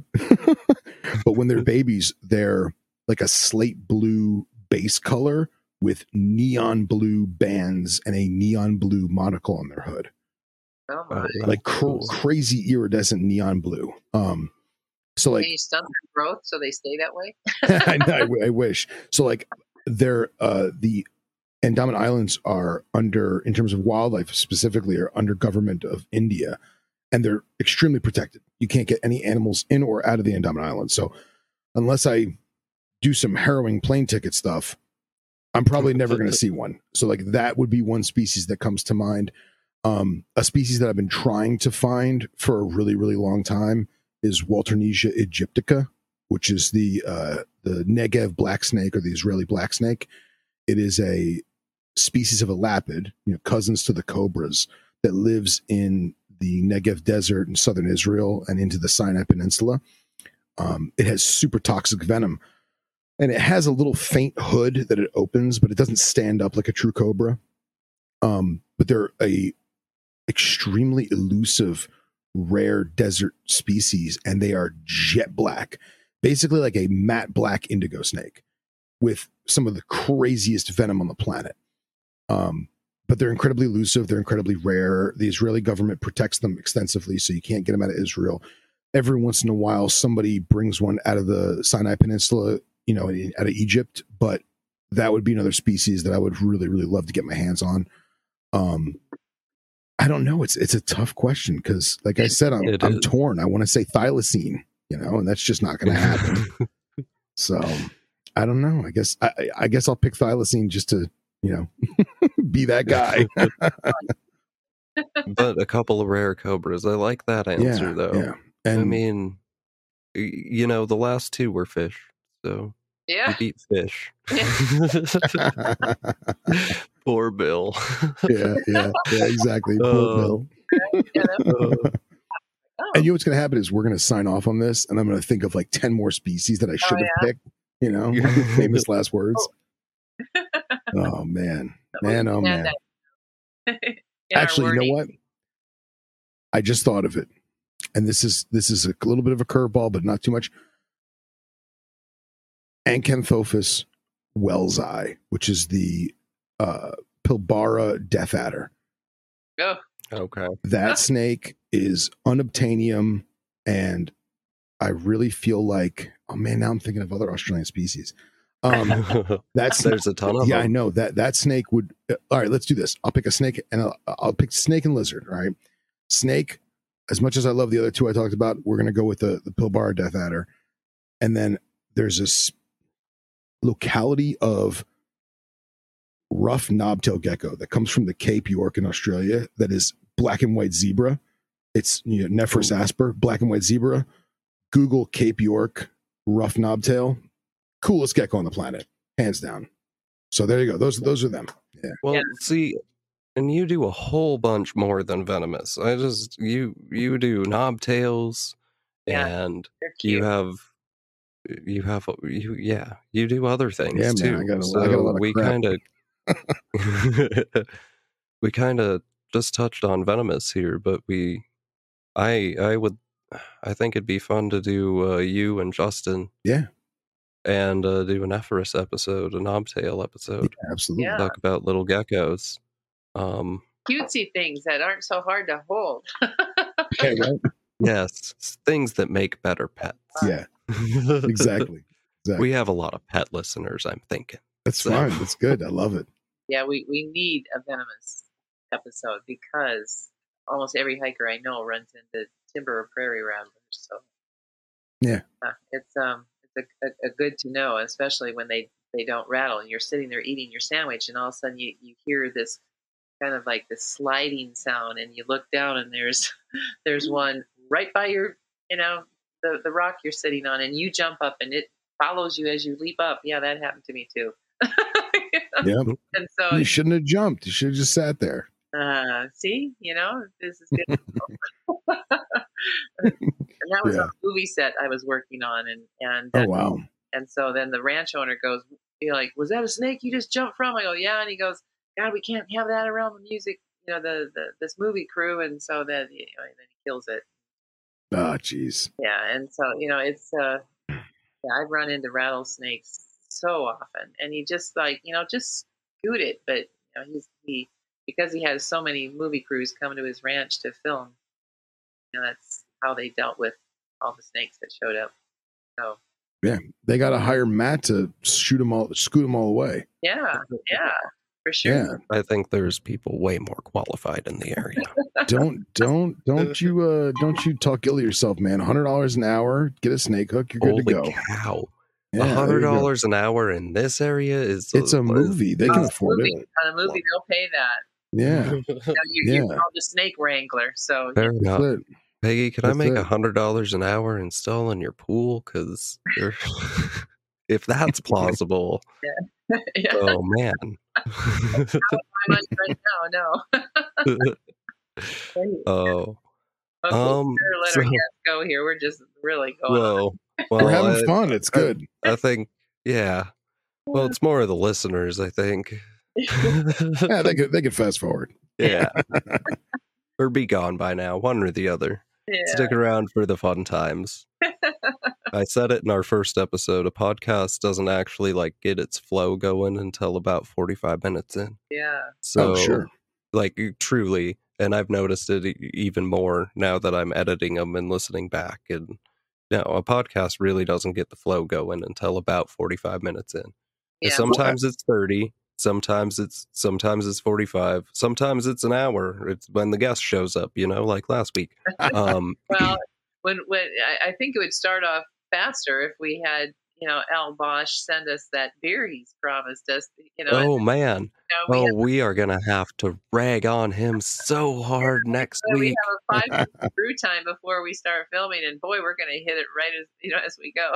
But when they're babies, they're like a slate blue base color with neon blue bands and a neon blue monocle on their hood. Oh my! Like crazy iridescent neon blue. So like, can you stunt their growth so they stay that way? I wish. So like, they're the Andamán Islands are under, in terms of wildlife specifically, are under government of India, and they're extremely protected. You can't get any animals in or out of the Andamán Islands. So unless I do some harrowing plane ticket stuff, I'm probably never going to see one. So like, that would be one species that comes to mind. A species that I've been trying to find for a really, really long time is Walternesia aegyptica, which is the Negev black snake, or the Israeli black snake. It is a species of elapid, you know, cousins to the cobras, that lives in the Negev desert in southern Israel and into the Sinai Peninsula. It has super toxic venom, and it has a little faint hood that it opens, but it doesn't stand up like a true cobra. But they're a extremely elusive, rare desert species, and they are jet black, basically like a matte black indigo snake, with some of the craziest venom on the planet. But they're incredibly elusive. They're incredibly rare. The Israeli government protects them extensively, so you can't get them out of Israel. Every once in a while, somebody brings one out of the Sinai Peninsula, you know, out of Egypt, but that would be another species that I would really, really love to get my hands on. I don't know. It's a tough question because, like I said, I'm torn. I want to say thylacine, you know, and that's just not going to happen. So... I don't know. I guess I'll pick thylacine just to, you know, be that guy. But a couple of rare cobras. I like that answer, though. Yeah. And I mean, you know, the last two were fish. So yeah, you beat fish. Yeah. Poor Bill. yeah, exactly. Poor Bill. And you know what's going to happen is we're going to sign off on this, and I'm going to think of like 10 more species that I should have picked. You know, famous last words. Oh man. Actually, you know what? I just thought of it. And this is a little bit of a curveball, but not too much. Acanthophis wellsi, which is the Pilbara death adder. Oh, okay. That snake is unobtainium, and I really feel like, oh man, now I'm thinking of other Australian species. That's there's a ton of them. Yeah, I know that snake would. All right, let's do this. I'll pick a snake, and I'll pick snake and lizard. All right, snake. As much as I love the other two I talked about, we're gonna go with the Pilbara death adder, and then there's this locality of rough knobtail gecko that comes from the Cape York in Australia. That is black and white zebra. It's, you know, Nephrus asper, black and white zebra. Google Cape York rough knobtail, coolest gecko on the planet, hands down. So there you go. Those are them. Yeah. Well, see, and you do a whole bunch more than venomous. I just you do knobtails, and you do other things too. Man, I got a lot of we kind of just touched on venomous here, but I think it'd be fun to do you and Justin. Yeah. And do an Ephorus episode, a knobtail episode. Yeah, absolutely. Yeah. Talk about little geckos. Cutesy things that aren't so hard to hold. Yeah, right? Yes, things that make better pets. Yeah, exactly. We have a lot of pet listeners, I'm thinking. That's fine. That's good. I love it. Yeah, we need a venomous episode because almost every hiker I know runs into timber or prairie ramblers. So yeah, it's a good to know, especially when they don't rattle and you're sitting there eating your sandwich and all of a sudden you hear this kind of like the sliding sound and you look down and there's one right by your, the rock you're sitting on, and you jump up and it follows you as you leap up. Yeah, that happened to me too. Yeah. And so you shouldn't have jumped. You should have just sat there. See, this is good. And that was a movie set I was working on. And oh, wow. And so then the ranch owner goes, was that a snake you just jumped from? I go, yeah. And he goes, God, we can't have that around the music, this movie crew. And so then, then he kills it. Oh, geez. Yeah. And so, it's, I've run into rattlesnakes so often, and he just just scoot it. But because he has so many movie crews coming to his ranch to film, that's how they dealt with all the snakes that showed up. So yeah, they got to hire Matt to scoot them all away. Yeah, yeah, for sure. Yeah. I think there's people way more qualified in the area. Don't you talk ill of yourself, man. $100 an hour, get a snake hook, you're good to go. Cow. Yeah, $100 an hour in this area is—it's a movie. They can afford it. On a movie, they'll pay that. Yeah, you're called the snake wrangler. So fair enough. Peggy, can I make $100 an hour install in your pool? Because if that's plausible, yeah. Oh man. No. Oh. We'll let our guests go here. We're just really going. Well, we're having fun. It's good. I think, yeah. Well, it's more of the listeners, I think. Yeah, they could fast forward. Yeah. Or be gone by now, one or the other. Yeah. Stick around for the fun times. I said it in our first episode. A podcast doesn't actually get its flow going until about 45 minutes in. Yeah. So, sure. Truly. And I've noticed it even more now that I'm editing them and listening back. And no, a podcast really doesn't get the flow going until about 45 minutes in. Yeah. Sometimes it's 30, sometimes it's 45, sometimes it's an hour. It's when the guest shows up, like last week. Well, when I think it would start off faster if we had, Al Bosch send us that beer he's promised us, Oh, man. We are going to have to rag on him so hard next week. We have a 5-minute brew time before we start filming, and boy, we're going to hit it right as, as we go.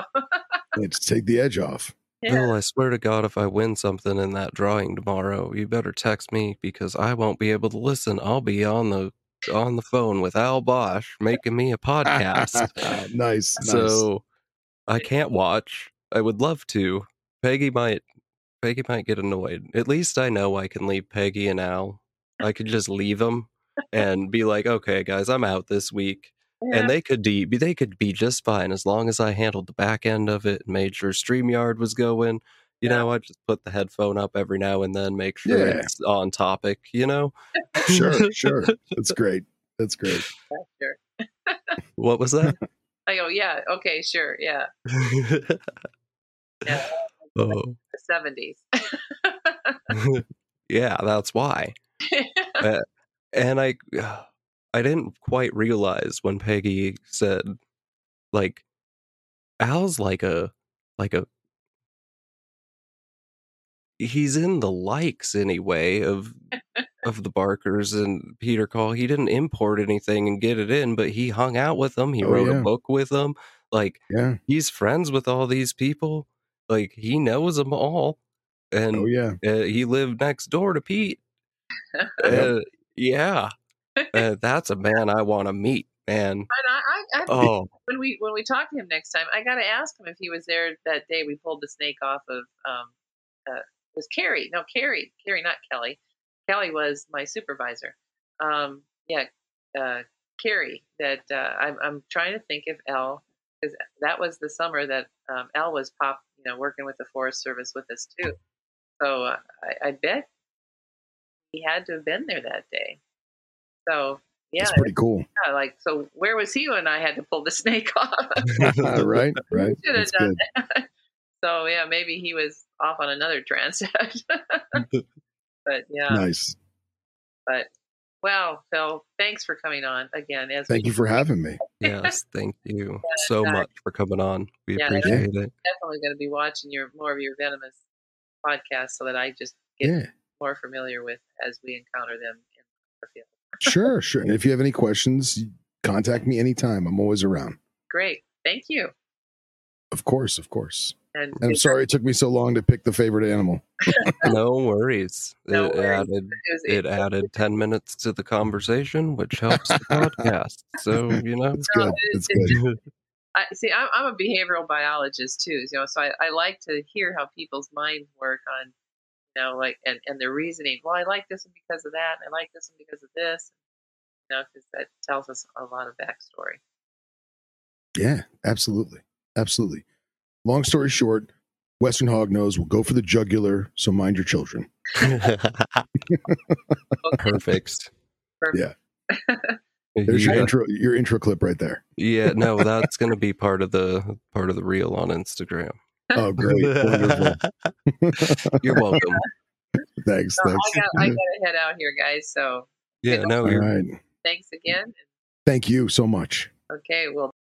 Let's take the edge off. Yeah. Bill, I swear to God, if I win something in that drawing tomorrow, you better text me because I won't be able to listen. I'll be on the phone with Al Bosch making me a podcast. Nice. So I can't watch. I would love to. Peggy might get annoyed. At least I know I can leave Peggy and Al. I could just leave them and be like, okay, guys, I'm out this week. Yeah. And they could be just fine as long as I handled the back end of it and made sure StreamYard was going. I just put the headphone up every now and then, make sure it's on topic, Sure. That's great. Sure. What was that? I go, yeah, okay, sure, yeah. Yeah. Oh. The 70s. Yeah, that's why. And I didn't quite realize when Peggy said, Al's like a he's in the likes anyway of the Barkers and Peter Call. He didn't import anything and get it in, but he hung out with them. He wrote a book with them. He's friends with all these people. He knows them all. And he lived next door to Pete. Yeah. That's a man I want to meet, man. And when we talk to him next time, I got to ask him if he was there that day we pulled the snake off of, it was Carrie. No, Carrie, not Kelly. Kelly was my supervisor. Carrie, that I'm trying to think if Elle, because that was the summer that Elle was working with the Forest Service with us too. So I bet he had to have been there that day. So Yeah, it's pretty cool. Yeah, like, so where was he when I had to pull the snake off? Right. Should have done that. So yeah, maybe he was off on another transect. But yeah, nice. But wow, Phil, thanks for coming on again. Thank you for having me. Yes, thank you so much for coming on. We appreciate it. Definitely going to be watching more of your venomous podcasts so that I just get more familiar with as we encounter them in our field. Sure. And if you have any questions, contact me anytime. I'm always around. Great. Thank you. Of course. And I'm sorry it took me so long to pick the favorite animal. No worries. It added 10 minutes to the conversation, which helps the podcast. So, you know, it's good. I'm a behavioral biologist too. You know, so I like to hear how people's minds work on, you know, like, and their reasoning. Well, I like this one because of that. And I like this one because of this, you know, because that tells us a lot of backstory. Yeah, absolutely. Long story short, Western hognose will go for the jugular, so mind your children. Perfect. Yeah. There's your intro clip right there. Yeah, no, that's going to be part of the reel on Instagram. Oh, great. Wonderful. You're welcome. Thanks. So thanks. I got to head out here, guys. So, yeah, no, you're right. Thanks again. Thank you so much. Okay, well.